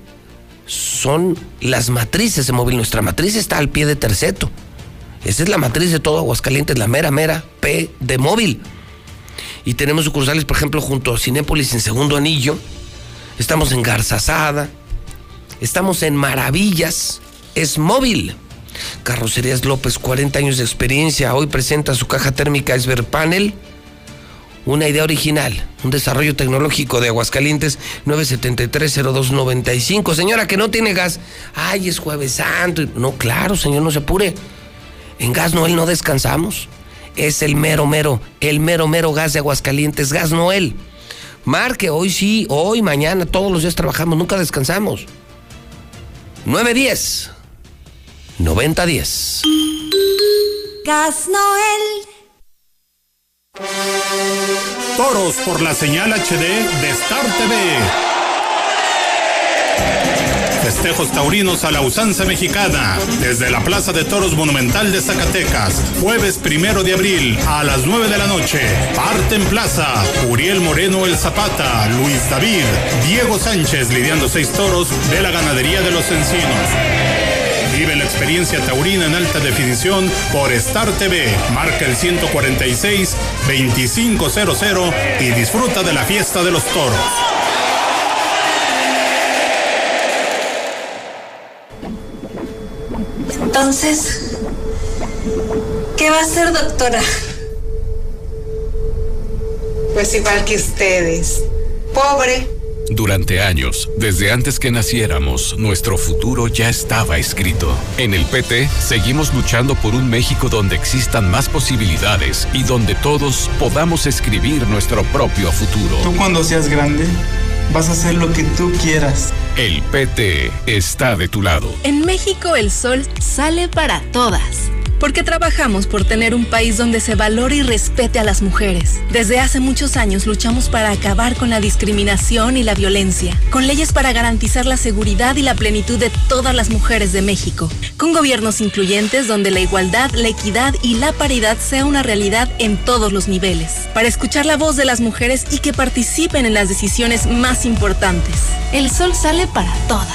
Son las matrices de Móvil. Nuestra matriz está al pie de Terceto. Esa es la matriz de todo Aguascalientes, la mera P de Móvil. Y tenemos sucursales, por ejemplo, junto a Cinépolis en Segundo Anillo. Estamos en Garzasada, estamos en Maravillas, es Móvil. Carrocerías López, 40 años de experiencia, hoy presenta su caja térmica Esberpanel, una idea original, un desarrollo tecnológico de Aguascalientes, 973-0295. Señora que no tiene gas, ay, es Jueves Santo. No, claro, señor, no se apure. En Gas Noel no descansamos, es el mero gas de Aguascalientes, Gas Noel. Marque hoy sí, hoy, mañana, todos los días trabajamos, nunca descansamos. 910 9010. Gas Noel. Toros por la señal HD de Star TV. Festejos taurinos a la usanza mexicana, desde la Plaza de Toros Monumental de Zacatecas, jueves 1 de abril a las 9 de la noche. Parte en plaza, Uriel Moreno el Zapata, Luis David, Diego Sánchez lidiando 6 toros de la ganadería de Los Encinos. Vive la experiencia taurina en alta definición por Star TV. Marca el 146-2500 y disfruta de la fiesta de los toros. Entonces, ¿qué va a hacer, doctora? Pues igual que ustedes, pobre. Durante años, desde antes que naciéramos, nuestro futuro ya estaba escrito. En el PT, seguimos luchando por un México donde existan más posibilidades y donde todos podamos escribir nuestro propio futuro. Tú, cuando seas grande, vas a hacer lo que tú quieras. El PT está de tu lado. En México el sol sale para todas. porque trabajamos por tener un país donde se valore y respete a las mujeres. Desde hace muchos años luchamos para acabar con la discriminación y la violencia, con leyes para garantizar la seguridad y la plenitud de todas las mujeres de México, con gobiernos incluyentes donde la igualdad, la equidad y la paridad sea una realidad en todos los niveles, para escuchar la voz de las mujeres y que participen en las decisiones más importantes. El sol sale para todas.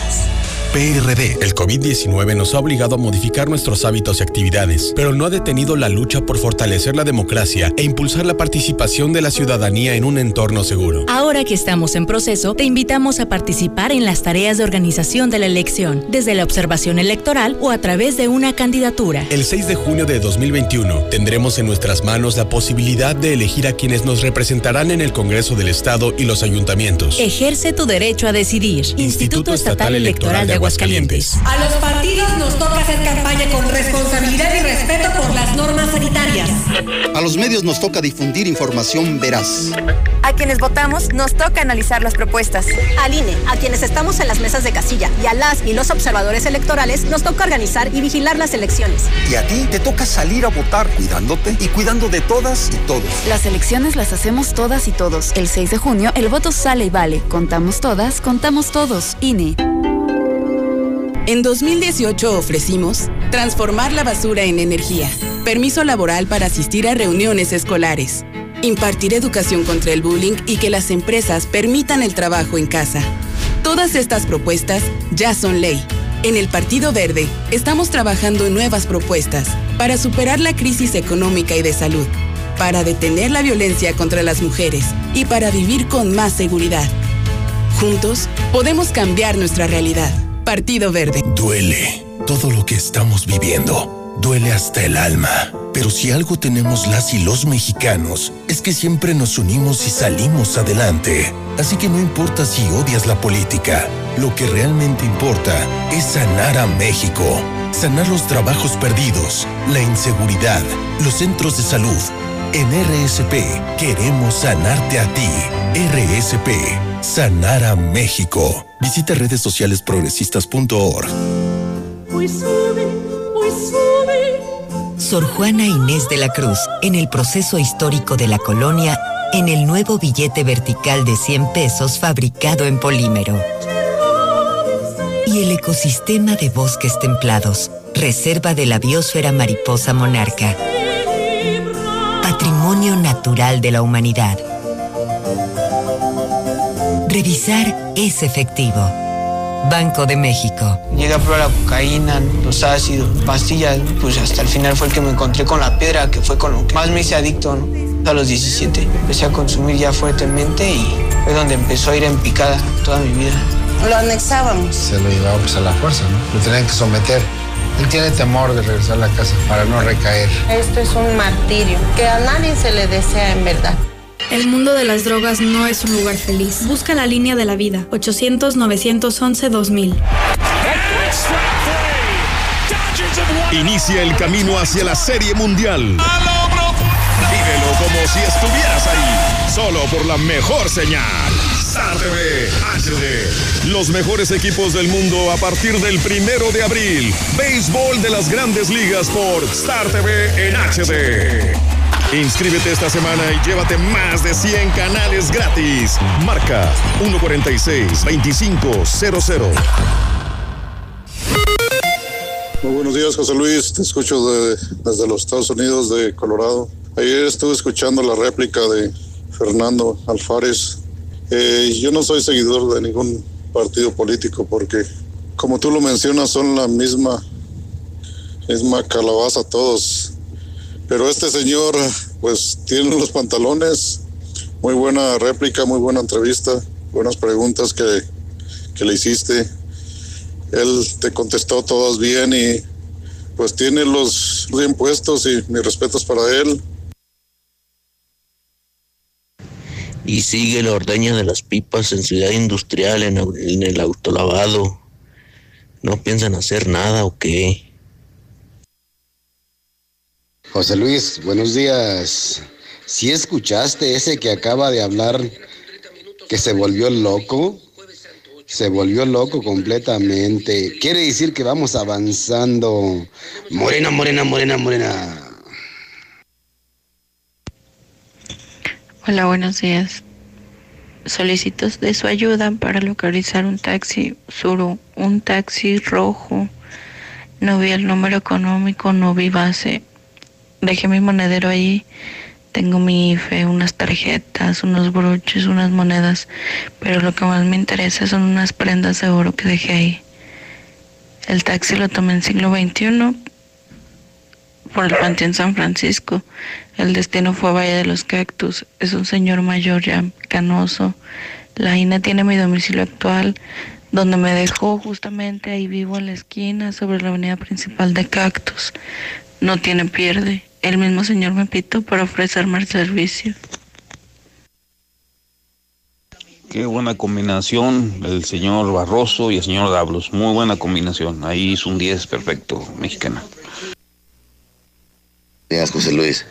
PRD. El COVID-19 nos ha obligado a modificar nuestros hábitos y actividades, pero no ha detenido la lucha por fortalecer la democracia e impulsar la participación de la ciudadanía en un entorno seguro. Ahora que estamos en proceso, te invitamos a participar en las tareas de organización de la elección, desde la observación electoral o a través de una candidatura. El 6 de junio de 2021 tendremos en nuestras manos la posibilidad de elegir a quienes nos representarán en el Congreso del Estado y los ayuntamientos. Ejerce tu derecho a decidir. Instituto Estatal Electoral de Aguascalientes. A los partidos nos toca hacer campaña con responsabilidad y respeto por las normas sanitarias. A los medios nos toca difundir información veraz. A quienes votamos nos toca analizar las propuestas. Al INE, a quienes estamos en las mesas de casilla, y a las y los observadores electorales nos toca organizar y vigilar las elecciones. Y a ti te toca salir a votar cuidándote y cuidando de todas y todos. Las elecciones las hacemos todas y todos. El 6 de junio el voto sale y vale. Contamos todas, contamos todos. INE. En 2018 ofrecimos transformar la basura en energía, permiso laboral para asistir a reuniones escolares, impartir educación contra el bullying y que las empresas permitan el trabajo en casa. Todas estas propuestas ya son ley. En el Partido Verde estamos trabajando en nuevas propuestas para superar la crisis económica y de salud, para detener la violencia contra las mujeres y para vivir con más seguridad. Juntos podemos cambiar nuestra realidad. Partido Verde. Duele todo lo que estamos viviendo. Duele hasta el alma. Pero si algo tenemos las y los mexicanos, es que siempre nos unimos y salimos adelante. Así que no importa si odias la política, lo que realmente importa es sanar a México. Sanar los trabajos perdidos, la inseguridad, los centros de salud. En RSP queremos sanarte a ti. RSP. Sanar a México. Visita redessocialesprogresistas.org. Hoy sube, hoy sube. Sor Juana Inés de la Cruz, en el proceso histórico de la colonia, en el nuevo billete vertical de 100 pesos fabricado en polímero. Y el ecosistema de bosques templados, reserva de la biosfera mariposa monarca. Patrimonio natural de la humanidad. Revisar es efectivo. Banco de México. Llegué a probar la cocaína, los ácidos, pastillas. Pues hasta el final fue el que me encontré con la piedra, que fue con lo que más me hice adicto, ¿no? A los 17 empecé a consumir ya fuertemente y fue donde empezó a ir en picada toda mi vida. Lo anexábamos. Se lo llevábamos a la fuerza, ¿no? Lo tenían que someter. Él tiene temor de regresar a la casa para no recaer. Esto es un martirio que a nadie se le desea en verdad. El mundo de las drogas no es un lugar feliz. Busca la línea de la vida. 800-911-2000. Inicia el camino hacia la Serie Mundial. Vívelo como si estuvieras ahí. Solo por la mejor señal. Star TV HD. Los mejores equipos del mundo a partir del 1 de abril. Béisbol de las Grandes Ligas por Star TV en HD. Inscríbete esta semana y llévate más de 100 canales gratis. Marca 146-2500. Muy buenos días, José Luis. Te escucho desde los Estados Unidos, de Colorado. Ayer estuve escuchando la réplica de Fernando Alférez. Yo no soy seguidor de ningún partido político porque, como tú lo mencionas, son la misma calabaza todos. Pero este señor, pues, tiene los pantalones. Muy buena réplica, muy buena entrevista, buenas preguntas que le hiciste. Él te contestó todas bien y, pues, tiene los bien puestos y mis respetos para él. Y sigue la ordeña de las pipas en Ciudad Industrial, en el autolavado. ¿No piensan hacer nada o qué? José Luis, buenos días. ¿Sí escuchaste ese que acaba de hablar, que se volvió loco? Se volvió loco completamente. Quiere decir que vamos avanzando. Morena, Morena, Morena, Morena. Hola, buenos días. Solicito de su ayuda para localizar un taxi Suru, un taxi rojo. No vi el número económico, no vi base. Dejé mi monedero allí. Tengo mi IFE, unas tarjetas, unos broches, unas monedas, pero lo que más me interesa son unas prendas de oro que dejé ahí. El taxi lo tomé en siglo XXI por el Panteón San Francisco. El destino fue Valle de los Cactus. Es un señor mayor ya canoso. La INE tiene mi domicilio actual, donde me dejó justamente ahí vivo en la esquina, sobre la avenida principal de Cactus. No tiene pierde. El mismo señor me pitó para ofrecerme el servicio. Qué buena combinación el señor Barroso y el señor Dávalos. Muy buena combinación. Ahí hizo un 10 perfecto, Mexicana. Gracias, José Luis.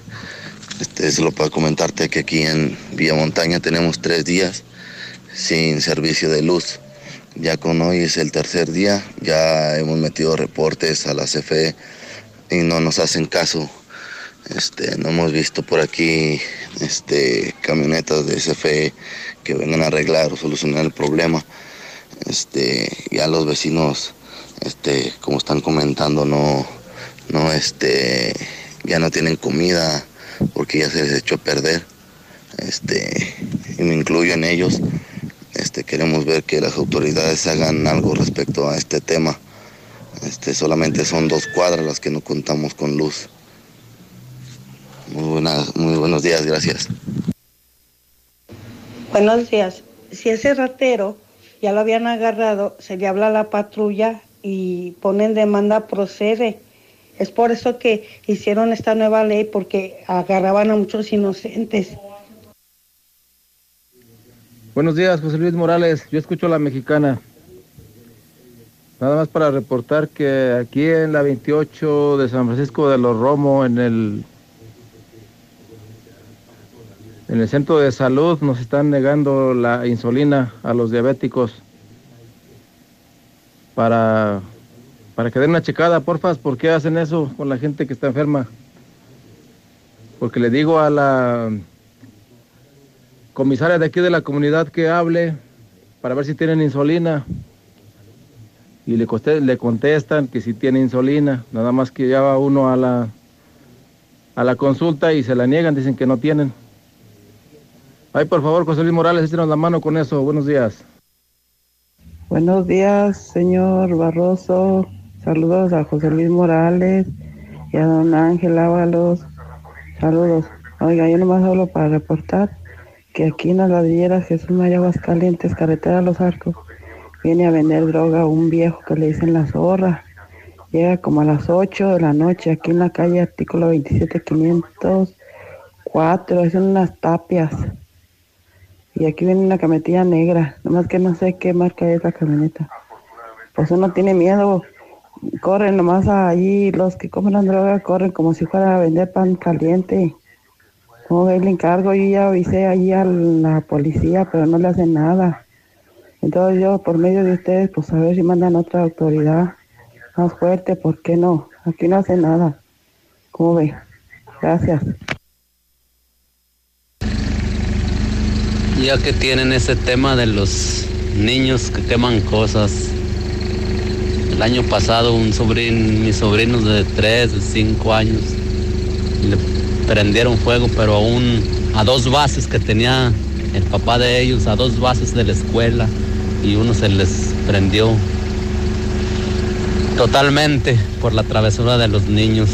Solo para comentarte que aquí en Villa Montaña tenemos 3 días sin servicio de luz. Ya con hoy es el tercer día. Ya hemos metido reportes a la CFE y no nos hacen caso. No hemos visto por aquí camionetas de CFE que vengan a arreglar o solucionar el problema. Ya los vecinos, como están comentando, ya no tienen comida porque ya se les echó a perder. Y me incluyo en ellos. Queremos ver que las autoridades hagan algo respecto a este tema. Solamente son 2 cuadras las que no contamos con luz. Muy buenos días, gracias. Buenos días. Si ese ratero ya lo habían agarrado, se le habla a la patrulla y ponen demanda procede. Es por eso que hicieron esta nueva ley, porque agarraban a muchos inocentes. Buenos días, José Luis Morales. Yo escucho a La Mexicana. Nada más para reportar que aquí en la 28 de San Francisco de los Romos, en el centro de salud nos están negando la insulina a los diabéticos para que den una checada, porfas. ¿Por qué hacen eso con la gente que está enferma? Porque le digo a la comisaria de aquí de la comunidad que hable para ver si tienen insulina y le contestan que si tiene insulina, nada más que ya va uno a la consulta y se la niegan, dicen que no tienen. Ay, por favor, José Luis Morales, échenos la mano con eso. Buenos días. Buenos días, señor Barroso. Saludos a José Luis Morales y a don Ángel Dávalos. Saludos. Oiga, yo nomás hablo para reportar que aquí en las ladrilleras Jesús María Aguascalientes, carretera Los Arcos, viene a vender droga a un viejo que le dicen La Zorra. Llega como a las 8 de la noche aquí en la calle artículo 27504. Es en unas tapias. Y aquí viene una camioneta negra, nomás que no sé qué marca es la camioneta. Pues uno tiene miedo, corren nomás allí, los que compran droga corren como si fuera a vender pan caliente. Como ve el encargo, yo ya avisé allí a la policía, pero no le hacen nada. Entonces yo, por medio de ustedes, pues a ver si mandan otra autoridad más fuerte, ¿por qué no? Aquí no hacen nada. ¿Cómo ve? Gracias. Ya que tienen ese tema de los niños que queman cosas, el año pasado mis sobrinos de 3, de 5 años le prendieron fuego, pero a 2 bases que tenía el papá de ellos, a 2 bases de la escuela, y uno se les prendió totalmente por la travesura de los niños.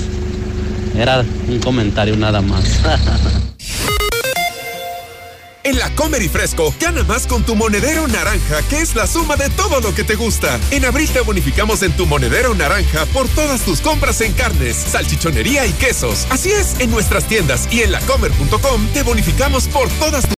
Era un comentario nada más. En la Comer y Fresco, gana más con tu monedero naranja, que es la suma de todo lo que te gusta. En abril te bonificamos en tu monedero naranja por todas tus compras en carnes, salchichonería y quesos. Así es, en nuestras tiendas y en lacomer.com te bonificamos por todas tus...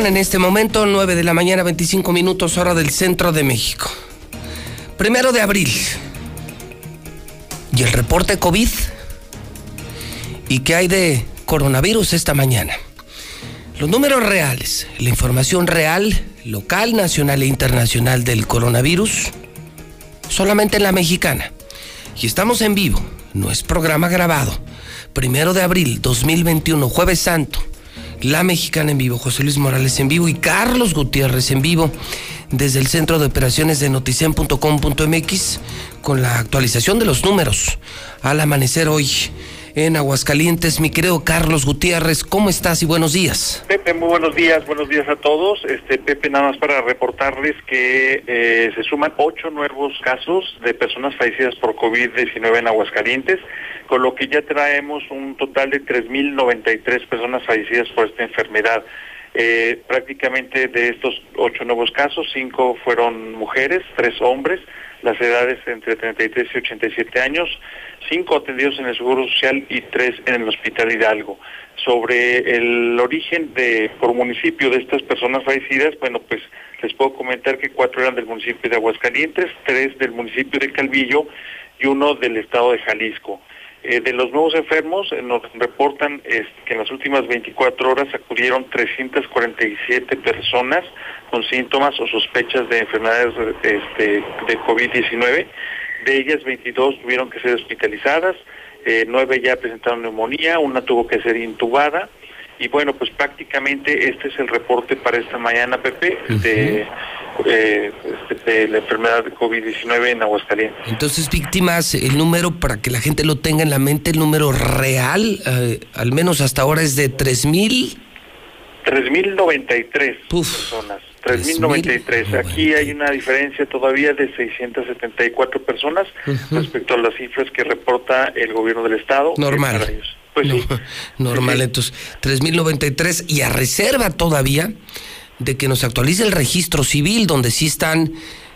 Son en este momento 9 de la mañana, 25 minutos, hora del centro de México. 1 de abril. Y el reporte COVID. ¿Y qué hay de coronavirus esta mañana? Los números reales, la información real, local, nacional e internacional del coronavirus, solamente en La Mexicana. Y estamos en vivo, no es programa grabado. 1 de abril 2021, Jueves Santo. La Mexicana en vivo, José Luis Morales en vivo y Carlos Gutiérrez en vivo desde el Centro de Operaciones de noticen.com.mx con la actualización de los números al amanecer hoy en Aguascalientes. Mi querido Carlos Gutiérrez, ¿cómo estás y buenos días? Pepe, muy buenos días a todos. Pepe, nada más para reportarles que se suman 8 nuevos casos de personas fallecidas por COVID-19 en Aguascalientes, con lo que ya traemos un total de 3.093 personas fallecidas por esta enfermedad. Prácticamente de estos 8 nuevos casos, 5 fueron mujeres, 3 hombres, las edades entre 33 y 87 años, 5 atendidos en el Seguro Social y 3 en el Hospital Hidalgo. Sobre el origen por municipio de estas personas fallecidas, bueno, pues les puedo comentar que 4 eran del municipio de Aguascalientes, 3 del municipio de Calvillo y 1 del estado de Jalisco. De los nuevos enfermos, nos reportan que en las últimas 24 horas acudieron 347 personas con síntomas o sospechas de enfermedades de COVID-19. De ellas, 22 tuvieron que ser hospitalizadas, 9 ya presentaron neumonía, 1 tuvo que ser intubada. Y bueno, pues prácticamente este es el reporte para esta mañana, Pepe, de la enfermedad de COVID-19 en Aguascalientes. Entonces, víctimas, el número, para que la gente lo tenga en la mente, el número real, al menos hasta ahora, es de 3.000... 3.093 personas. 3.093. Aquí hay una diferencia todavía de 674 personas respecto a las cifras que reporta el gobierno del estado. Normal. Pues no, sí. Normal, entonces, 3.093, y a reserva todavía de que nos actualice el registro civil, donde sí están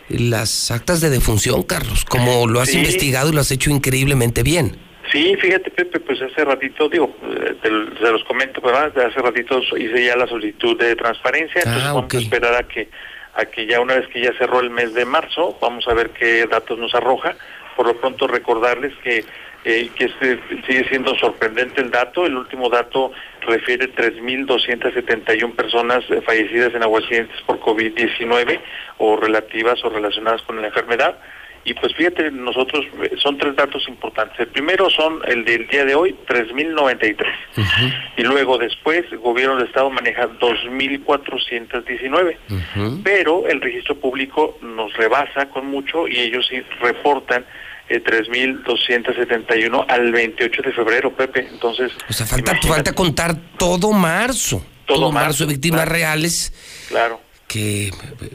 las actas de defunción, Carlos, como lo has investigado y lo has hecho increíblemente bien. Sí, fíjate, Pepe, pues hace ratito, se los comento, ¿verdad? Hace ratito hice ya la solicitud de transparencia, entonces vamos a esperar a que ya, una vez que ya cerró el mes de marzo, vamos a ver qué datos nos arroja. Por lo pronto, recordarles que sigue siendo sorprendente el dato. El último dato refiere 3.271 personas fallecidas en Aguascalientes por COVID-19 o relativas o relacionadas con la enfermedad. Y pues fíjate, nosotros son 3 datos importantes. El primero son el del día de hoy, 3.093. Y luego después, el gobierno del estado maneja 2.419. Pero el registro público nos rebasa con mucho y ellos sí reportan 3.271 al 28 de febrero, Pepe. Entonces, o sea, falta contar todo marzo. Todo marzo, víctimas reales. Claro. Que,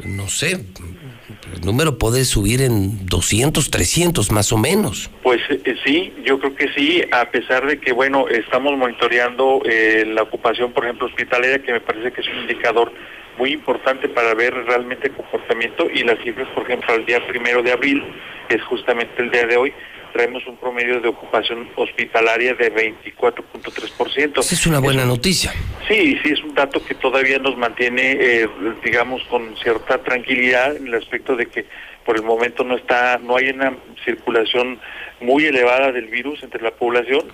no sé, el número puede subir en 200, 300 más o menos. Pues sí, yo creo que sí, a pesar de que, bueno, estamos monitoreando la ocupación, por ejemplo, hospitalaria, que me parece que es un indicador muy importante para ver realmente el comportamiento, y las cifras, por ejemplo, al día 1 de abril, que es justamente el día de hoy, traemos un promedio de ocupación hospitalaria de 24.3%. Esa es una buena noticia. Sí, sí, es un dato que todavía nos mantiene, digamos, con cierta tranquilidad en el aspecto de que por el momento no hay una circulación muy elevada del virus entre la población,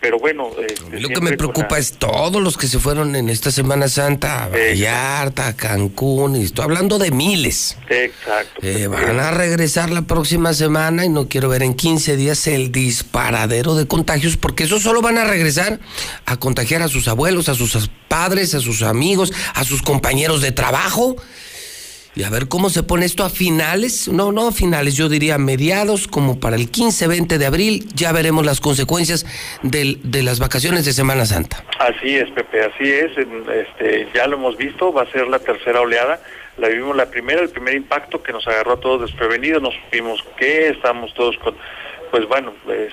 pero bueno... lo que me preocupa es todos los que se fueron en esta Semana Santa a Vallarta, a Cancún, y estoy hablando de miles. Exacto. Van a regresar la próxima semana y no quiero ver en 15 días el disparadero de contagios, porque esos solo van a regresar a contagiar a sus abuelos, a sus padres, a sus amigos, a sus compañeros de trabajo. Y a ver cómo se pone esto a finales, no a finales, yo diría mediados, como para el 15, 20 de abril, ya veremos las consecuencias de las vacaciones de Semana Santa. Así es, Pepe, así es, ya lo hemos visto, va a ser la tercera oleada, la vivimos el primer impacto que nos agarró a todos desprevenidos, no supimos qué, estamos todos con pues bueno,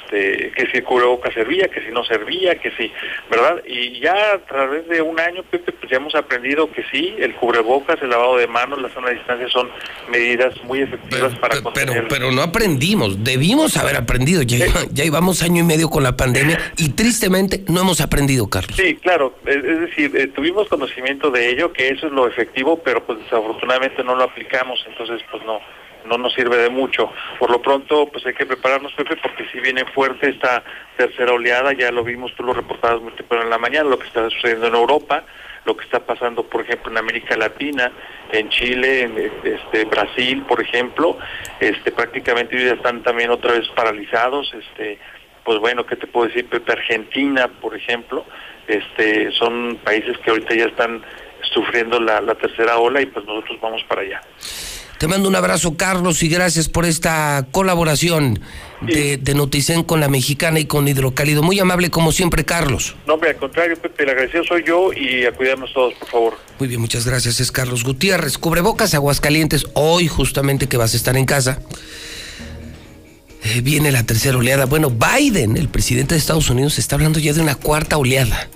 que si el cubrebocas servía, que si no servía, que si, ¿verdad? Y ya a través de un año, Pepe, pues ya hemos aprendido que sí, el cubrebocas, el lavado de manos, la sana distancia son medidas muy efectivas para contener. Pero no aprendimos, debimos haber aprendido, ya llevamos año y medio con la pandemia y tristemente no hemos aprendido, Carlos. Sí, claro, es decir, tuvimos conocimiento de ello, que eso es lo efectivo, pero pues desafortunadamente no lo aplicamos, entonces pues no nos sirve de mucho. Por lo pronto, pues hay que prepararnos, Pepe, porque si viene fuerte esta tercera oleada, ya lo vimos, tú lo reportabas muy temprano en la mañana, lo que está sucediendo en Europa, lo que está pasando, por ejemplo, en América Latina, en Chile, en Brasil, por ejemplo, prácticamente ya están también otra vez paralizados, pues bueno, ¿qué te puedo decir, Pepe? Argentina, por ejemplo, son países que ahorita ya están sufriendo la tercera ola y pues nosotros vamos para allá. Te mando un abrazo, Carlos, y gracias por esta colaboración de Noticen con La Mexicana y con Hidrocálido. Muy amable como siempre, Carlos. No, hombre, al contrario, Pepe, el agradecido soy yo y a cuidarnos todos, por favor. Muy bien, muchas gracias. Es Carlos Gutiérrez, cubrebocas, Aguascalientes. Hoy, justamente, que vas a estar en casa, viene la tercera oleada. Bueno, Biden, el presidente de Estados Unidos, está hablando ya de una cuarta oleada.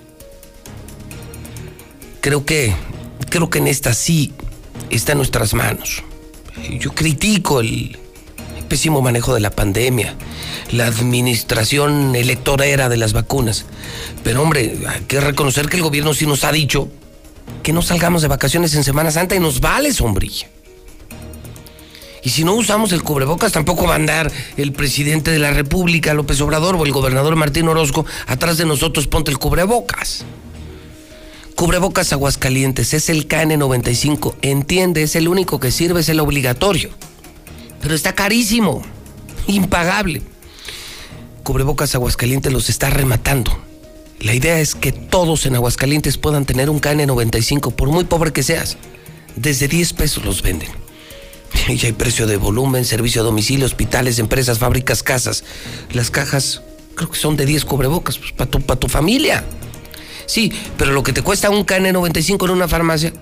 Creo que en esta sí está en nuestras manos. Yo critico el pésimo manejo de la pandemia, la administración electorera de las vacunas. Pero hombre, hay que reconocer que el gobierno sí nos ha dicho que no salgamos de vacaciones en Semana Santa y nos vale sombrilla. Y si no usamos el cubrebocas, tampoco va a andar el presidente de la República, López Obrador, o el gobernador Martín Orozco atrás de nosotros, ponte el cubrebocas. Cubrebocas Aguascalientes, es el KN95, entiende, es el único que sirve, es el obligatorio. Pero está carísimo, impagable. Cubrebocas Aguascalientes los está rematando. La idea es que todos en Aguascalientes puedan tener un KN95, por muy pobre que seas. Desde 10 pesos los venden. Y hay precio de volumen, servicio a domicilio, hospitales, empresas, fábricas, casas. Las cajas creo que son de 10 cubrebocas, pues, para tu familia. Sí, pero lo que te cuesta un KN95 en una farmacia,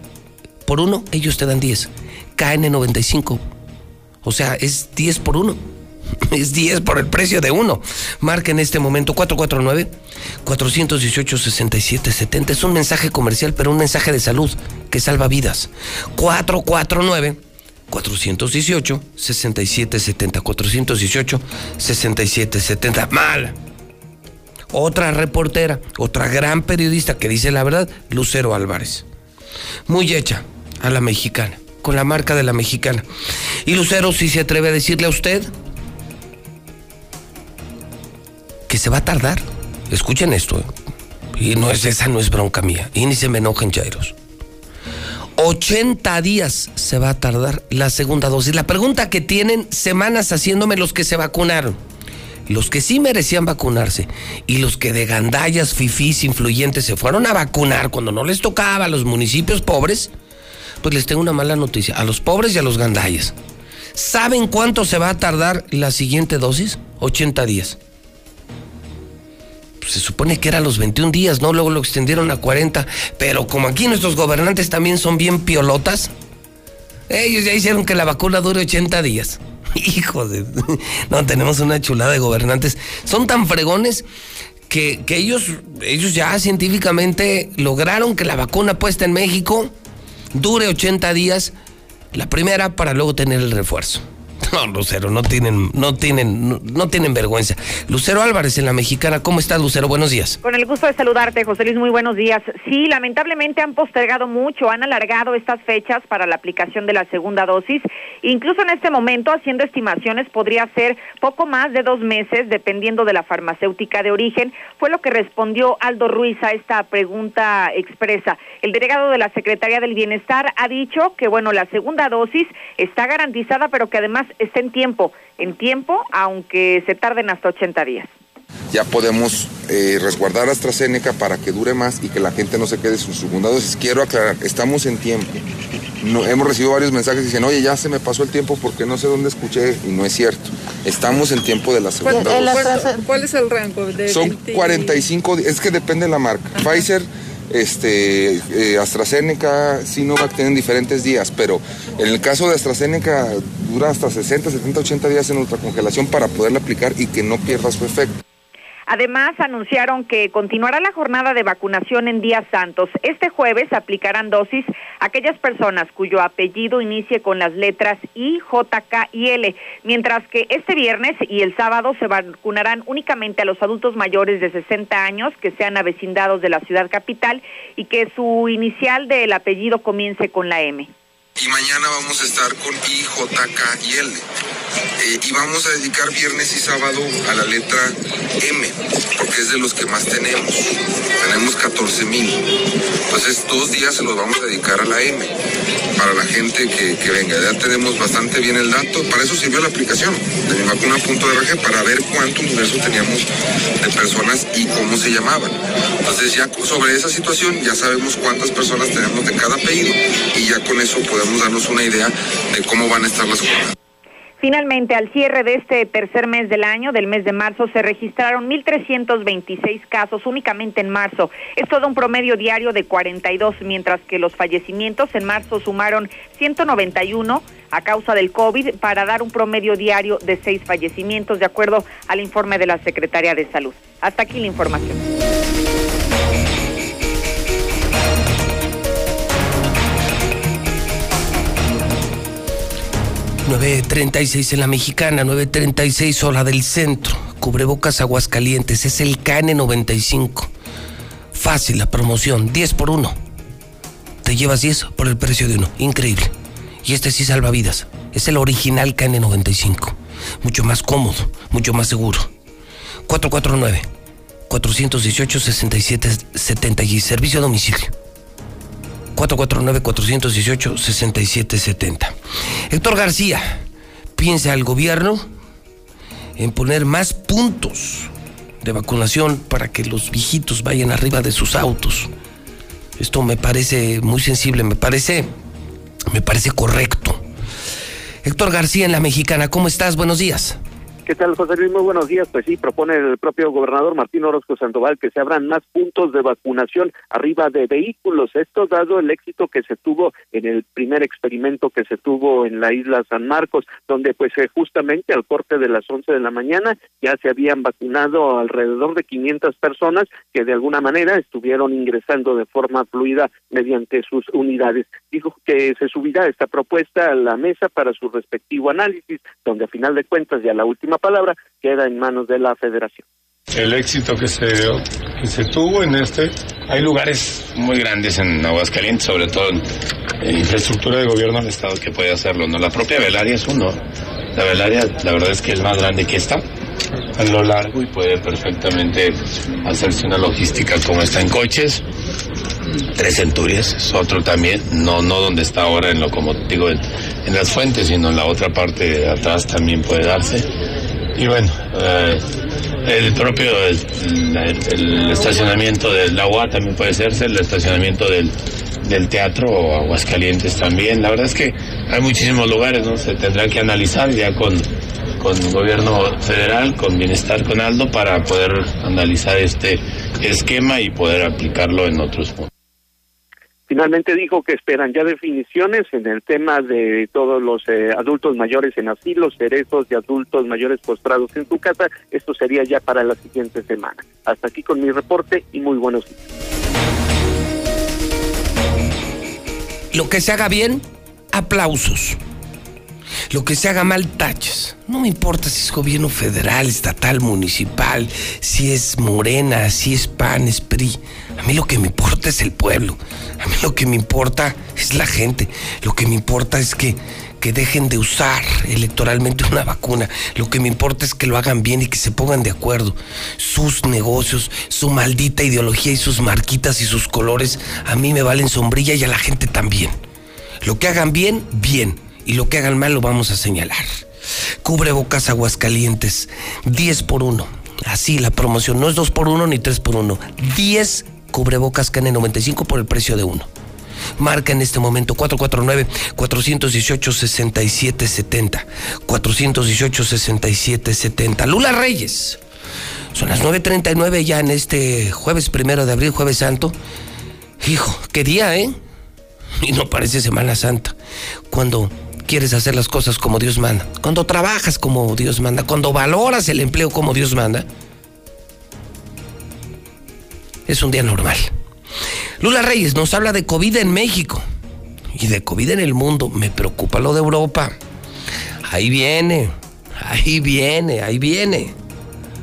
por uno, ellos te dan 10. KN95. O sea, es 10 por uno. Es 10 por el precio de uno. Marca en este momento 449-418-6770. Es un mensaje comercial, pero un mensaje de salud que salva vidas. 449-418-6770. 418-6770. Mal. Otra reportera, otra gran periodista que dice la verdad, Lucero Álvarez. Muy hecha a la mexicana, con la marca de La Mexicana. Y Lucero sí se atreve a decirle a usted que se va a tardar. Escuchen esto, ¿eh? Y no es esa, no es bronca mía. Y ni se me enojen, chairos. 80 días se va a tardar la segunda dosis. La pregunta que tienen semanas haciéndome los que se vacunaron. Los que sí merecían vacunarse y los que de gandallas, fifís, influyentes se fueron a vacunar cuando no les tocaba a los municipios pobres, pues les tengo una mala noticia, a los pobres y a los gandallas. ¿Saben cuánto se va a tardar la siguiente dosis? 80 días. Pues se supone que era los 21 días, ¿no? Luego lo extendieron a 40, pero como aquí nuestros gobernantes también son bien piolotas, ellos ya hicieron que la vacuna dure 80 días. Hijos de... No, tenemos una chulada de gobernantes. Son tan fregones que ellos ya científicamente lograron que la vacuna puesta en México dure 80 días, la primera, para luego tener el refuerzo. No, Lucero, no tienen vergüenza. Lucero Álvarez en La Mexicana. ¿Cómo estás, Lucero? Buenos días. Con el gusto de saludarte, José Luis, muy buenos días. Sí, lamentablemente han postergado mucho, han alargado estas fechas para la aplicación de la segunda dosis. Incluso en este momento, haciendo estimaciones, podría ser poco más de 2 meses, dependiendo de la farmacéutica de origen. Fue lo que respondió Aldo Ruiz a esta pregunta expresa. El delegado de la Secretaría del Bienestar ha dicho que, bueno, la segunda dosis está garantizada, pero que además está en tiempo, aunque se tarden hasta 80 días. Ya podemos resguardar AstraZeneca para que dure más y que la gente no se quede sin su segunda dosis. Quiero aclarar, estamos en tiempo. No, hemos recibido varios mensajes que dicen, oye, ya se me pasó el tiempo porque no sé dónde escuché, y no es cierto. Estamos en tiempo de la segunda dosis. ¿Cuál es el rango? Son 45 días, es que depende de la marca. Ajá. Pfizer AstraZeneca, Sinovac tienen diferentes días, pero en el caso de AstraZeneca dura hasta 60, 70, 80 días en ultracongelación para poderla aplicar y que no pierda su efecto. Además, anunciaron que continuará la jornada de vacunación en días santos. Este jueves aplicarán dosis a aquellas personas cuyo apellido inicie con las letras I, J, K y L, mientras que este viernes y el sábado se vacunarán únicamente a los adultos mayores de 60 años que sean avecindados de la ciudad capital y que su inicial del apellido comience con la M. Y mañana vamos a estar con I, J, K y L. Y vamos a dedicar viernes y sábado a la letra M, porque es de los que más tenemos. Tenemos 14,000. Entonces, 2 días se los vamos a dedicar a la M, para la gente que venga. Ya tenemos bastante bien el dato. Para eso sirvió la aplicación de mi vacuna.org, para ver cuánto universo teníamos de personas y cómo se llamaban. Entonces, ya sobre esa situación, ya sabemos cuántas personas tenemos de cada apellido, y ya con eso podemos darnos una idea de cómo van a estar las cosas. Finalmente, al cierre de este tercer mes del año, del mes de marzo, se registraron 1,326 casos únicamente en marzo. Es todo un promedio diario de 42, mientras que los fallecimientos en marzo sumaron 191 a causa del COVID, para dar un promedio diario de 6 fallecimientos, de acuerdo al informe de la Secretaría de Salud. Hasta aquí la información. ...9:36 en La Mexicana, 9:36 hora del centro, cubrebocas Aguascalientes, es el KN95... fácil la promoción, 10 por 1... te llevas 10 por el precio de uno, increíble, y este sí salva vidas, es el original KN95... mucho más cómodo, mucho más seguro. 449-418-6770... servicio a domicilio. 449-418-6770. Héctor García, piensa el gobierno en poner más puntos de vacunación para que los viejitos vayan arriba de sus autos. Esto me parece muy sensible, me parece correcto. Héctor García en La Mexicana, ¿cómo estás? Buenos días. ¿Qué tal, José Luis? Muy buenos días. Pues sí, propone el propio gobernador Martín Orozco Sandoval que se abran más puntos de vacunación arriba de vehículos. Esto dado el éxito que se tuvo en el primer experimento que se tuvo en la isla San Marcos, donde pues justamente al corte de las 11 de la mañana ya se habían vacunado alrededor de 500 personas que de alguna manera estuvieron ingresando de forma fluida mediante sus unidades. Dijo que se subirá esta propuesta a la mesa para su respectivo análisis, donde a final de cuentas ya la última palabra queda en manos de la Federación. El éxito que se tuvo en hay lugares muy grandes en Aguascalientes, sobre todo en infraestructura de gobierno del Estado, que puede hacerlo, ¿no? La propia Velaria es uno. La Velaria, la verdad es que es más grande que esta, a lo largo, y puede perfectamente hacerse una logística como está en coches. Tres Centurias es otro también, no donde está ahora en lo, como digo, en las fuentes, sino en la otra parte de atrás también puede darse. Y bueno, el propio el estacionamiento del agua también puede hacerse, el estacionamiento del teatro o Aguascalientes también. La verdad es que hay muchísimos lugares, ¿no? Se tendrá que analizar ya con el gobierno federal, con Bienestar, con Aldo, para poder analizar este esquema y poder aplicarlo en otros puntos. Finalmente dijo que esperan ya definiciones en el tema de todos los adultos mayores en asilos, cerezos y adultos mayores postrados en su casa. Esto sería ya para la siguiente semana. Hasta aquí con mi reporte y muy buenos días. Lo que se haga bien, aplausos. Lo que se haga mal, tachas. No me importa si es gobierno federal, estatal, municipal, si es Morena, si es PAN, es PRI. A mí lo que me importa es el pueblo. A mí lo que me importa es la gente. Lo que me importa es que dejen de usar electoralmente una vacuna. Lo que me importa es que lo hagan bien y que se pongan de acuerdo. Sus negocios, su maldita ideología y sus marquitas y sus colores, a mí me valen sombrilla, y a la gente también. Lo que hagan bien, bien. Y lo que hagan mal lo vamos a señalar. Cubrebocas Aguascalientes, 10 por 1. Así la promoción, no es 2 por 1 ni 3 por 1. 10 cubrebocas KN95 por el precio de uno. Marca en este momento 449-418-6770. 418-6770. Lula Reyes. Son las 9:39 ya en este jueves 1 de abril, Jueves Santo. Hijo, qué día, ¿eh? Y no parece Semana Santa. Cuando quieres hacer las cosas como Dios manda, cuando trabajas como Dios manda, cuando valoras el empleo como Dios manda, es un día normal. Lula Reyes nos habla de COVID en México y de COVID en el mundo. Me preocupa lo de Europa. Ahí viene.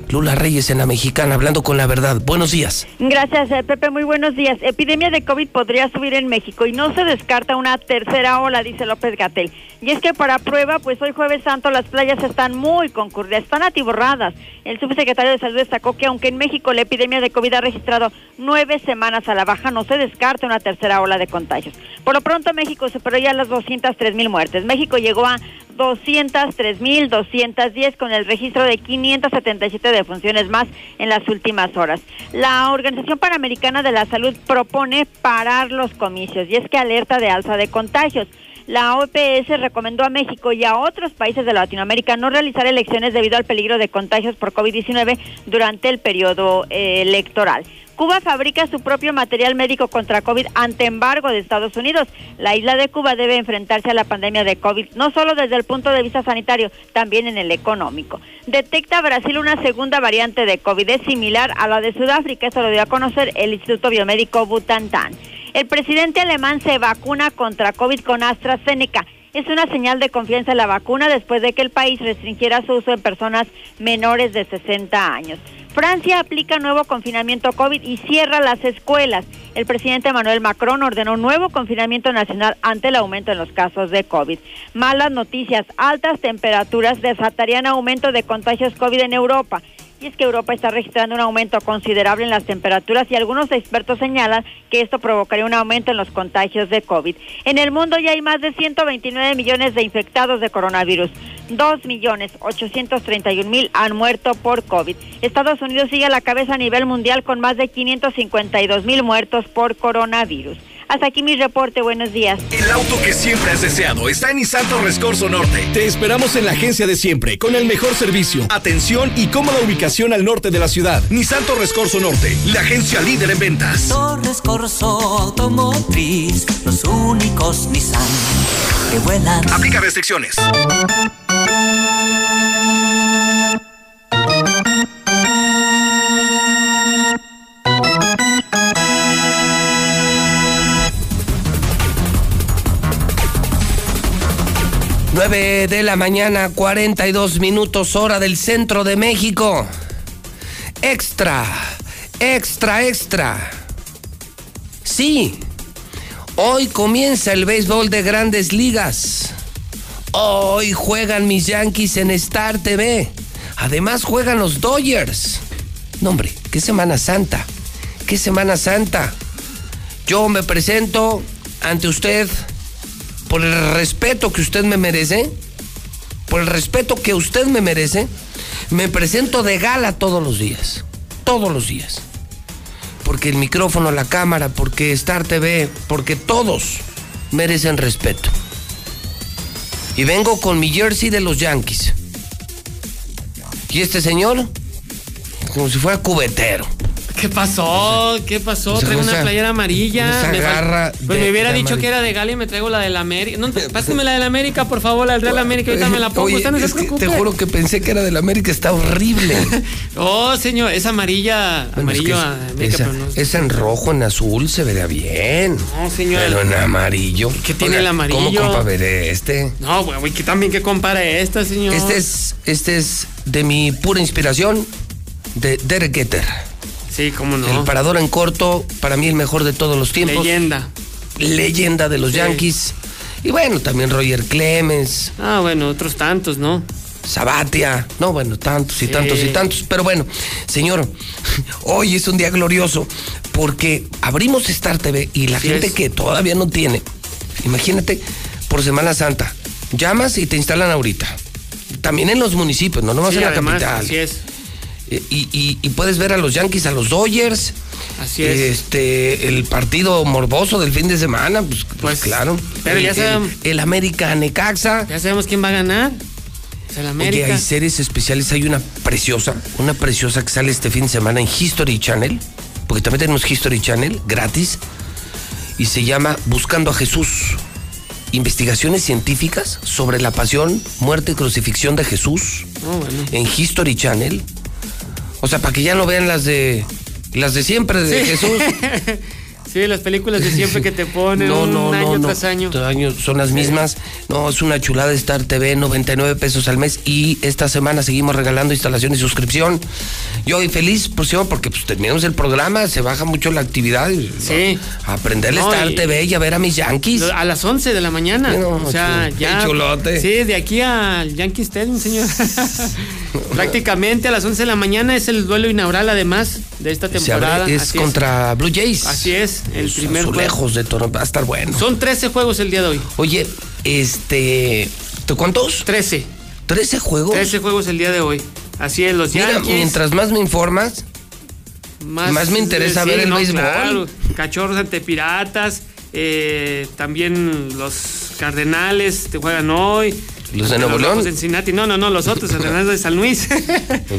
Lula Reyes en La Mexicana, hablando con la verdad. Buenos días. Gracias, Pepe. Muy buenos días. Epidemia de COVID podría subir en México y no se descarta una tercera ola, dice López-Gatell. Y es que para prueba, pues hoy Jueves Santo las playas están muy concurridas, están atiborradas. El subsecretario de Salud destacó que aunque en México la epidemia de COVID ha registrado 9 semanas a la baja, no se descarta una tercera ola de contagios. Por lo pronto México superó ya las 203,000 muertes. México llegó a 203,210 con el registro de 577 defunciones más en las últimas horas. La Organización Panamericana de la Salud propone parar los comicios y es que alerta de alza de contagios. La OPS recomendó a México y a otros países de Latinoamérica no realizar elecciones debido al peligro de contagios por COVID-19 durante el periodo electoral. Cuba fabrica su propio material médico contra COVID ante embargo de Estados Unidos. La isla de Cuba debe enfrentarse a la pandemia de COVID, no solo desde el punto de vista sanitario, también en el económico. Detecta Brasil una segunda variante de COVID, es similar a la de Sudáfrica, eso lo dio a conocer el Instituto Biomédico Butantan. El presidente alemán se vacuna contra COVID con AstraZeneca. Es una señal de confianza en la vacuna después de que el país restringiera su uso en personas menores de 60 años. Francia aplica nuevo confinamiento COVID y cierra las escuelas. El presidente Emmanuel Macron ordenó un nuevo confinamiento nacional ante el aumento en los casos de COVID. Malas noticias, altas temperaturas desatarían aumento de contagios COVID en Europa. Y es que Europa está registrando un aumento considerable en las temperaturas y algunos expertos señalan que esto provocaría un aumento en los contagios de COVID. En el mundo ya hay más de 129 millones de infectados de coronavirus. 2,831,000 han muerto por COVID. Estados Unidos sigue a la cabeza a nivel mundial con más de 552,000 muertos por coronavirus. Hasta aquí mi reporte, buenos días. El auto que siempre has deseado está en Nisanto Rescorzo Norte. Te esperamos en la agencia de siempre, con el mejor servicio, atención y cómoda ubicación al norte de la ciudad. Nisanto Rescorzo Norte, la agencia líder en ventas. Torres Corso Automotriz, los únicos Nissan que vuelan. Aplica restricciones. Nueve de la mañana, 42 minutos, hora del centro de México. Extra. Sí, hoy comienza el béisbol de Grandes Ligas. Hoy juegan mis Yankees en Star TV. Además juegan los Dodgers. No, hombre, qué Semana Santa. Yo me presento ante usted por el respeto que usted me merece, me presento de gala todos los días. Porque el micrófono, la cámara, porque Star TV, porque todos merecen respeto. Y vengo con mi jersey de los Yankees. Y este señor, como si fuera cubetero. ¿Qué pasó? Traigo una playera amarilla. Pues me hubiera dicho que era de Gale y me traigo la de la América. No, pásame la de la América, por favor, la del Real América. Ahorita me la pongo. Oye, no se preocupe. Te juro que pensé que era de la América. Está horrible. Oh, señor, es amarilla. Bueno, amarilla. Es que esa, América, no. Esa en rojo, en azul, se verá bien. No, señor. Pero en amarillo. ¿Qué tiene el amarillo? ¿Cómo compararé este? No, güey, que también que compare esta, señor. Este es de mi pura inspiración, de Derek Jeter. Sí, cómo no. El parador en corto, para mí el mejor de todos los tiempos. Leyenda de los Yankees. Y bueno, también Roger Clemens. Ah, bueno, otros tantos, ¿no? Sabatia. No, bueno, tantos. Pero bueno, señor, hoy es un día glorioso porque abrimos Star TV y la gente que todavía no tiene, imagínate, por Semana Santa, llamas y te instalan ahorita. También en los municipios, no nomás en la capital. Así es. Y puedes ver a los Yankees, a los Dodgers. Así es. El partido morboso del fin de semana, pues claro. Pero ya sabemos. El América Necaxa. Ya sabemos quién va a ganar. Es el América. Oye, hay series especiales. Hay una preciosa que sale este fin de semana en History Channel. Porque también tenemos History Channel gratis. y se llama Buscando a Jesús. Investigaciones científicas sobre la pasión, muerte y crucifixión de Jesús. Oh, bueno. En History Channel. O sea, para que ya no vean las de siempre de Jesús. Sí, las películas de siempre que te ponen año tras año. Son las mismas. No, es una chulada. Star TV, 99 pesos al mes. Y esta semana seguimos regalando instalación y suscripción. Yo hoy feliz, porque pues terminamos el programa, se baja mucho la actividad. Sí. ¿No? Aprenderle Star TV y a ver a mis Yankees. A las 11 de la mañana. No, o sea, ya. Chulote. Sí, de aquí al Yankee Stadium, señor. Prácticamente a las 11 de la mañana es el duelo inaugural, además, de esta temporada. Es contra Blue Jays. Así es. El primer lejos de Toronto, va a estar bueno. Son 13 juegos el día de hoy. Oye, ¿cuántos? 13. 13 juegos. 13 juegos el día de hoy. Así es, los Yankees. Mira, mientras más me informas, más me interesa ver el béisbol. Claro, Cachorros ante Piratas, también los Cardenales te juegan hoy. ¿Los de Nuevo León? Los Cincinnati. No, los otros, Cardenales de San Luis.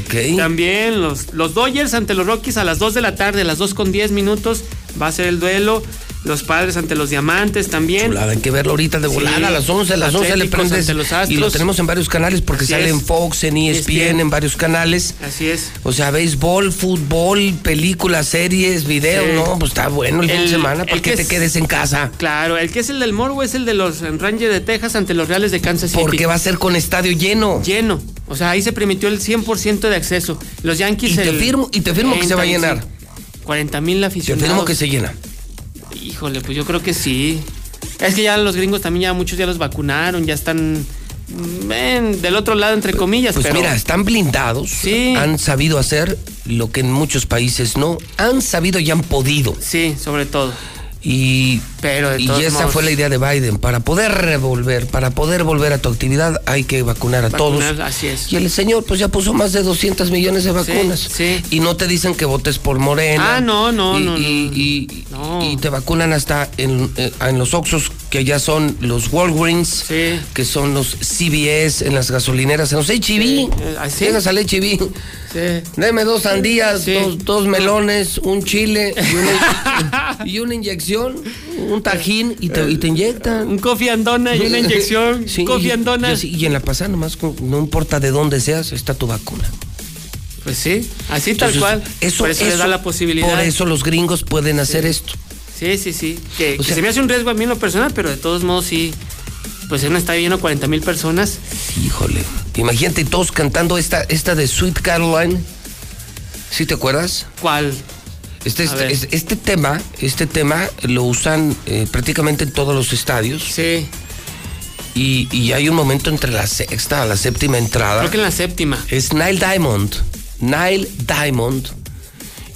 Okay. También los Dodgers ante los Rockies a las 2 de la tarde, a las 2:10 va a ser el duelo. Los Padres ante los Diamantes también. Chulada, hay que verlo ahorita de volada, sí. A las 11, le prendes ante los Astros. Y lo tenemos en varios canales porque sale en Fox, en ESPN, en varios canales. Así es. O sea, béisbol, fútbol, películas, series, videos, ¿no? Pues está bueno el fin de semana para que te quedes en casa. Claro, el que es el del Morbo es el de los Rangers de Texas ante los Reales de Kansas City. Porque va a ser con estadio lleno. Lleno. O sea, ahí se permitió el 100% de acceso. Los Yankees... Y te firmo que se va a llenar. 40,000 aficionados. Te firmo que se llena. Híjole, pues yo creo que sí. Es que ya los gringos también, ya muchos ya los vacunaron, ya están del otro lado, entre comillas. Pues mira, están blindados, sí. Han sabido hacer lo que en muchos países no, han sabido y han podido. Sí, sobre todo. Pero esa fue la idea de Biden, para poder volver a tu actividad hay que vacunar a todos. Así es. Y el señor pues ya puso más de 200 millones de vacunas. Sí. Y no te dicen que votes por Morena. Ah, no. Y te vacunan hasta en los Oxxos, que ya son los Walgreens, que son los CVS, en las gasolineras, en los H-E-B. Llegas al H-E-B. Sí. Deme 2 sandías, dos melones, un chile y una inyección, un tajín y te inyectan. Un coffee and donut y una inyección. Sí, coffee and donut. Y en la pasada nomás, no importa de dónde seas, está tu vacuna. Pues sí, así. Entonces, tal cual. Por eso les da la posibilidad. Por eso los gringos pueden hacer esto. Sí. Que se me hace un riesgo a mí en lo personal, pero de todos modos sí. Pues en un estadio lleno 40,000 personas. Híjole. Imagínate todos cantando esta de Sweet Caroline. ¿Sí te acuerdas? ¿Cuál? Este tema lo usan prácticamente en todos los estadios. Sí. Y hay un momento entre la sexta a la séptima entrada. Creo que en la séptima. Es Neil Diamond.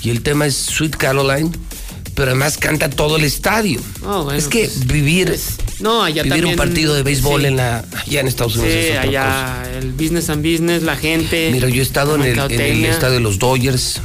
Y el tema es Sweet Caroline. Pero además canta todo el estadio. Oh, bueno, es que vivir un partido de béisbol allá en Estados Unidos es otra cosa. El business and business, la gente. Mira, yo he estado en el estadio de los Dodgers.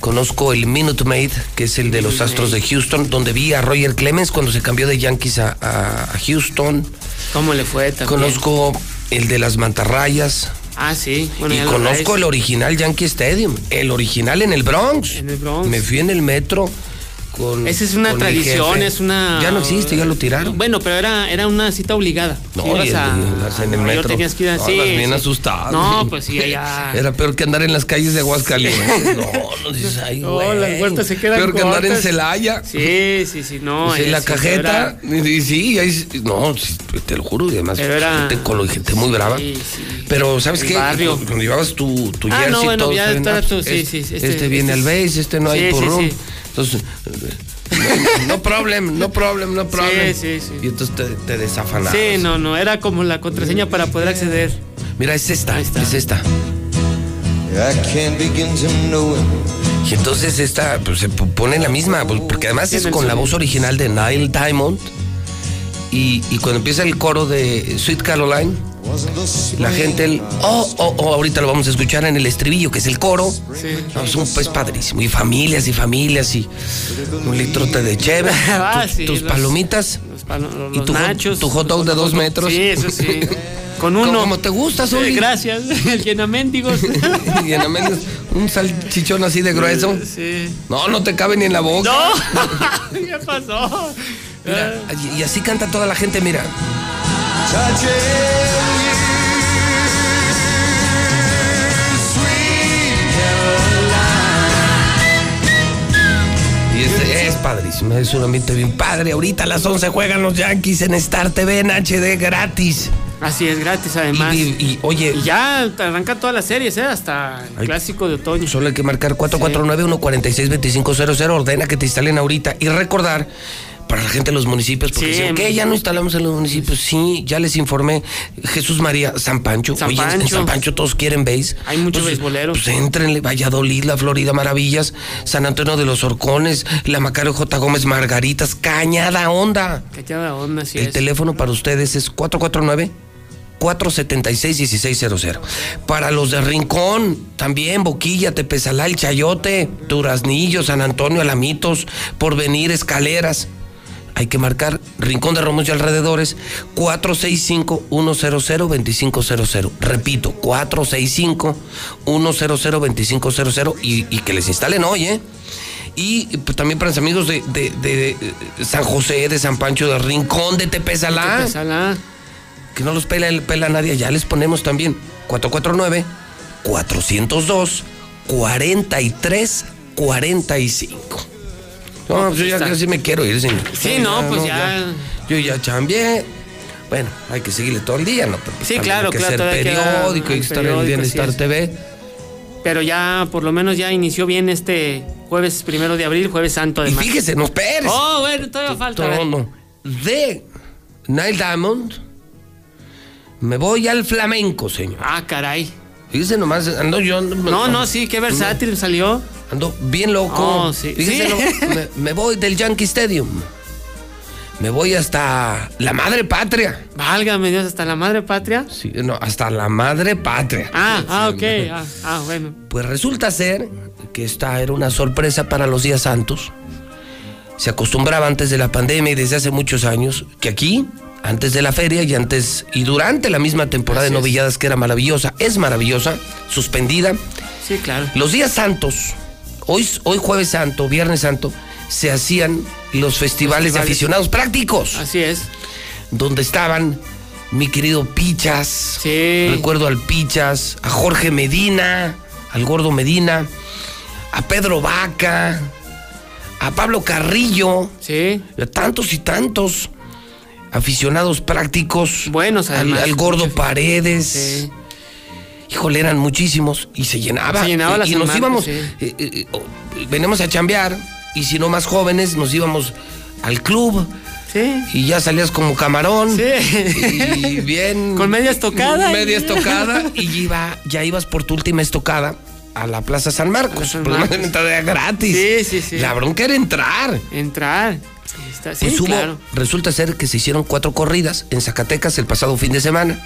Conozco el Minute Maid, que es el de los Astros de Houston, donde vi a Roger Clemens cuando se cambió de Yankees a Houston. ¿Cómo le fue también? Conozco el de las Mantarrayas. Ah, sí. Bueno, y conozco el original Yankee Stadium, el original en el Bronx. En el Bronx. Me fui en el metro. Esa es una tradición, es una... Ya no existe, ya lo tiraron. Bueno, pero era una cita obligada. No, ibas en el metro. Yo tenías que ir así. Bien asustado. No, pues sí, allá... Era peor que andar en las calles de Aguascalientes. No dices, ay, güey. No, las puertas se quedan cortas. Peor que andar en Celaya. Sí, no. En la cajeta. Sí, ahí... No, te lo juro, y además... Pero era... Gente muy brava. Pero, ¿sabes qué? Cuando llevabas tu jersey y todo... Ah, no, bueno, ya está tú, sí. Este viene al base, este no hay por room. Entonces... No problem. Sí. Y entonces te desafanabas. Sí, no, era como la contraseña para poder acceder. Mira, es esta. Y entonces esta pues, se pone la misma, porque además es con la voz original de Neil Diamond. Y cuando empieza el coro de Sweet Caroline, la gente, ahorita lo vamos a escuchar en el estribillo, que es el coro. No, es un pez padrísimo. Y familias, y un litrote de cheve, tus palomitas, y tu nachos, tu hot dog de 2 metros. Sí, eso sí. Con uno. Como te gusta, Zuli. Gracias. El llenaméndigos. Llenaméndigos. Un salchichón así de grueso. Sí. No, no te cabe ni en la boca. No. ¿Qué pasó? Mira, y así canta toda la gente, mira. Y es padrísimo, es un ambiente bien padre. Ahorita a las 11 juegan los Yankees en Star TV, en HD, gratis. Así es, gratis además. Y oye, y ya arrancan todas las series, hasta el clásico de otoño. Solo hay que marcar 449-146-2500, ordena que te instalen ahorita. Y recordar, para la gente de los municipios, porque sí, dicen, ¿qué? Ya no instalamos en los municipios. Sí, ya les informé. Jesús María, San Pancho. San Oye, Pancho. En San Pancho todos quieren béis. Hay muchos beisboleros. Pues éntrenle, Valladolid, La Florida, Maravillas, San Antonio de los Horcones, La Macario J. Gómez, Margaritas, Cañada Honda. Cañada Honda, sí. El teléfono para ustedes es 449-476-1600. Para los de Rincón, también Boquilla, Tepezalá, El Chayote, Duraznillo, San Antonio, Alamitos, Porvenir, Escaleras. Hay que marcar Rincón de Romos y alrededores, 465-100-2500. Repito, 465-100-2500 y que les instalen hoy, ¿eh? Y pues, también para los amigos de San José, de San Pancho, de Rincón, de Tepezalá. Tepezalá. Que no los pela nadie, ya les ponemos también 449-402-4345. No, pues yo ya casi me quiero ir, señor. Sí, no, pues ya. Yo ya chambié. Bueno, hay que seguirle todo el día, ¿no? Pero sí, claro, claro. Hay que hacer periódico, hay que estar en Bienestar TV. Pero ya, por lo menos ya inició bien este jueves 1 de abril, jueves santo además. Y fíjese, no esperes. Oh, bueno, todavía falta. No, de Nile Diamond me voy al flamenco, señor. Ah, caray. Fíjese nomás, ando yo... No, sí, qué versátil salió. Ando bien loco. Oh, sí. Fíjese, ¿sí? Me voy del Yankee Stadium. Me voy hasta la madre patria. Válgame Dios, ¿hasta la madre patria? Sí, no, hasta la madre patria. Ok. Bueno. Pues resulta ser que esta era una sorpresa para los días santos. Se acostumbraba antes de la pandemia y desde hace muchos años que aquí, antes de la feria y antes y durante la misma temporada de novilladas, que era maravillosa, es maravillosa, suspendida. Sí, claro. Los días santos. Hoy Jueves Santo, Viernes Santo, se hacían los festivales de aficionados prácticos. Así es. Donde estaban mi querido Pichas. Sí. Recuerdo al Pichas, a Jorge Medina, al Gordo Medina, a Pedro Vaca, a Pablo Carrillo. Sí. A tantos y tantos aficionados prácticos. Buenos además. Al Gordo Paredes. Sí. Híjole, eran muchísimos y se llenaba. Se llenaba la semana, nos íbamos, sí. Veníamos a chambear y si no más jóvenes nos íbamos al club. Sí. Y ya salías como camarón. Sí. Y bien. Con media estocada. Media estocada y ya ibas por tu última estocada a la Plaza San Marcos. Por una entrada gratis. Sí. La bronca era entrar. Sí, pues claro. Resulta ser que se hicieron 4 corridas en Zacatecas el pasado fin de semana.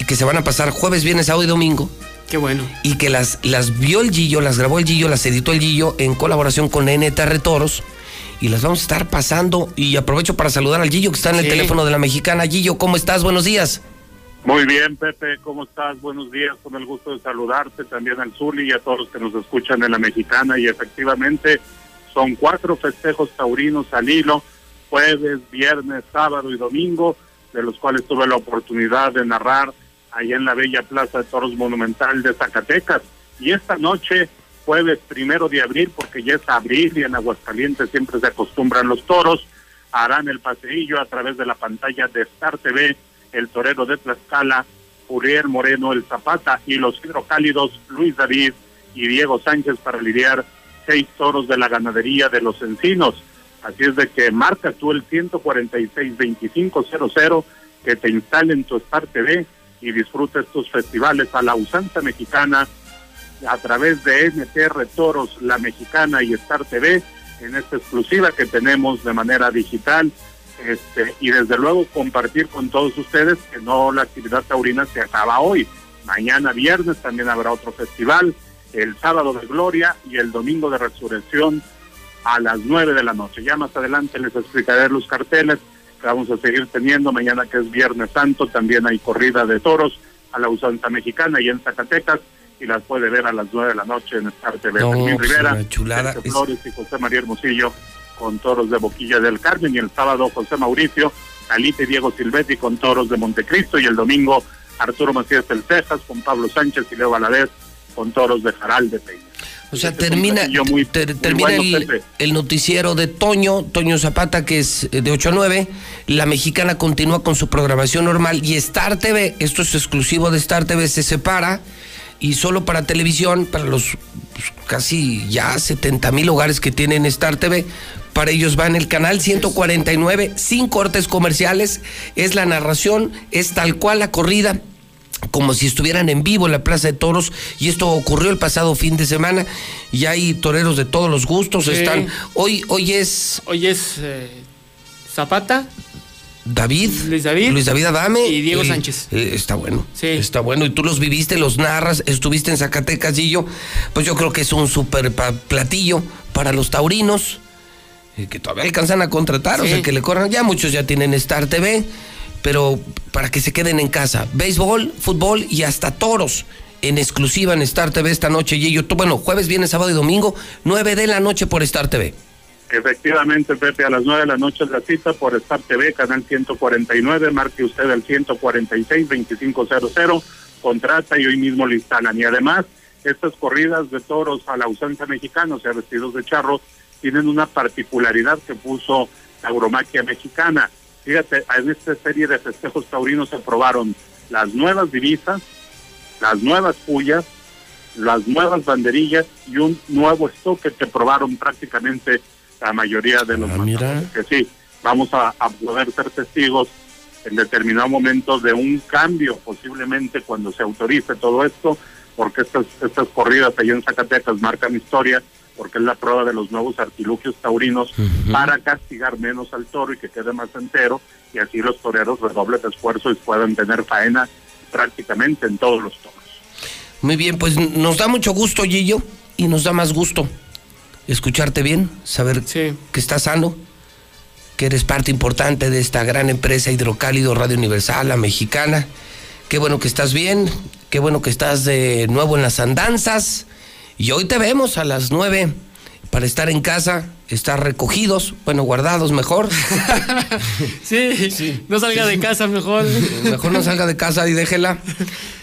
Y que se van a pasar jueves, viernes, sábado y domingo. Qué bueno. Y que las vio el Gillo, las grabó el Gillo, las editó el Gillo en colaboración con NTR Toros. Y las vamos a estar pasando. Y aprovecho para saludar al Gillo que está en el teléfono de La Mexicana. Gillo, ¿cómo estás? Buenos días. Muy bien, Pepe, ¿cómo estás? Buenos días, con el gusto de saludarte también al Zuli y a todos los que nos escuchan en La Mexicana. Y efectivamente son 4 festejos taurinos al hilo, jueves, viernes, sábado y domingo, de los cuales tuve la oportunidad de narrar allá en la bella Plaza de Toros Monumental de Zacatecas. Y esta noche, jueves 1 de abril, porque ya es abril y en Aguascalientes siempre se acostumbran los toros, harán el paseillo a través de la pantalla de Star TV, el torero de Tlaxcala, Uriel Moreno, el Zapata, y los hidrocálidos Luis David y Diego Sánchez para lidiar 6 toros de la ganadería de Los Encinos. Así es de que marca tú el 146-2500, que te instalen tu Star TV y disfruta estos festivales a la usanza mexicana a través de NTR Toros, La Mexicana y Star TV, en esta exclusiva que tenemos de manera digital, y desde luego compartir con todos ustedes que no, la actividad taurina se acaba hoy. Mañana viernes también habrá otro festival, el sábado de Gloria y el domingo de Resurrección a las 9 de la noche. Ya más adelante les explicaré los carteles la vamos a seguir teniendo. Mañana, que es Viernes Santo, también hay corrida de toros a la usanza mexicana y en Zacatecas, y las puede ver a las 9 de la noche en Star TV. Fermín Rivera, Sergio Flores y José María Hermosillo con toros de Boquilla del Carmen, y el sábado José Mauricio, Alite y Diego Silvetti con toros de Montecristo, y el domingo Arturo Macías del Texas con Pablo Sánchez y Leo Valadez con toros de Jaral de Peña. O sea, termina el noticiero de Toño Zapata, que es de 8 a 9, La Mexicana continúa con su programación normal, y Star TV, esto es exclusivo de Star TV, se separa, y solo para televisión, para los casi ya 70,000 hogares que tienen Star TV, para ellos va en el canal 149, sin cortes comerciales, es la narración, es tal cual la corrida, como si estuvieran en vivo en la Plaza de Toros, y esto ocurrió el pasado fin de semana, y hay toreros de todos los gustos, sí. Están, hoy es Zapata, Luis David Adame y Diego Sánchez. Está bueno, sí. Está bueno, y tú los viviste, los narras, estuviste en Zacatecas, y yo, pues yo creo que es un super platillo para los taurinos, que todavía alcanzan a contratar, sí. O sea, que le corran, ya muchos ya tienen Star TV, pero para que se queden en casa. Béisbol, fútbol y hasta toros en exclusiva en Star TV esta noche. Y yo, bueno, jueves, viernes, sábado y domingo, 9 de la noche por Star TV. Efectivamente, Pepe, a las 9 de la noche es la cita por Star TV, canal 149. Marque usted el 146-2500, contrata y hoy mismo lo instalan. Y además, estas corridas de toros a la usanza mexicana, o sea, vestidos de charro, tienen una particularidad que puso Tauromaquia Mexicana. Fíjate, en esta serie de festejos taurinos se aprobaron las nuevas divisas, las nuevas puyas, las nuevas banderillas y un nuevo estoque que aprobaron prácticamente la mayoría de los mandatos. Que sí, vamos a poder ser testigos en determinado momento de un cambio, posiblemente cuando se autorice todo esto, porque estas corridas allá en Zacatecas marcan historia, porque es la prueba de los nuevos artilugios taurinos para castigar menos al toro y que quede más entero, y así los toreros redoblen esfuerzo y puedan tener faena prácticamente en todos los toros. Muy bien, pues nos da mucho gusto, Gillo, y nos da más gusto escucharte bien, saber que estás sano, que eres parte importante de esta gran empresa Hidrocálido, Radio Universal, La Mexicana. Qué bueno que estás bien, qué bueno que estás de nuevo en las andanzas. Y hoy te vemos a las 9 para estar en casa, estar recogidos, bueno, guardados mejor. Sí, no salga de casa mejor. Mejor no salga de casa y déjela.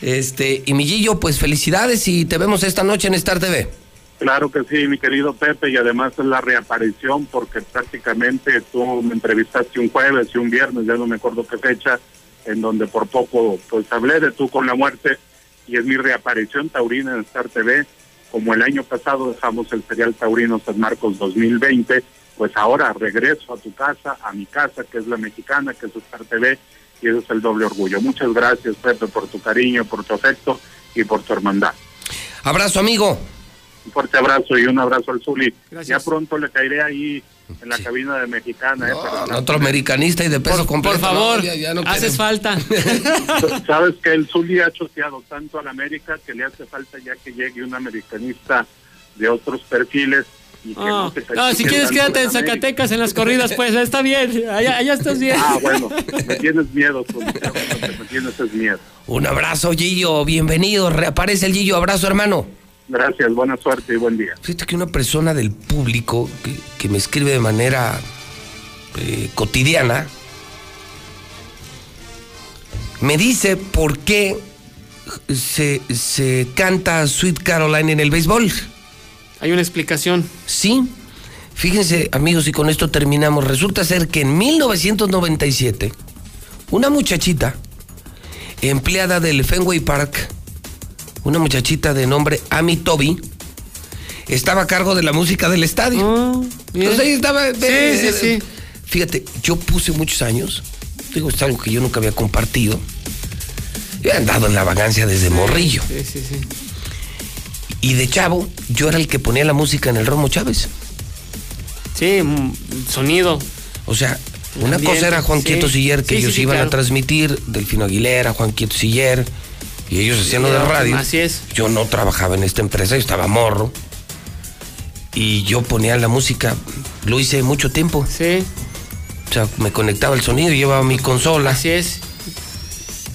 Y mi Gillo, pues felicidades y te vemos esta noche en Star TV. Claro que sí, mi querido Pepe, y además es la reaparición porque prácticamente tú me entrevistaste un jueves y un viernes, ya no me acuerdo qué fecha, en donde por poco pues hablé de Tú con la Muerte, y es mi reaparición taurina en Star TV. Como el año pasado dejamos el serial taurino San Marcos 2020, pues ahora regreso a tu casa, a mi casa, que es La Mexicana, que es Star TV, y eso es el doble orgullo. Muchas gracias, Pepe, por tu cariño, por tu afecto y por tu hermandad. Abrazo, amigo. Un fuerte abrazo y un abrazo al Zuli. Gracias. Ya pronto le caeré ahí en la cabina de Mexicana. Otro americanista y de peso completo. Por favor, no, ya no haces falta. Sabes que el Zuli ha choteado tanto a la América que le hace falta ya que llegue un americanista de otros perfiles. Y que no, si quieres quédate en Zacatecas en las corridas, pues está bien, allá estás bien. Bueno, me tienes miedo, me tienes miedo. Un abrazo, Gillo, bienvenido, reaparece el Gillo, abrazo, hermano. Gracias, buena suerte y buen día. Fíjate que una persona del público que me escribe de manera cotidiana me dice por qué se canta Sweet Caroline en el béisbol. Hay una explicación. Sí, fíjense, amigos, y con esto terminamos. Resulta ser que en 1997 una muchachita empleada del Fenway Park, una muchachita de nombre Amy Toby, estaba a cargo de la música del estadio. Entonces ahí estaba. Fíjate, yo puse muchos años, digo, es algo que yo nunca había compartido. Yo he andado en la vagancia desde morrillo. Sí. Y de chavo, yo era el que ponía la música en el Romo Chávez. Sí, sonido. O sea, una cosa era Juan Quieto Siller, que ellos iban a transmitir, Delfino Aguilera, Juan Quieto Siller. Y ellos hacían lo de radio. Así es. Yo no trabajaba en esta empresa, yo estaba morro. Y yo ponía la música, lo hice mucho tiempo. Sí. O sea, me conectaba el sonido, llevaba mi consola. Así es.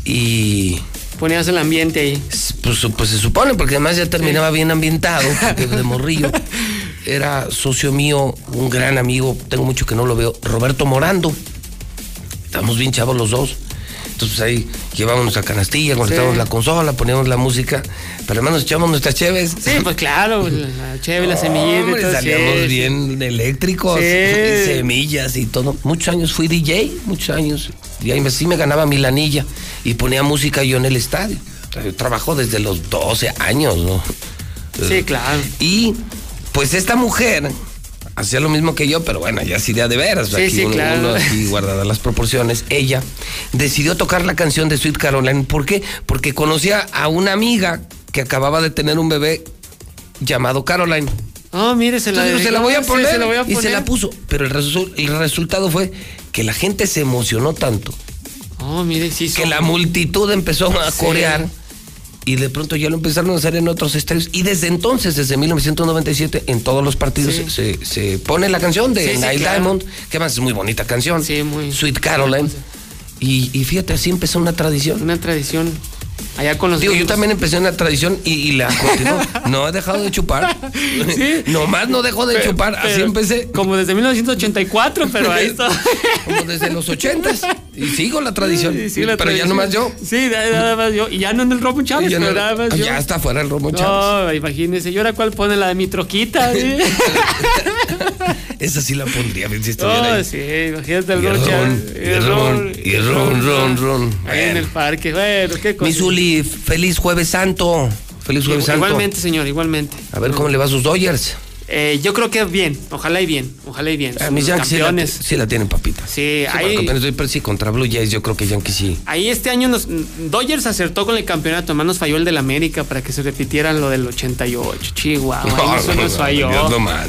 Y... ponías el ambiente ahí. Pues se supone, porque además ya terminaba bien ambientado, porque de morrillo. Era socio mío, un gran amigo, tengo mucho que no lo veo, Roberto Morando. Estamos bien chavos los dos. Entonces ahí llevábamos nuestra canastilla, conectábamos la consola, poníamos la música, pero además nos echábamos nuestras cheves. Sí, pues claro, la cheve, la semillita. Hombre, salíamos bien eléctricos, y semillas y todo. Muchos años fui DJ, muchos años. Y ahí sí me ganaba mi lanilla y ponía música yo en el estadio. Trabajó desde los 12 años, ¿no? Sí, claro. Y pues esta mujer hacía lo mismo que yo, pero bueno, ya sí de veras. Sí, aquí sí, claro. Uno aquí guardada las proporciones. Ella decidió tocar la canción de Sweet Caroline. ¿Por qué? Porque conocía a una amiga que acababa de tener un bebé llamado Caroline. Oh, mire, se la voy a poner. Y se la puso. Pero el resultado fue que la gente se emocionó tanto. Oh, mire, sí. Que la multitud empezó a corear. Y de pronto ya lo empezaron a hacer en otros estadios. Y desde entonces, desde 1997, en todos los partidos se pone la canción de Neil Diamond, que además es muy bonita canción. Sí, muy. Sweet Caroline. Y fíjate, así empezó una tradición. Una tradición. Allá con los yo también empecé una tradición y la continuo. No he dejado de chupar. ¿Sí? Nomás no dejo de chupar. Así empecé. Como desde 1984, pero ahí está. Como desde los 80s. Y sigo la tradición. Sí, la tradición. Ya nomás yo. Sí, nada más yo. Y ya no en el Romo Chávez, pero nada más yo. Ya está fuera el Romo Chávez. No, imagínese. ¿Y ahora cuál pone? La de mi troquita. ¿Sí? Esa sí la pondría, si estuviera ahí. Sí, imagínate el Romo Chávez. Y ron. Ahí en el parque. Bueno, qué cosa. Misuli, feliz Jueves Santo. Feliz Jueves Santo. Igualmente, señor, igualmente. A ver cómo le va a sus Dodgers. Yo creo que bien, ojalá y bien. Mis Yankees sí la tienen, papita. Sí, ahí. Pero sí, contra Blue Jays, yo creo que Yankees sí. Ahí este año Dodgers acertó con el campeonato, más nos falló el del América para que se repitieran lo del 88. Chihuahua, eso nos falló.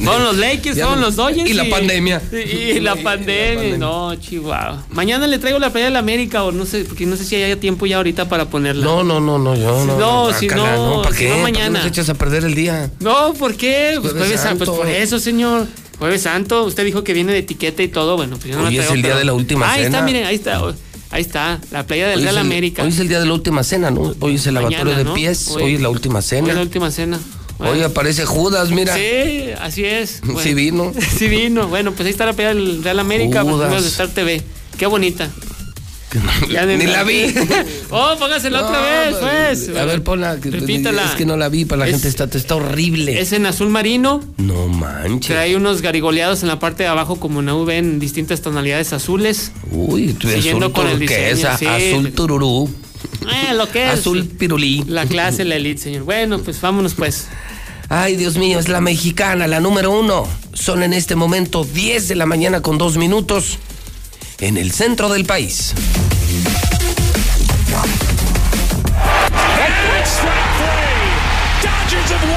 Son los Lakers, son los Dodgers. Y la pandemia. Y la pandemia, no, Chihuahua. Mañana le traigo la playa del América, o no sé, porque no sé si hay tiempo ya ahorita para ponerla. No, yo no. No, si no, ¿para qué? Mañana. ¿Nos echas a perder el día? No, ¿por qué? Pues pues por eso, señor. Jueves Santo, usted dijo que viene de etiqueta y todo. Bueno, pues yo no. Hoy es el día de la última cena. Ahí está, miren, ahí está, la playa del Real América. Hoy es el día de la última cena, ¿no? Hoy es el lavatorio de pies, hoy es la última cena. Hoy es la última cena. Bueno. Hoy aparece Judas, mira. Sí, así es. Bueno. Sí vino. Bueno, pues ahí está la playa del Real América, Judas. De Star TV. Qué bonita. Ni la vi. Oh, póngasela otra vez, pues. A ver, ponla. Repítala. Es que no la vi, para la gente está horrible. Es en azul marino. No manches. Trae unos garigoleados en la parte de abajo como una V en distintas tonalidades azules. Uy, tú siguiendo con el diseño. Azul tururú. Lo que es. Azul pirulí. La clase, la elite, señor. Bueno, pues vámonos, pues. Ay, Dios mío, es La Mexicana, la número 1. Son en este momento 10:02 a.m. en el centro del país.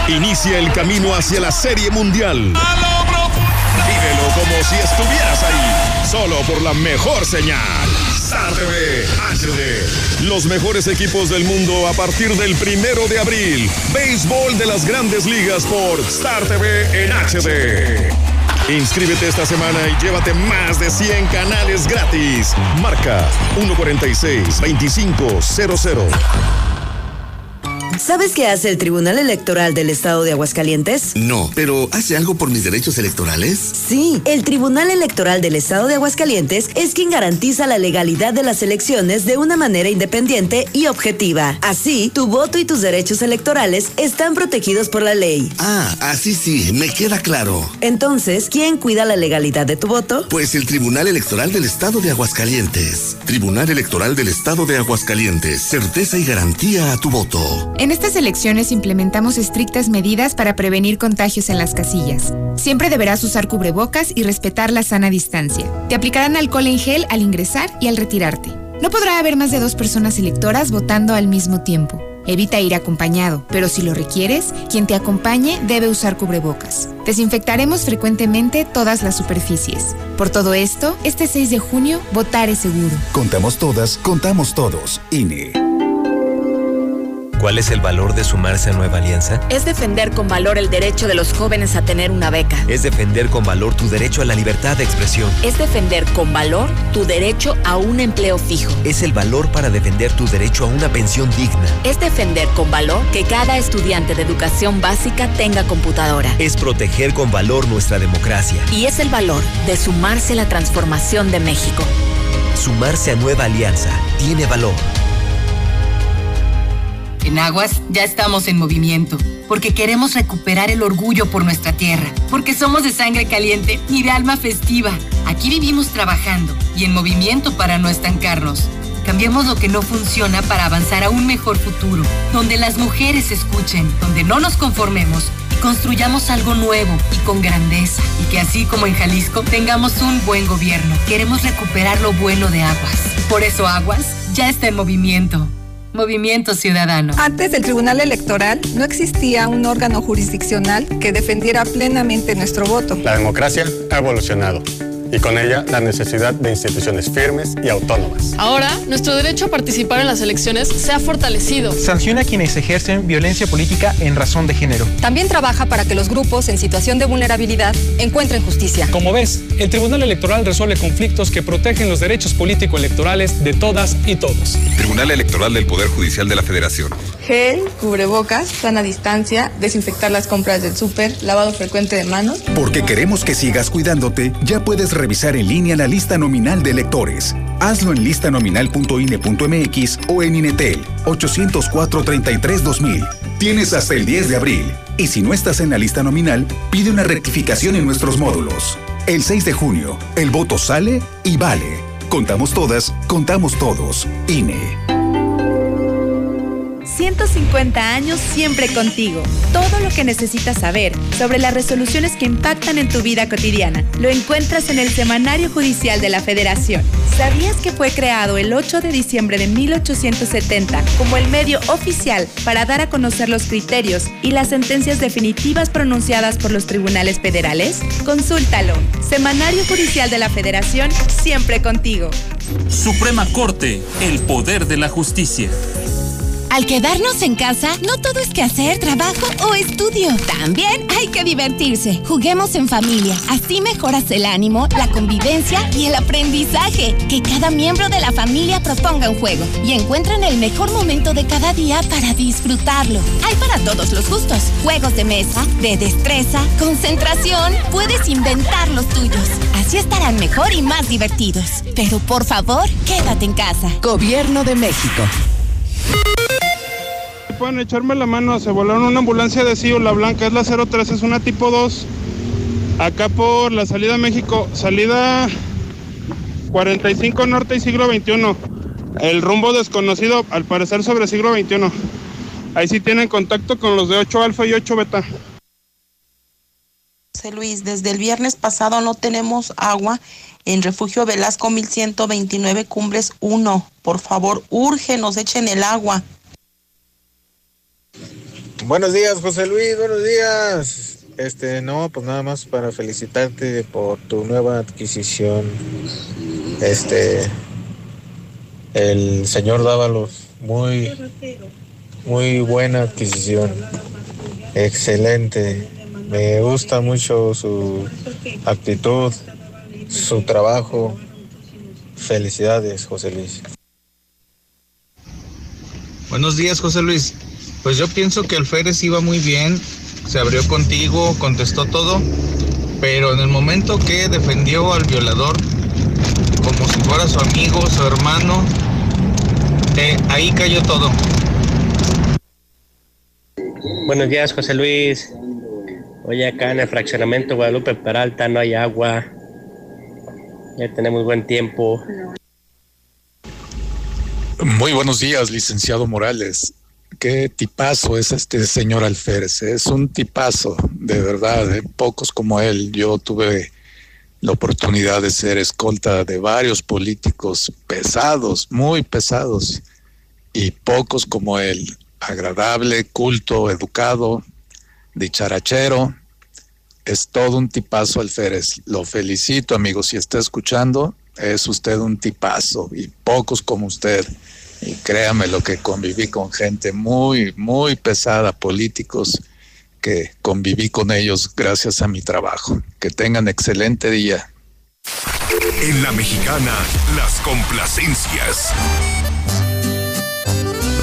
Inicia el camino hacia la Serie Mundial. Vívelo como si estuvieras ahí, solo por la mejor señal. Star TV HD. Los mejores equipos del mundo a partir del 1 de abril. Béisbol de las Grandes Ligas por Star TV en HD. Inscríbete esta semana y llévate más de 100 canales gratis. Marca 146-2500. ¿Sabes qué hace el Tribunal Electoral del Estado de Aguascalientes? No, pero ¿hace algo por mis derechos electorales? Sí, el Tribunal Electoral del Estado de Aguascalientes es quien garantiza la legalidad de las elecciones de una manera independiente y objetiva. Así, tu voto y tus derechos electorales están protegidos por la ley. Ah, así sí, me queda claro. Entonces, ¿quién cuida la legalidad de tu voto? Pues el Tribunal Electoral del Estado de Aguascalientes. Tribunal Electoral del Estado de Aguascalientes. Certeza y garantía a tu voto. En estas elecciones implementamos estrictas medidas para prevenir contagios en las casillas. Siempre deberás usar cubrebocas y respetar la sana distancia. Te aplicarán alcohol en gel al ingresar y al retirarte. No podrá haber más de 2 personas electoras votando al mismo tiempo. Evita ir acompañado, pero si lo requieres, quien te acompañe debe usar cubrebocas. Desinfectaremos frecuentemente todas las superficies. Por todo esto, este 6 de junio, votar es seguro. Contamos todas, contamos todos. INE. ¿Cuál es el valor de sumarse a Nueva Alianza? Es defender con valor el derecho de los jóvenes a tener una beca. Es defender con valor tu derecho a la libertad de expresión. Es defender con valor tu derecho a un empleo fijo. Es el valor para defender tu derecho a una pensión digna. Es defender con valor que cada estudiante de educación básica tenga computadora. Es proteger con valor nuestra democracia. Y es el valor de sumarse a la transformación de México. Sumarse a Nueva Alianza tiene valor. En Aguas ya estamos en movimiento, porque queremos recuperar el orgullo por nuestra tierra, porque somos de sangre caliente y de alma festiva. Aquí vivimos trabajando y en movimiento para no estancarnos. Cambiemos lo que no funciona para avanzar a un mejor futuro, donde las mujeres escuchen, donde no nos conformemos y construyamos algo nuevo y con grandeza. Y que así como en Jalisco tengamos un buen gobierno. Queremos recuperar lo bueno de Aguas. Por eso Aguas ya está en movimiento. Movimiento Ciudadano. Antes del Tribunal Electoral no existía un órgano jurisdiccional que defendiera plenamente nuestro voto. La democracia ha evolucionado y con ella la necesidad de instituciones firmes y autónomas. Ahora, nuestro derecho a participar en las elecciones se ha fortalecido. Sanciona a quienes ejercen violencia política en razón de género. También trabaja para que los grupos en situación de vulnerabilidad encuentren justicia. Como ves, el Tribunal Electoral resuelve conflictos que protegen los derechos político-electorales de todas y todos. Tribunal Electoral del Poder Judicial de la Federación. Gel, cubrebocas, sana distancia, desinfectar las compras del súper, lavado frecuente de manos. Porque queremos que sigas cuidándote, ya puedes revisar en línea la lista nominal de electores. Hazlo en listanominal.ine.mx o en Inetel 804-33-2000. Tienes hasta el 10 de abril. Y si no estás en la lista nominal, pide una rectificación en nuestros módulos. El 6 de junio, el voto sale y vale. Contamos todas, contamos todos. INE. 150 años siempre contigo. Todo lo que necesitas saber sobre las resoluciones que impactan en tu vida cotidiana lo encuentras en el Semanario Judicial de la Federación. ¿Sabías que fue creado el 8 de diciembre de 1870 como el medio oficial para dar a conocer los criterios y las sentencias definitivas pronunciadas por los tribunales federales? Consúltalo. Semanario Judicial de la Federación, siempre contigo. Suprema Corte, el poder de la justicia. Al quedarnos en casa, no todo es que hacer, trabajo o estudio. También hay que divertirse. Juguemos en familia. Así mejoras el ánimo, la convivencia y el aprendizaje. Que cada miembro de la familia proponga un juego y encuentren el mejor momento de cada día para disfrutarlo. Hay para todos los gustos. Juegos de mesa, de destreza, concentración. Puedes inventar los tuyos. Así estarán mejor y más divertidos. Pero por favor, quédate en casa. Gobierno de México. Pueden echarme la mano, se volaron una ambulancia de CIO, la blanca, es la 03, es una tipo 2, acá por la salida a México, salida 45 norte y siglo XXI, el rumbo desconocido, al parecer sobre siglo XXI, ahí sí tienen contacto con los de 8 alfa y 8 beta. José Luis, desde el viernes pasado no tenemos agua en Refugio Velasco 1129 Cumbres 1, por favor urge, nos echen el agua. Buenos días, José Luis, buenos días. No, pues nada más para felicitarte por tu nueva adquisición. El señor Dávalos, muy buena adquisición. Excelente. Me gusta mucho su actitud, su trabajo. Felicidades, José Luis. Buenos días, José Luis. Pues yo pienso que Alférez iba muy bien, se abrió contigo, contestó todo, pero en el momento que defendió al violador, como si fuera su amigo, su hermano, ahí cayó todo. Buenos días, José Luis. Hoy acá en el fraccionamiento Guadalupe Peralta no hay agua, ya tenemos buen tiempo. Muy buenos días, licenciado Morales. Qué tipazo es este señor Alférez, es un tipazo, de verdad, pocos como él. Yo tuve la oportunidad de ser escolta de varios políticos pesados, muy pesados, y pocos como él. Agradable, culto, educado, dicharachero, es todo un tipazo Alférez. Lo felicito, amigo, si está escuchando, es usted un tipazo, y pocos como usted. Y créame lo que conviví con gente muy, muy pesada, políticos, que conviví con ellos gracias a mi trabajo. Que tengan excelente día. En La Mexicana, las complacencias.